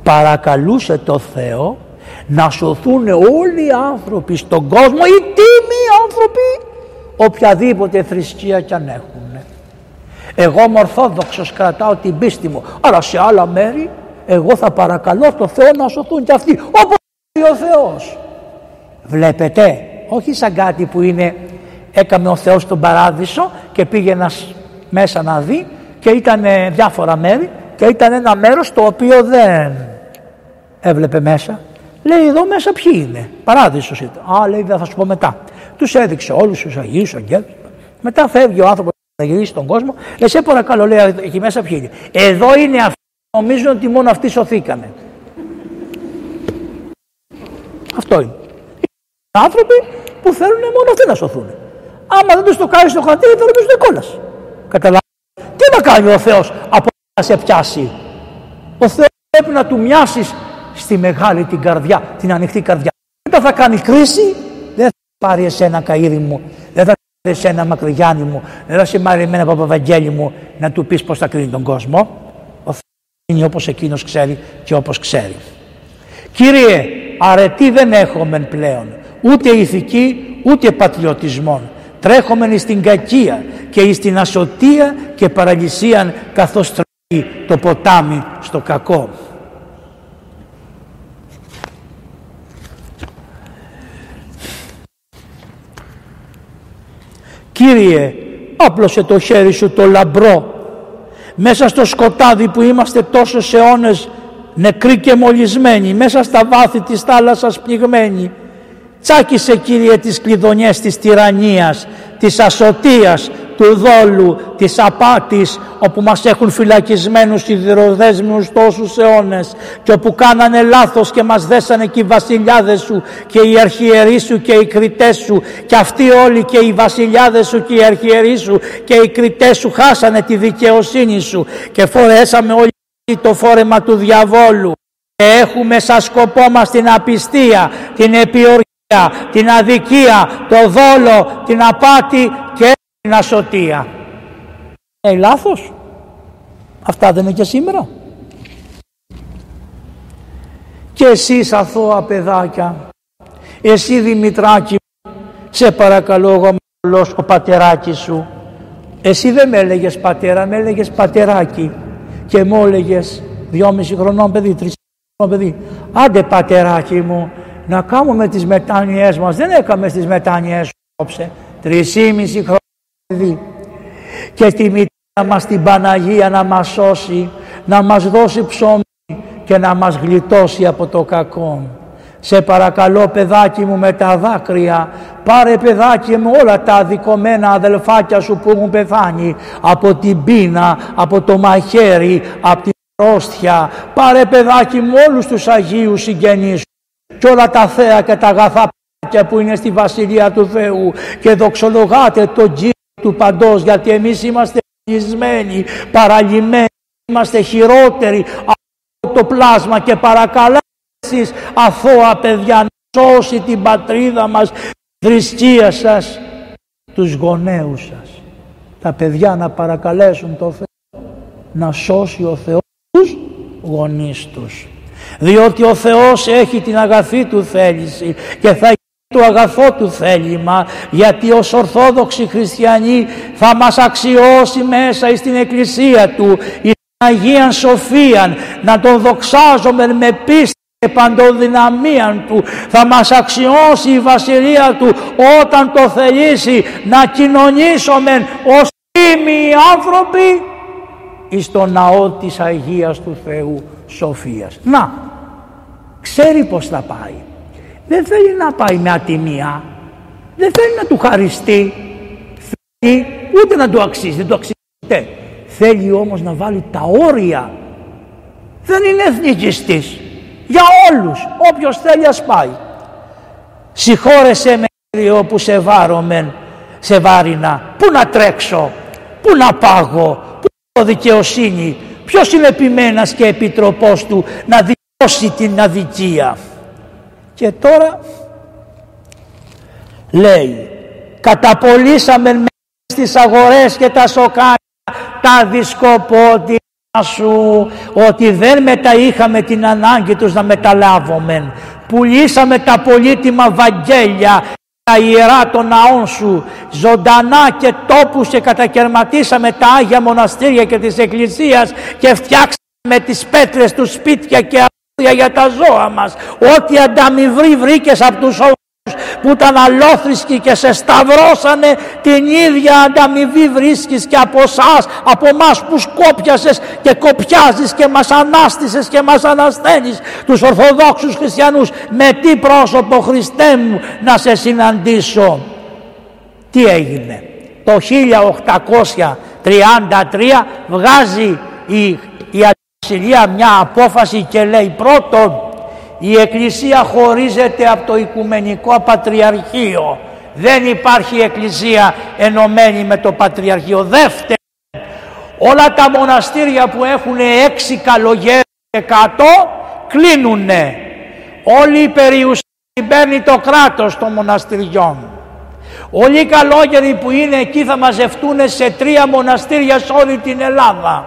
Παρακαλούσε το Θεό να σωθούν όλοι οι άνθρωποι στον κόσμο, οι τίμοι άνθρωποι, οποιαδήποτε θρησκεία κι αν έχουν. Εγώ είμαι ορθόδοξος, κρατάω την πίστη μου, αλλά σε άλλα μέρη εγώ θα παρακαλώ το Θεό να σωθούν κι αυτοί, όπως είναι ο Θεός. Βλέπετε, όχι σαν κάτι που είναι, έκαμε ο Θεός στον παράδεισο και πήγε ένας μέσα να δει και ήταν διάφορα μέρη και ήταν ένα μέρος το οποίο δεν έβλεπε μέσα. Λέει, εδώ μέσα ποιοι είναι? Παράδεισος ήταν. Α, λέει, θα σου πω μετά. Τους έδειξε όλους τους Αγίους Αγγέλους. Μετά φεύγει ο άνθρωπος να γυρίσει στον κόσμο. Λέει, σε παρακαλώ, λέει, εκεί μέσα ποιοι είναι? Εδώ είναι αυτοί που νομίζουν ότι μόνο αυτοί σωθήκανε. Αυτό είναι. Είναι άνθρωποι που θέλουν μόνο αυτοί να σωθούν. Άμα δεν τους το κάνει στο χαρτί, θα ρωτήσουν κόλας. Καταλάβει. Τι να κάνει ο Θεός από να σε πιάσει? Ο Θεός πρέπει να του μοιάσεις στη μεγάλη την καρδιά, την ανοιχτή καρδιά. Μετά θα κάνει κρίση, δεν θα πάρει εσένα Καΐρη μου, δεν θα πάρει εσένα Μακρυγιάννη μου, δεν θα σε πάρει εμένα Παπαβαγγέλη μου να του πεις πως θα κρίνει τον κόσμο. Ο Θεός είναι όπως εκείνος ξέρει και όπως ξέρει. Κύριε, αρετή δεν έχομεν πλέον, ούτε ηθική, ούτε πατριωτισμόν. Τρέχομεν εις την κακία και εις την ασωτεία και παραλυσίαν, καθώς τρέχει το ποτάμι στο κακό. Κύριε, άπλωσε το χέρι σου το λαμπρό. Μέσα στο σκοτάδι που είμαστε τόσους αιώνες νεκροί και μολυσμένοι, μέσα στα βάθη της θάλασσας πνιγμένοι, τσάκισε, Κύριε, τις κλειδονιές της τυραννίας, της ασωτείας, του δόλου, της απάτης, όπου μας έχουν φυλακισμένους σιδηροδέσμιους τόσους αιώνες και όπου κάνανε λάθος και μας δέσανε και οι βασιλιάδες σου και οι αρχιερείς σου και οι κριτές σου, και αυτοί όλοι και οι βασιλιάδες σου και οι αρχιερείς σου και οι κριτές σου χάσανε τη δικαιοσύνη σου και φορέσαμε όλοι το φόρεμα του διαβόλου και έχουμε σαν σκοπό μας την απιστία, την επιοργία, την αδικία, το δόλο, την απάτη και την ασωτεία. Είναι λάθος? Αυτά δεν είναι και σήμερα? Και εσείς αθώα παιδάκια, εσύ Δημητράκη, «Σε παρακαλώ, εγώ μαλός, ο πατεράκης σου». Εσύ δεν με έλεγες πατέρα, με έλεγες πατεράκι. Και μου έλεγες δυόμιση χρονών παιδί, τρεις χρονών παιδί, άντε πατεράκι μου, να κάνουμε τις μετάνοιές μας. Δεν έκαμε τις μετάνοιές σου απόψε. Τρισήμιση χρονών παιδί. Και τη μητέρα μας την Παναγία να μας σώσει, να μας δώσει ψωμί και να μας γλιτώσει από το κακό. Σε παρακαλώ παιδάκι μου, με τα δάκρυα, πάρε παιδάκι μου όλα τα αδικωμένα αδελφάκια σου που έχουν πεθάνει από την πείνα, από το μαχαίρι, από την αρρώστια. Πάρε παιδάκι μου όλους τους Αγίους συγγενείς σου και όλα τα θέα και τα αγαθά που είναι στη Βασιλεία του Θεού, και δοξολογάτε τον Κύριο του Παντός, γιατί εμείς είμαστε λυγισμένοι, παραλυμμένοι, είμαστε χειρότεροι από το πλάσμα, και παρακαλά εσείς αθώα παιδιά να σώσει την πατρίδα μας, τη θρησκεία σας, τους γονέους σας. Τα παιδιά να παρακαλέσουν το Θεό να σώσει ο Θεός τους γονείς τους, διότι ο Θεός έχει την αγαθή του θέληση και θα το αγαθό του θέλημα, γιατί ως Ορθόδοξοι χριστιανοί θα μας αξιώσει μέσα στην Εκκλησία του, στην Αγία Σοφία, να τον δοξάζουμε με πίστη και παντοδυναμία του. Θα μας αξιώσει η Βασιλεία του, όταν το θελήσει, να κοινωνήσουμε ως τίμιοι άνθρωποι εις τον ναό της Αγίας του Θεού Σοφίας. Να, ξέρει πως θα πάει. Δεν θέλει να πάει με ατιμία, δεν θέλει να του χαριστεί, θέλει ούτε να του αξίζει, δεν του αξίζει ούτε. Θέλει όμως να βάλει τα όρια. Δεν είναι εθνικιστής. Για όλους, όποιος θέλει ας πάει. Συγχώρεσέ με, Κύριο, που σε βάρωμεν, σε βάρινα. Πού να τρέξω, πού να πάγω, πού έχω δικαιοσύνη. Ποιος είναι επιμένας και επιτροπός του να δικαιώσει την αδικία. Και τώρα λέει, καταπολύσαμε μέσα στις αγορές και τα σοκάρια τα δισκοπότητα σου, ότι δεν μεταείχαμε την ανάγκη τους να μεταλάβομεν. Πουλήσαμε τα πολύτιμα βαγγέλια, τα ιερά των ναών σου, ζωντανά και τόπους, και κατακαιρματίσαμε τα άγια μοναστήρια και της εκκλησίας, και φτιάξαμε τις πέτρες του σπίτια και για τα ζώα μας. Ό,τι ανταμοιβή βρήκες από τους όλους που ήταν αλόθρησκοι και σε σταυρώσανε, την ίδια ανταμοιβή βρίσκεις και από εσάς, από εμάς που σκόπιασες και κοπιάζεις και μας ανάστησες και μας ανασταίνεις τους Ορθοδόξους χριστιανούς. Με τι πρόσωπο, Χριστέ μου, να σε συναντήσω? Τι έγινε? Το χίλια οκτακόσια τριάντα τρία βγάζει η Βασιλεία μια απόφαση και λέει, πρώτον, η Εκκλησία χωρίζεται από το Οικουμενικό Πατριαρχείο. Δεν υπάρχει Εκκλησία ενωμένη με το Πατριαρχείο. Δεύτερον, όλα τα μοναστήρια που έχουν έξι καλογέρες και κάτω κλείνουνε. Όλη η περιουσία την παίρνει το κράτος των μοναστηριών. Όλοι οι καλόγεροι που είναι εκεί θα μαζευτούν σε τρία μοναστήρια σε όλη την Ελλάδα.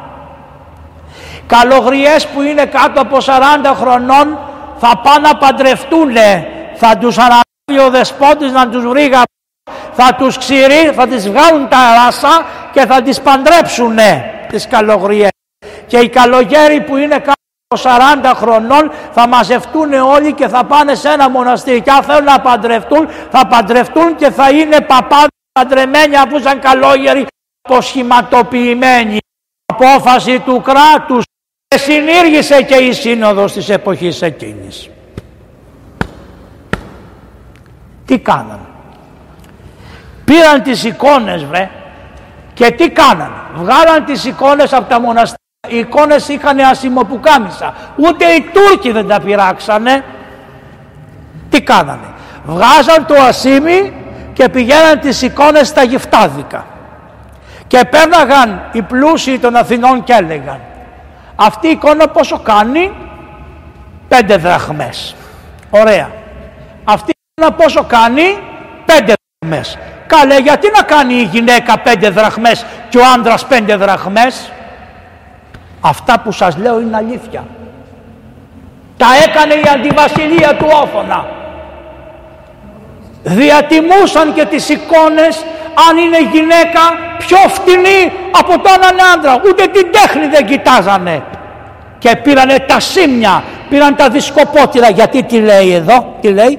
Καλογριές που είναι κάτω από σαράντα χρονών θα πάνε να παντρευτούνε, θα τους αναλάβει ο δεσπότης να τους βρει γαμπρό, θα τους ξηρεί, θα τις βγάλουν τα ράσα και θα τις παντρέψουνε τις καλογριές. Και οι καλογέροι που είναι κάτω από σαράντα χρονών θα μαζευτούνε όλοι και θα πάνε σε ένα μοναστήρι, και αν θέλουν να παντρευτούν θα παντρευτούν και θα είναι παπάδες παντρεμένοι, αφού σαν καλόγεροι αποσχηματοποιημένοι. Απόφαση του κράτους. Και συνήργησε και η σύνοδος της εποχής εκείνης. Τι κάνανε? Πήραν τις εικόνες, βρε, και τι κάνανε? Βγάλαν τις εικόνες από τα μοναστήρια. Οι εικόνες είχαν ασημοπουκάμισα, ούτε οι Τούρκοι δεν τα πειράξανε. Τι κάνανε? Βγάζαν το ασήμι και πηγαίναν τις εικόνες στα γυφτάδικα, και πέρναγαν οι πλούσιοι των Αθηνών και έλεγαν, αυτή η εικόνα πόσο κάνει? Πέντε δραχμές. Ωραία. Αυτή η εικόνα πόσο κάνει? Πέντε δραχμές. Καλέ, γιατί να κάνει η γυναίκα πέντε δραχμές και ο άντρας πέντε δραχμές? Αυτά που σας λέω είναι αλήθεια. Τα έκανε η αντιβασιλεία του Όθωνα. διατιμούσαν και τις εικόνες, αν είναι γυναίκα πιο φτηνή από τον άντρα, ούτε την τέχνη δεν κοιτάζανε. Και πήρανε τα σύμνια, πήραν τα δισκοπότηρα. Γιατί τι λέει εδώ, τι λέει,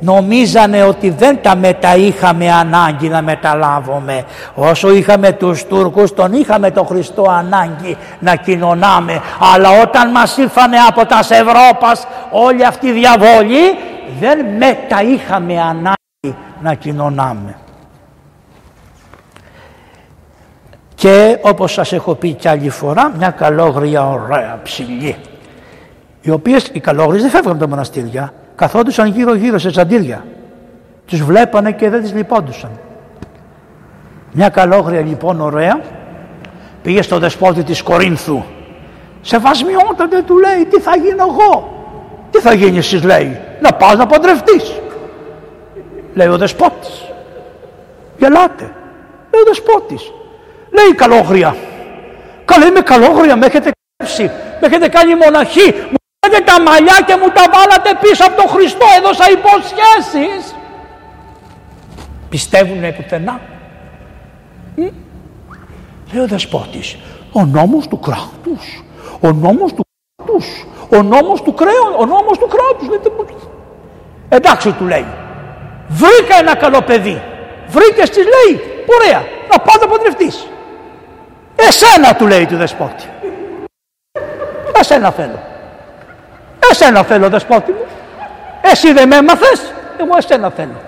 νομίζανε ότι δεν τα μετα είχαμε ανάγκη να μεταλάβουμε. Όσο είχαμε τους Τούρκους, τον είχαμε τον Χριστό ανάγκη να κοινωνάμε. Αλλά όταν μας ήρθανε από τας Ευρώπας όλη αυτή η διαβόλη, δεν μετα είχαμε ανάγκη να κοινωνάμε. Και όπως σας έχω πει κι άλλη φορά, μια καλόγρια ωραία ψηλή, οι οποίες οι καλόγριες δεν φεύγαν από τα μοναστήρια, καθόντουσαν γύρω γύρω σε τσαντήρια, τους βλέπανε και δεν τις λυπόντουσαν. Μια καλόγρια λοιπόν ωραία πήγε στον δεσπότη της Κορίνθου, σεβασμιότατε, του λέει, τι θα γίνω εγώ, τι θα γίνει εσείς, λέει, να πας να παντρευτείς, λέει ο δεσπότης. Γελάτε, λέει ο δεσπότης. Λέει η καλόγρια, καλά, είμαι καλόγρια, με έχετε κρέψει, με έχετε κάνει μοναχή, μου έχετε τα μαλλιά και μου τα βάλατε πίσω από τον Χριστό, έδωσα υποσχέσεις. Πιστεύουνε πουθενά. Mm. Λέει ο δεσπότης, ο νόμος του κράτους, ο νόμος του κράτους, ο νόμος του κρέου, ο νόμος του κράτους. Λέτε, εντάξει, του λέει, βρήκα ένα καλό παιδί, βρήκες, της λέει, ωραία, να πας να παντρευτείς. Εσένα, του λέει του δεσπότη. Εσένα θέλω. Εσένα θέλω, δεσπότη μου. Εσύ δεν με έμαθες, εγώ εσένα θέλω.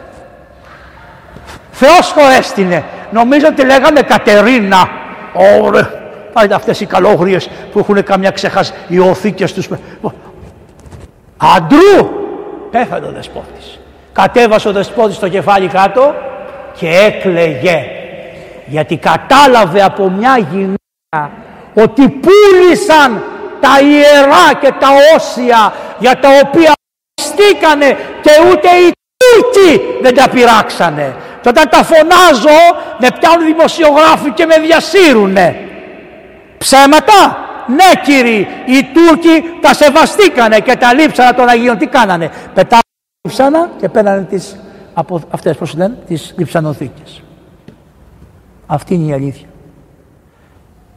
Θεός το έστεινε. Νομίζω ότι λέγανε Κατερίνα. Ωραία. Πάει αυτές οι καλόγριες που έχουν καμιά ξεχάσει, οι οθήκες τους. Αντρού, πέθανε ο δεσπότης. Κατέβασε ο δεσπότης το κεφάλι κάτω και έκλαιγε. Γιατί κατάλαβε από μια γυναίκα ότι πούλησαν τα ιερά και τα όσια για τα οποία στήκανε και ούτε οι Τούρκοι δεν τα πειράξανε. Και όταν τα φωνάζω με πιάνουν δημοσιογράφοι και με διασύρουνε. Ψέματα, ναι κύριοι, οι Τούρκοι τα σεβαστήκανε και τα λείψανα των Αγίων. Τι κάνανε, πετάγανε λείψανα και παίρνανε τις, από αυτές πώς λένε, τις λειψανοθήκες. Αυτή είναι η αλήθεια.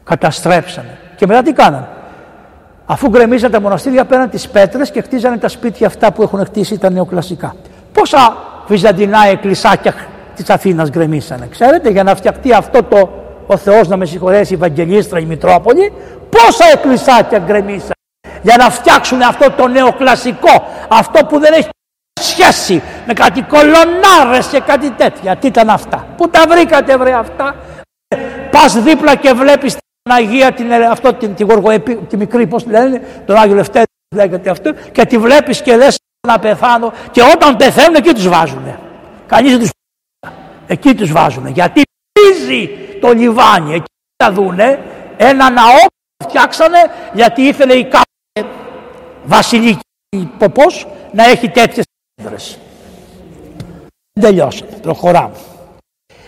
Καταστρέψανε. Και μετά τι κάνανε. Αφού γκρεμίζανε τα μοναστήρια, πέραν τις πέτρες και χτίζανε τα σπίτια αυτά που έχουν χτίσει τα νεοκλασικά. Πόσα βυζαντινά εκκλησάκια της Αθήνας γκρεμίσανε. Ξέρετε, για να φτιαχτεί αυτό το, ο Θεός να με συγχωρέσει, η Ευαγγελίστρα, η Μητρόπολη, πόσα εκκλησάκια γκρεμίσανε. Για να φτιάξουν αυτό το νεοκλασικό, αυτό που δεν έχει σχέση με κάτι κολονάρες και κάτι τέτοια. Τι ήταν αυτά, πού τα βρήκατε βρε αυτά? Πας δίπλα και βλέπεις την Αγία, την, αυτό, την, την, την, την μικρή, πώς λένε, τον Άγιο Λευτέρη λέγεται αυτό, και τη βλέπεις και λες να πεθάνω. Και όταν πεθαίνουν εκεί τους βάζουνε, κανείς δεν τους πεθάνε, εκεί τους βάζουνε, γιατί πίζει το λιβάνι. Εκεί θα δούνε ένα ναό που φτιάξανε, γιατί ήθελε η κάθε βασιλική ποπός να έχει τέτοιες. Δεν τελειώσαμε, προχωράμε.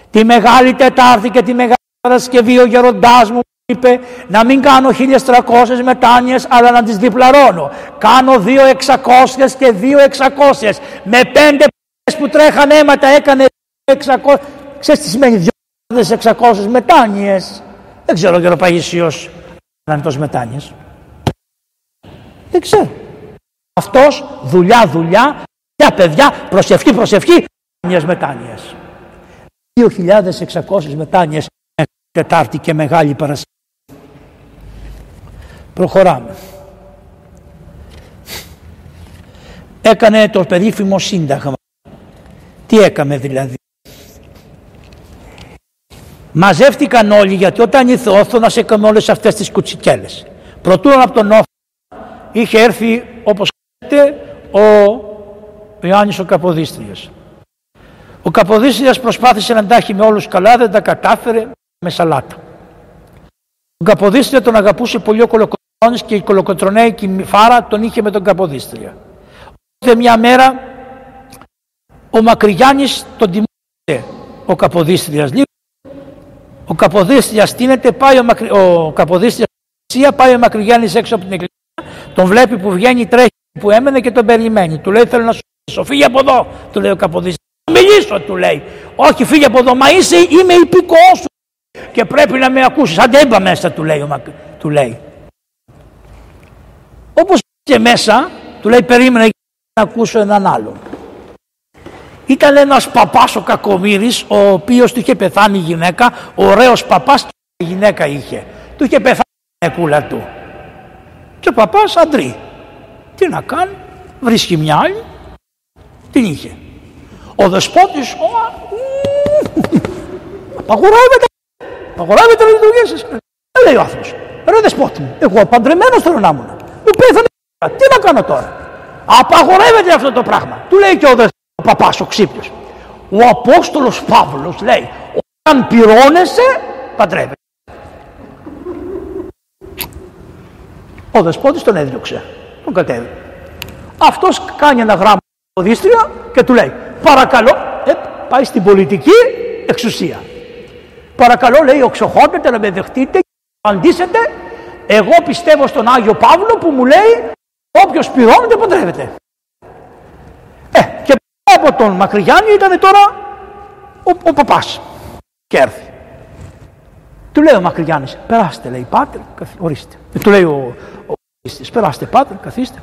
Τη Μεγάλη Τετάρτη και τη Μεγάλη Παρασκευή ο γεροντάς μου είπε να μην κάνω χίλιες τριακόσιες μετάνοιες, αλλά να τις διπλαρώνω. Κάνω δύο εξακόσιες και δύο εξακόσιες. Με πέντε π***ες που τρέχαν αίματα έκανε δύο εξακόσιες. Ξέρεις τι σημαίνει δύο εξακόσιες μετάνοιες? Δεν ξέρω, γερο Παγίσιος, να είναι τόσο μετάνοιες. Δεν ξέρω. Αυτός δουλειά δουλειά. Παιδιά, προσευχή, προσευχή, μετάνοιες, μετάνοιες. δύο χιλιάδες εξακόσιες μετάνοιες Τετάρτη και Μεγάλη Παρασκευή. Προχωράμε. Έκανε το περίφημο σύνταγμα. Τι έκαμε δηλαδή? Μαζεύτηκαν όλοι, γιατί όταν ήρθε ο Όθωνας έκαμε όλες αυτές τις κουτσικέλες. Πρωτούραν από τον Όθωνα είχε έρθει, όπως ξέρετε, ο Ο Ιωάννης ο Καποδίστριας. Ο Καποδίστριας προσπάθησε να τα έχει με όλους καλά, δεν τα κατάφερε, με σαλάτα. Ο Καποδίστρια τον αγαπούσε πολύ ο Κολοκοτρώνης και η Κολοκοτρωνέικη φάρα τον είχε με τον Καποδίστρια. Οπότε μια μέρα ο Μακρυγιάννης τον τιμούσε ο Καποδίστριας λίγο. Ο Καποδίστριας τίνεται, πάει ο, Μακρυ... ο Καποδίστριας πάει ο Μακρυγιάννης έξω από την εκκλησία, τον βλέπει που βγαίνει, τρέχει που έμενε και τον περιμένει. Του λέει, θέλω να σου Σοφία από εδώ, του λέει ο Καποδίστριας. μιλήσω, του λέει. Όχι, φύγε από εδώ, μα είσαι, είμαι υπήκοός σου και πρέπει να με ακούσεις. Άντε έμπα μέσα, του λέει, μα, του λέει. Όπως και μέσα, του λέει, περίμενα να ακούσω έναν άλλον. Ήταν ένας παπάς ο Κακομοίρης, ο οποίος του είχε πεθάνει η γυναίκα, ωραίος παπάς και η γυναίκα είχε. Του είχε πεθάνει η γυναικούλα του. Και ο παπάς αντρεί. Τι να κάνει, βρίσκει μια άλλη, την είχε. Ο δεσπότης, ο, απαγορεύεται, απαγορεύεται να λειτουργήσεις. Δεν λέει ο άνθρωπος, ρε δεσπότη μου, εγώ παντρεμένος θέλω να ήμουν. Μου πέθανε, τι να κάνω τώρα. Απαγορεύεται αυτό το πράγμα. Του λέει και ο δεσπότης. Ο παπάς ο Ξύπνιος, ο Απόστολος Παύλος λέει, όταν πυρώνεσαι παντρεύεσαι. Ο δεσπότης τον έδιωξε, τον κατέβη. Αυτός κάνει ένα γράμμα στην Καποδίστρια και του λέει, παρακαλώ, ε, πάει στην πολιτική εξουσία. Παρακαλώ, λέει, οξοχώνετε να με δεχτείτε και απαντήσετε, εγώ πιστεύω στον Άγιο Παύλο που μου λέει, όποιος πυρώνεται παντρεύεται. Ε, και από τον Μακρυγιάννη ήταν τώρα ο, ο παπάς και έρθει. Του λέει ο Μακρυγιάννης, περάστε, λέει, πάτερ, ορίστε. Του λέει ο Χριστής, περάστε πάτερ, καθίστε.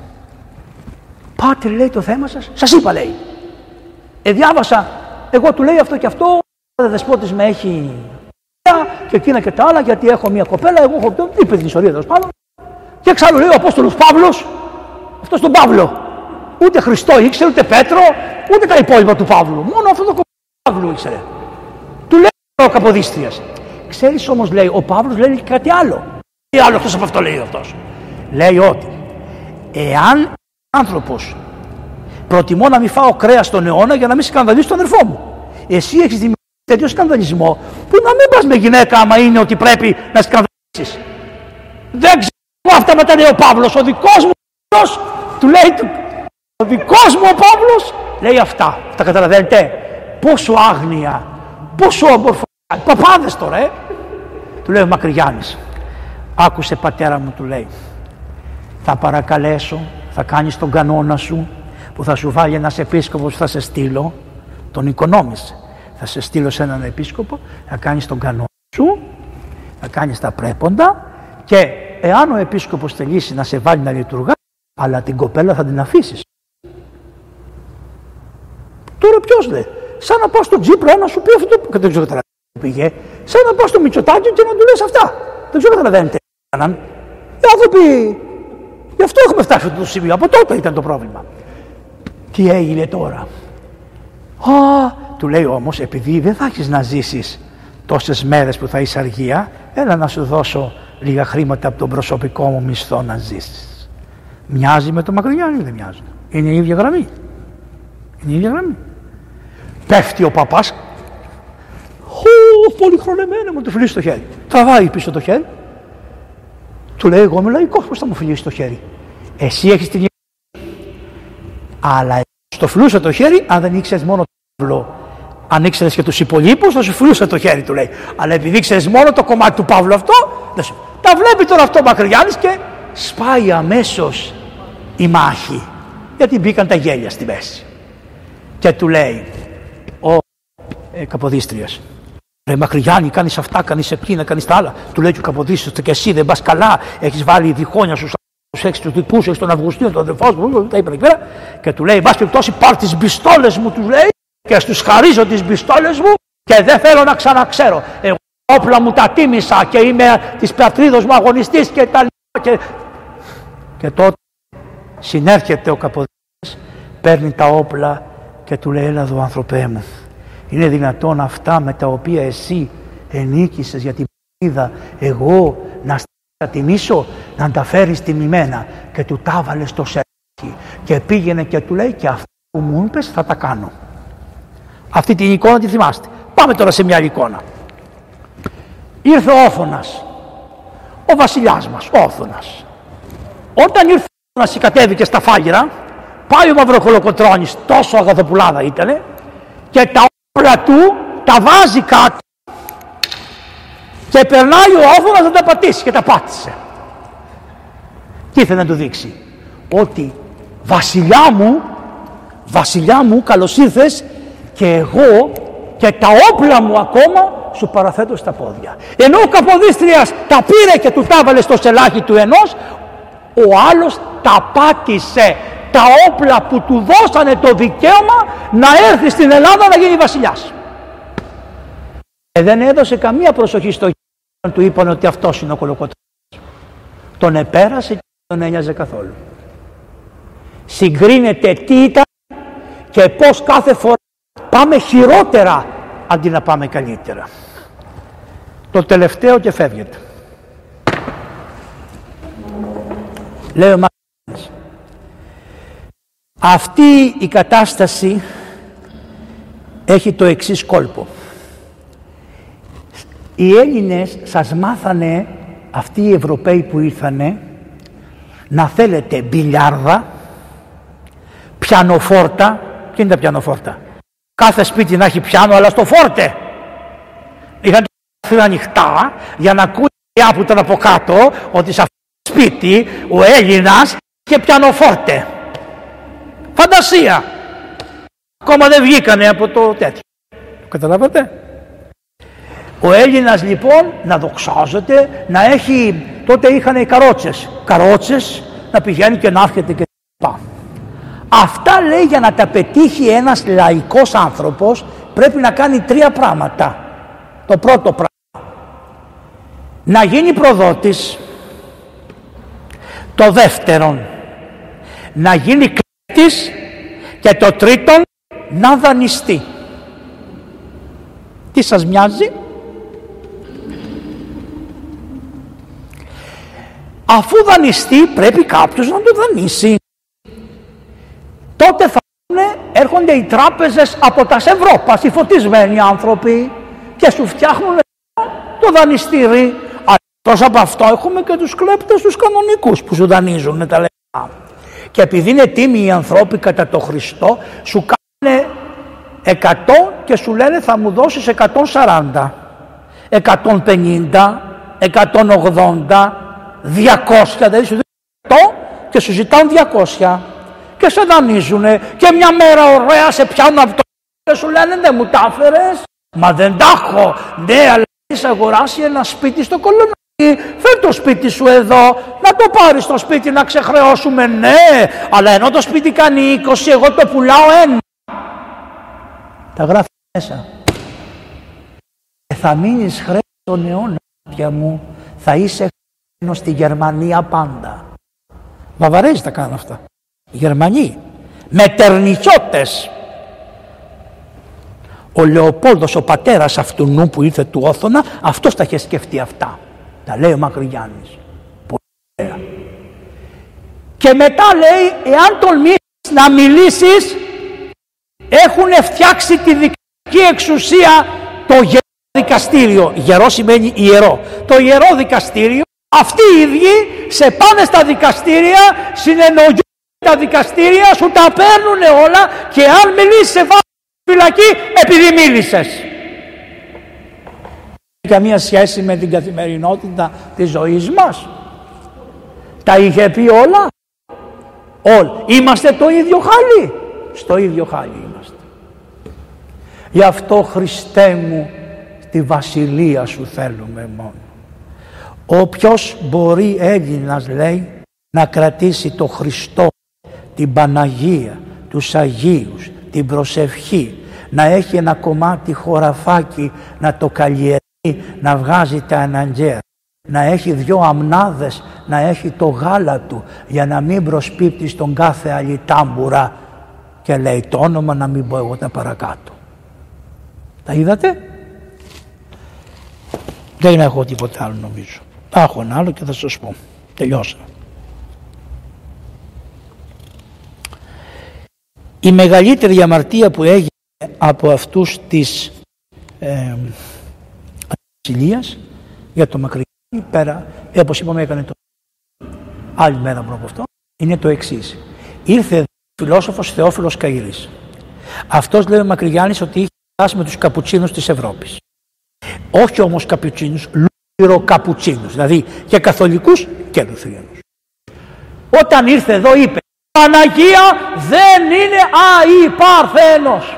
Πάτερ, λέει, το θέμα σας, σας είπα, λέει. Ε, διάβασα, εγώ, του λέει, αυτό και αυτό, ο δεσπότης με έχει και εκείνα και τα άλλα, γιατί έχω μια κοπέλα, εγώ έχω το, είπε την ιστορία εδώ πάνω. Και εξάλλου, λέει, ο Απόστολος Παύλος, αυτός τον Παύλο, ούτε Χριστό ήξερε, ούτε Πέτρο, ούτε τα υπόλοιπα του Παύλου. Μόνο αυτό το κομμάτι του Παύλου ήξερε. Του λέει ο Καποδίστριας. Ξέρεις όμως, λέει, ο Παύλος λέει και κάτι άλλο. Τι άλλο αυτός από αυτό λέει αυτός. Λέει ότι εάν άνθρωπος προτιμώ να μην φάω κρέας στον αιώνα για να μην σκανδαλίσω τον αδερφό μου. Εσύ έχεις δημιουργήσει τέτοιο σκανδαλισμό που να μην πας με γυναίκα άμα είναι ότι πρέπει να σκανδαλίσεις. Δεν ξέρω αυτά μετά, λέει ο Παύλος. Ο δικός μου Παύλος, του λέει, ο δικός μου ο Παύλος λέει αυτά. Τα καταλαβαίνετε. Πόσο άγνοια, πόσο αμορφωσία. Παπάδες τώρα, ε. Του λέει ο Μακρυγιάννης. Άκουσε, πατέρα μου, του λέει. Θα παρακαλέσω, θα κάνεις τον κανόνα σου που θα σου βάλει ένας επίσκοπος που θα σε στείλω. Τον οικονόμησε. Θα σε στείλω σε έναν επίσκοπο, θα κάνεις τον κανόνα σου, θα κάνεις τα πρέποντα και εάν ο επίσκοπος θελήσει να σε βάλει να λειτουργά, αλλά την κοπέλα θα την αφήσεις. Τώρα ποιος, λέει, σαν να πάω στον Τζίπρα να σου πει αυτό το. Δεν ξέρω καταλαβαίνετε που πήγε. Σαν να πάω στο Μητσοτάκη και να του λες αυτά. Δεν ξέρω καταλαβαίνετε. Οι άνθρωποι. Γι' αυτό έχουμε φτάσει αυτό το σημείο. Από τότε ήταν το πρόβλημα. Τι έγινε τώρα. Α, του λέει όμως, επειδή δεν θα έχεις να ζήσεις τόσες μέρες που θα είσαι αργία, έλα να σου δώσω λίγα χρήματα από τον προσωπικό μου μισθό να ζήσεις. Μοιάζει με το Μακρυγιάννη, δεν μοιάζει. Είναι η ίδια γραμμή. Είναι η ίδια γραμμή. Πέφτει ο παπάς. Χου, πολυχρονεμένο, μου του φιλήσει το χέρι. Τραβάει πίσω το χέρι. Του λέει, εγώ είμαι λαϊκός, πώς θα μου φιλήσει το χέρι. Εσύ έχεις την γυναίκα. Αλλά στο φιλούσε το χέρι, αν δεν ήξερες μόνο το Παύλο. Αν ήξερες και τους υπολείπους, θα σου φιλούσε το χέρι, του λέει. Αλλά επειδή ήξερες μόνο το κομμάτι του Παύλου αυτό, δεν σου. Τα βλέπει τώρα αυτό ο Μακρυγιάννης και σπάει αμέσως η μάχη. Γιατί μπήκαν τα γέλια στη μέση. Και του λέει ο ε, Καποδίστριας, ρε Μακρυγιάννη, κάνεις αυτά, κάνεις εκείνα, κάνεις τα άλλα. Του λέει και ο Καποδίστριας, και εσύ δεν πας καλά. Έχεις βάλει διχόνια στους άλλους, έχεις τους δικούς, έχεις τον Αυγουστίνο, τον αδερφό μου, τα είπε εκεί πέρα. Και του λέει, εν πάση περιπτώσει, πάρ' τις μπιστόλες μου, του λέει, και στους χαρίζω τις μπιστόλες μου και δεν θέλω να ξαναξέρω. Εγώ όπλα μου τα τίμησα και είμαι της πατρίδος μου αγωνιστής και τα λοιπά. Και... και τότε συνέρχεται ο Καποδίστριας, παίρνει τα όπλα. Και του λέει, έλα εδώ, άνθρωπέ μου, είναι δυνατόν αυτά με τα οποία εσύ ενίκησες για την πατρίδα, εγώ να στα τιμήσω, να τα φέρεις τιμημένα. Και του τα βάλε στο σέρκι. Και πήγαινε και του λέει, και αυτά που μου είπες θα τα κάνω. Αυτή την εικόνα τη θυμάστε. Πάμε τώρα σε μια άλλη εικόνα. Ήρθε ο Όθωνας, ο βασιλιάς μας, ο Όθωνας. Όταν ήρθε ο Όθωνας και κατέβηκε στα Φάγυρα, πάει ο Μαυροκολοκοτρώνης, τόσο αγαθοπουλάδα ήτανε, και τα όπλα του τα βάζει κάτω και περνάει ο Όθωνας να τα πατήσει, και τα πάτησε. Τι ήθελε να του δείξει? Ότι βασιλιά μου, βασιλιά μου, καλώς ήρθες και εγώ και τα όπλα μου ακόμα σου παραθέτω στα πόδια. Ενώ ο Καποδίστριας τα πήρε και του τα έβαλε στο σελάχι του ενός, ο άλλος τα πάτησε, τα όπλα που του δώσανε το δικαίωμα να έρθει στην Ελλάδα να γίνει βασιλιάς. Ε, δεν έδωσε καμία προσοχή στο γέρο, του είπαν ότι αυτός είναι ο Κολοκοτρώνης. Τον επέρασε και τον ένοιαζε καθόλου. Συγκρίνεται τι ήταν και πώς κάθε φορά πάμε χειρότερα αντί να πάμε καλύτερα. Το τελευταίο και φεύγεται. Λέει ο Μακρυγιάννης. Αυτή η κατάσταση έχει το εξής κόλπο. Οι Έλληνες σας μάθανε, αυτοί οι Ευρωπαίοι που ήρθανε, να θέλετε μπιλιάρδα, πιανοφόρτα. Τι είναι τα πιανοφόρτα? Κάθε σπίτι να έχει πιάνο, αλλά στο φόρτε. Είχαν τα ανοιχτά για να ακούει που ήταν από κάτω ότι σε αυτό το σπίτι ο Έλληνας είχε πιανοφόρτε. Φαντασία. Ακόμα δεν βγήκανε από το τέτοιο. Καταλάβατε? Ο Έλληνας λοιπόν να δοξάζεται, να έχει... Τότε είχαν οι καρότσες. Καρότσες να πηγαίνει και να έρχεται και τα. Αυτά λέει για να τα πετύχει ένας λαϊκός άνθρωπος πρέπει να κάνει τρία πράγματα. Το πρώτο πράγμα, να γίνει προδότης. Το δεύτερον, να γίνει κλέφτης. Και το τρίτον, να δανειστεί. Τι σας μοιάζει? Αφού δανειστεί πρέπει κάποιος να το δανείσει. Τότε θα έρχονται οι τράπεζες από τα Ευρώπας, οι φωτισμένοι άνθρωποι, και σου φτιάχνουν το δανειστήρι. Αλλά εκτός από αυτό έχουμε και τους κλέπτες, τους κανονικούς που σου δανείζουν τα λεφτά. Και επειδή είναι τίμοι οι άνθρωποι κατά το Χριστό, σου κάνουν εκατό και σου λένε θα μου δώσεις εκατόν σαράντα, εκατόν πενήντα, εκατόν ογδόντα, διακόσια, δηλαδή σου δίνουν εκατό και σου ζητάνε διακόσια. Και σε δανείζουνε και μια μέρα ωραία σε πιάνουν από το και σου λένε δεν μου τα έφερες. Μα δεν τα έχω. Ναι, αλλά έχεις αγοράσει ένα σπίτι στο Κολονάκι, φέρ το σπίτι σου εδώ, να το πάρεις το σπίτι να ξεχρεώσουμε. Ναι, αλλά ενώ το σπίτι κάνει είκοσι, εγώ το πουλάω ένα. Τα γράφει μέσα. Και θα μείνεις χρέος τον αιώνα, πια μου, θα είσαι χρέος στη Γερμανία πάντα. Βαβαρέζοι τα κάνουν αυτά. Γερμανοί, μετερνικιώτες. Ο Λεοπόλδος, ο πατέρας αυτού νου που ήρθε του Όθωνα, αυτός τα είχε σκεφτεί αυτά. Τα λέει ο Μακρυγιάννης. Πολύ ωραία. Και μετά λέει, εάν τολμήσεις να μιλήσεις, έχουν φτιάξει τη δικαστική εξουσία το γερό δικαστήριο. Γερό σημαίνει ιερό. Το ιερό δικαστήριο, αυτοί οι ίδιοι σε πάνε στα δικαστήρια, συνεννοούνται. Τα δικαστήρια σου τα παίρνουν όλα και αν μιλήσεις σε βάζουν φυλακή επειδή μίλησες. Καμία σχέση με την καθημερινότητα της ζωής μας. Τα είχε πει όλα. Όλα. Είμαστε το ίδιο χάλι. Στο ίδιο χάλι είμαστε. Γι' αυτό Χριστέ μου τη βασιλεία σου θέλουμε μόνο. Όποιος μπορεί Έλληνας λέει να κρατήσει το Χριστό, την Παναγία, τους Αγίους, την προσευχή, να έχει ένα κομμάτι χωραφάκι να το καλλιεργεί, να βγάζει τα αναγκαία, να έχει δυο αμνάδες, να έχει το γάλα του για να μην προσπίπτει στον κάθε άλλη τάμπουρα, και λέει το όνομα να μην πω εγώ τα παρακάτω. Τα είδατε? Δεν έχω τίποτα άλλο νομίζω. Θα έχω ένα άλλο και θα σας πω. Τελειώσα. Η μεγαλύτερη αμαρτία που έγινε από αυτούς της ε, βασιλείας για το Μακρυγιάννη, πέρα, ε, όπως είπαμε έκανε το άλλη μέρα από αυτό, είναι το εξής. Ήρθε ο φιλόσοφος Θεόφιλος Καϊρής. Αυτός λέει ο Μακρυγιάννης ότι είχε φτάσει με τους καπουτσίνους της Ευρώπης. Όχι όμως καπουτσίνους, λουθυροκαπουτσίνους, δηλαδή και καθολικούς και λουθυρινούς. Όταν ήρθε εδώ είπε Παναγία δεν είναι αϊπαρθένος.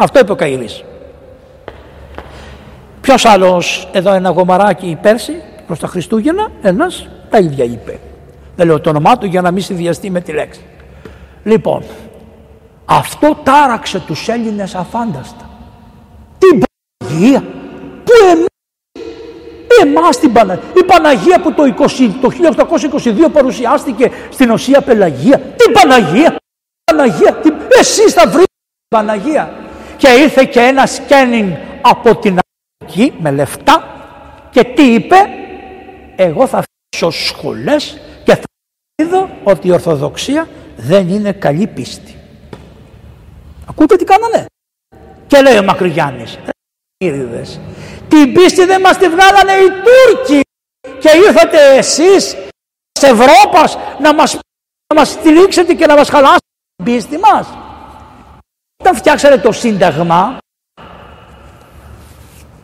Αυτό είπε ο Καϊρής. Ποιος άλλος, εδώ ένα γομαράκι πέρσι, προς τα Χριστούγεννα, ένας τα ίδια είπε. Δεν λέω το όνομά του για να μην συνδυαστεί με τη λέξη. Λοιπόν, αυτό τάραξε τους Έλληνες αφάνταστα. Την Παναγία που εμείς, εμάς την Παναγία, η Παναγία που το, είκοσι, το χίλια οκτακόσια είκοσι δύο παρουσιάστηκε στην Οσία Πελαγία, την Παναγία, την Παναγία, την... εσείς θα βρείτε την Παναγία. Και ήρθε και ένα σκένινγκ από την Αμερική με λεφτά και τι είπε, εγώ θα φτιάξω σχολές και θα είδω ότι η Ορθοδοξία δεν είναι καλή πίστη. Ακούτε τι κάνανε. Και λέει ο Μακρυγιάννης, την πίστη δεν μας τη βγάλανε οι Τούρκοι και ήρθατε εσείς της Ευρώπας να μας, να μας στηρίξετε και να μας χαλάσετε την πίστη μας. Όταν φτιάξανε το Σύνταγμα,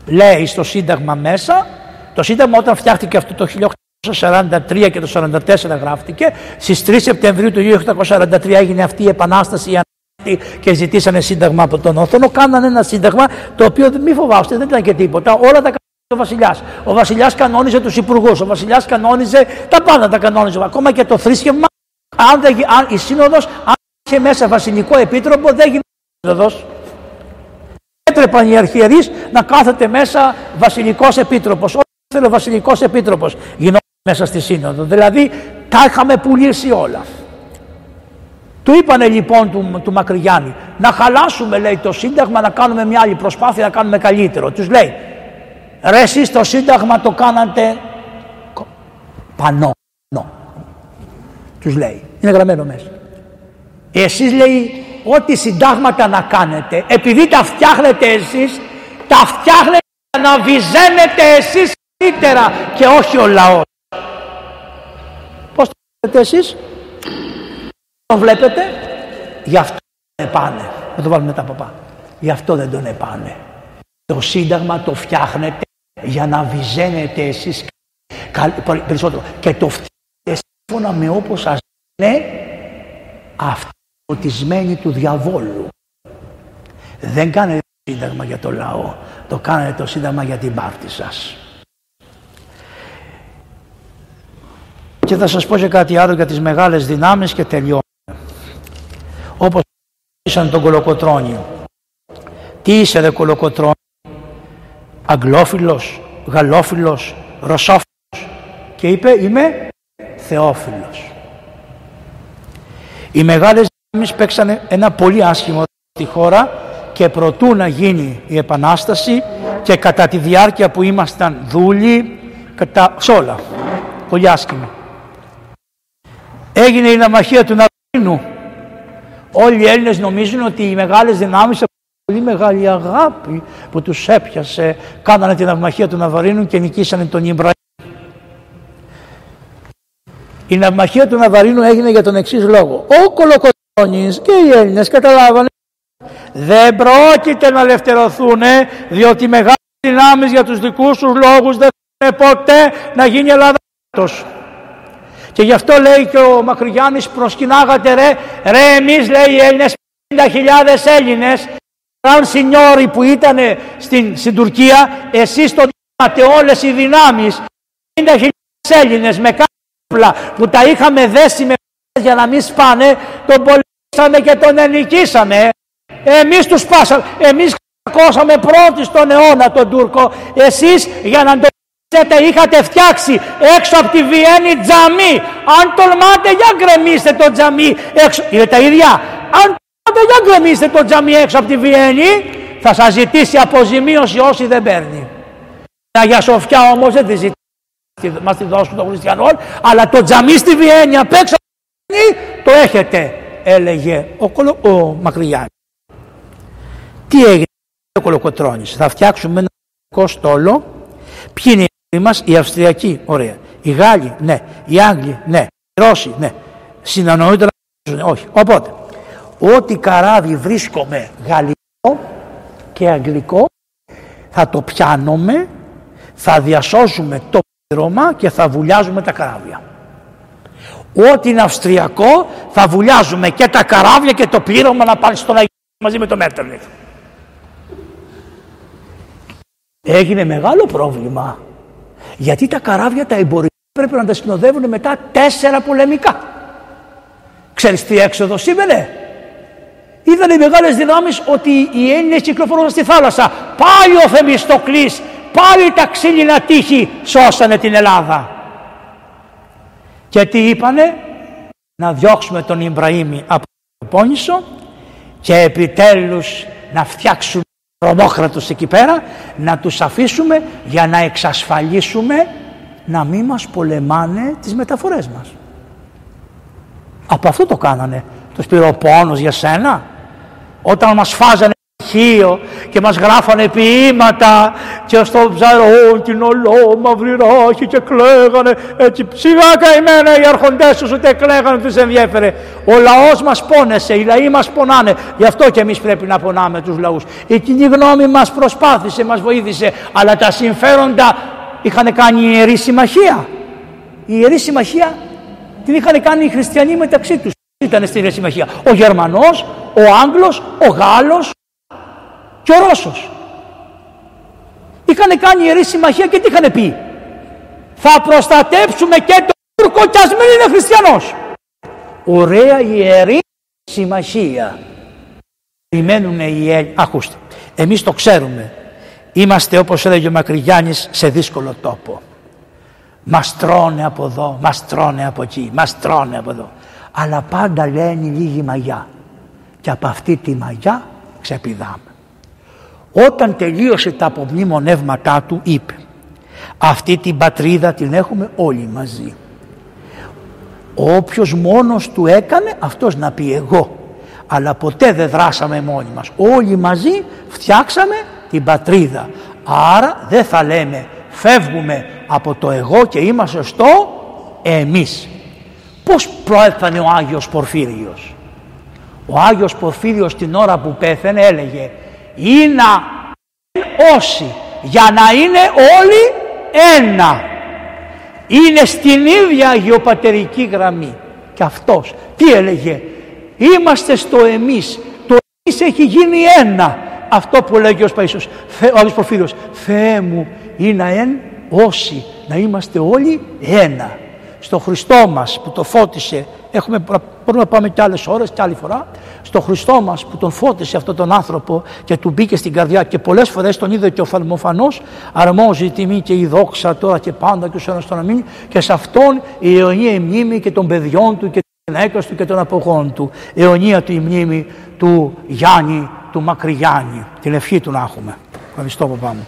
λέει στο Σύνταγμα μέσα, το Σύνταγμα όταν φτιάχτηκε αυτό το χίλια οκτακόσια σαράντα τρία και το χίλια οκτακόσια σαράντα τέσσερα γράφτηκε, στις τρεις Σεπτεμβρίου του χίλια οκτακόσια σαράντα τρία έγινε αυτή η επανάσταση, η και ζητήσανε σύνταγμα από τον Όθωνο. Κάνανε ένα σύνταγμα το οποίο μη φοβάστε, δεν ήταν και τίποτα. Όλα τα κανόνιζε ο βασιλιάς. Ο βασιλιάς κανόνιζε τους υπουργούς. Ο βασιλιάς κανόνιζε τα πάντα, τα κανόνιζε. Ακόμα και το θρήσκευμα. Αν, αν η σύνοδος, αν είχε μέσα βασιλικό επίτροπο, δεν γινόταν σύνοδος. Έτρεπαν οι αρχιερείς να κάθεται μέσα βασιλικός επίτροπος. Ό,τι ήθελε ο βασιλικός επίτροπος γινόταν μέσα στη σύνοδο. Δηλαδή τα είχαμε πουλήσει όλα. Του είπανε λοιπόν του, του Μακρυγιάννη να χαλάσουμε, λέει, το Σύνταγμα, να κάνουμε μια άλλη προσπάθεια, να κάνουμε καλύτερο. Τους λέει, ρε εσείς το Σύνταγμα το κάνατε πανό. Τους λέει, είναι γραμμένο μέσα. Εσείς, λέει, ό,τι συντάγματα να κάνετε, επειδή τα φτιάχνετε εσείς, τα φτιάχνετε να βυζένετε εσείς καλύτερα και όχι ο λαός. Πώς το κάνετε εσείς? Τον βλέπετε, γι' αυτό δεν πάνε. Να το βάλουμε μετά από πάνω. Γι' αυτό δεν τον επάνε. Το Σύνταγμα το φτιάχνετε για να βυζένετε εσείς περισσότερο. Και το φτιάχνετε σύμφωνα με όπως σας λένε αυτοί φωτισμένοι του διαβόλου. Δεν κάνετε το Σύνταγμα για το λαό. Το κάνετε το Σύνταγμα για την πάρτη σας. Και θα σας πω και κάτι άλλο για τις μεγάλες δυνάμεις και τελειώνω. Όπως ήσαν τον Κολοκοτρώνη. Τι είσαι ρε Κολοκοτρώνη? Αγγλόφιλος, γαλλόφιλος, ρωσόφιλος? Και είπε είμαι θεόφιλος. Οι μεγάλες δυνάμεις παίξανε ένα πολύ άσχημο στη χώρα και προτού να γίνει η Επανάσταση και κατά τη διάρκεια που ήμασταν δούλοι, κατά... σ' όλα, πολύ άσχημα. Έγινε η ναυμαχία του Ναβαρίνου. Όλοι οι Έλληνες νομίζουν ότι οι μεγάλες δυνάμεις από πολύ μεγάλη αγάπη που τους έπιασε κάνανε την ναυμαχία του Ναβαρίνου και νικήσανε τον Ιμπραήμ. Η ναυμαχία του Ναβαρίνου έγινε για τον εξής λόγο. Ο Κολοκοτρώνης και οι Έλληνες καταλάβανε δεν πρόκειται να ελευθερωθούν διότι οι μεγάλες δυνάμεις για τους δικούς τους λόγους δεν θέλουν ποτέ να γίνει Ελλάδα. Και γι' αυτό λέει και ο Μακρυγιάννης, προσκυνάγατε ρε, ρε εμείς, λέει, οι Έλληνες, πενήντα χιλιάδες Έλληνες, σαν σινιόροι που ήταν στην, στην Τουρκία, εσείς τον είχατε όλες οι δυνάμεις, πενήντα χιλιάδες Έλληνες με κάποια όπλα που τα είχαμε δέσει με για να μην σπάνε, τον πολεμήσαμε και τον ενικήσαμε. Εμείς τους σπάσαμε, εμείς κακώσαμε πρώτοι στον αιώνα τον Τούρκο, εσείς για να τον είχατε φτιάξει έξω από τη Βιέννη τζαμί. Αν τολμάτε για γκρεμίστε το τζαμί έξω. Είναι τα ίδια. Αν τολμάτε για γκρεμίστε το τζαμί έξω από τη Βιέννη, θα σας ζητήσει αποζημίωση όσοι δεν παίρνει. Τα Αγία Σοφιά όμως δεν τη ζητήσει, μας τη δώσουν των χριστιανών, αλλά το τζαμί στη Βιέννη απ' έξω το έχετε, έλεγε ο, Κολο... ο Μακρυγιάννης. Τι έγινε ο Κολοκοτρώνης? Θα φτιάξουμε ένα στόλο. Ποιοι είναι μας, οι Αυστριακοί, ωραία. Οι Γάλλοι, ναι. Οι Άγγλοι, ναι. Οι Ρώσοι, ναι. Συνανοούνται να πούν όχι. Οπότε, ό,τι καράβι βρίσκομαι γαλλικό και αγγλικό, θα το πιάνομαι, θα διασώσουμε το πλήρωμα και θα βουλιάζουμε τα καράβια. Ό,τι είναι αυστριακό, θα βουλιάζουμε και τα καράβια και το πλήρωμα να πάνε στον Αγία μαζί με το Μέτερνιχ. Έγινε μεγάλο πρόβλημα, γιατί τα καράβια τα εμπορικά πρέπει να τα συνοδεύουν μετά τέσσερα πολεμικά. Ξέρεις τι έξοδο σήμαινε? Είδαν οι μεγάλες δυνάμεις ότι οι Έλληνες κυκλοφορούν στη θάλασσα. Πάλι ο Θεμιστοκλής, πάλι τα ξύλινα τείχη σώσανε την Ελλάδα. Και τι είπανε? Να διώξουμε τον Ιμπραήμ από τον Πόνησο και επιτέλους να φτιάξουμε Ρωμόκρατους εκεί πέρα, να τους αφήσουμε για να εξασφαλίσουμε να μην μας πολεμάνε τις μεταφορές μας. Από αυτό το κάνανε. Τους πήρε ο πόνος για σένα. Όταν μας φάζανε αρχείο και μας γράφανε ποίηματα και στο ψαρό την ολόμαυρη ράχη και κλαίγανε έτσι ψηλά καημένα, οι αρχοντές τους ούτε κλαίγανε, τους ενδιέφερε. Ο λαός μας πόνεσε, οι λαοί μας πονάνε, γι' αυτό και εμείς πρέπει να πονάμε τους λαούς. Η κοινή γνώμη μας προσπάθησε, μας βοήθησε, αλλά τα συμφέροντα είχαν κάνει ιερή συμμαχία. Η ιερή συμμαχία την είχαν κάνει οι χριστιανοί μεταξύ τους. Ήταν στην ιερή συμμαχία ο Γερμανός, ο Άγγλος, ο Γάλλος και ο Ρώσος. Είχαν κάνει ιερή συμμαχία και τι είχαν πει? Θα προστατέψουμε και τον Τούρκο κι ας μην είναι χριστιανός. Ωραία ιερή συμμαχία. Περιμένουνε οι Έλληνες. Ακούστε, εμείς το ξέρουμε. Είμαστε, όπως έλεγε ο Μακρυγιάννης, σε δύσκολο τόπο. Μας τρώνε από εδώ, μας τρώνε από εκεί, μας τρώνε από εδώ. Αλλά πάντα λένε λίγη μαγιά. Και από αυτή τη μαγιά ξεπηδάμε. Όταν τελείωσε τα απομνημονεύματά του, είπε: αυτή την πατρίδα την έχουμε όλοι μαζί. Όποιος μόνος του έκανε, αυτός να πει εγώ. Αλλά ποτέ δεν δράσαμε μόνοι μας. Όλοι μαζί φτιάξαμε την πατρίδα. Άρα δεν θα λέμε φεύγουμε από το εγώ και είμαστε στο εμείς. Πώς προέθανε ο Άγιος Πορφύριος? Ο Άγιος Πορφύριος την ώρα που πέθανε έλεγε: είναι όσοι για να είναι όλοι ένα. Είναι στην ίδια αγιοπατερική γραμμή. Και αυτός τι έλεγε? Είμαστε στο εμείς. Το εμείς έχει γίνει ένα. Αυτό που λέγει ο Παϊσός, ο Άγιος Πορφύριος: Θεέ μου, είναι εν όσοι, να είμαστε όλοι ένα. Στο Χριστό μας που το φώτισε, έχουμε, μπορούμε να πάμε κι άλλες ώρες κι άλλη φορά, στο Χριστό μας που τον φώτισε αυτόν τον άνθρωπο και του μπήκε στην καρδιά και πολλές φορές τον είδε και ο Φαλμοφανός, αρμόζει η τιμή και η δόξα τώρα και πάντα και ο ένας τον αμήν, και σε αυτόν η αιωνία η μνήμη και των παιδιών του και των γυναίκων του και των απογών του, αιωνία του η μνήμη του Γιάννη, του Μακρυγιάννη. Την ευχή του να έχουμε. Ευχαριστώ, παπά μου.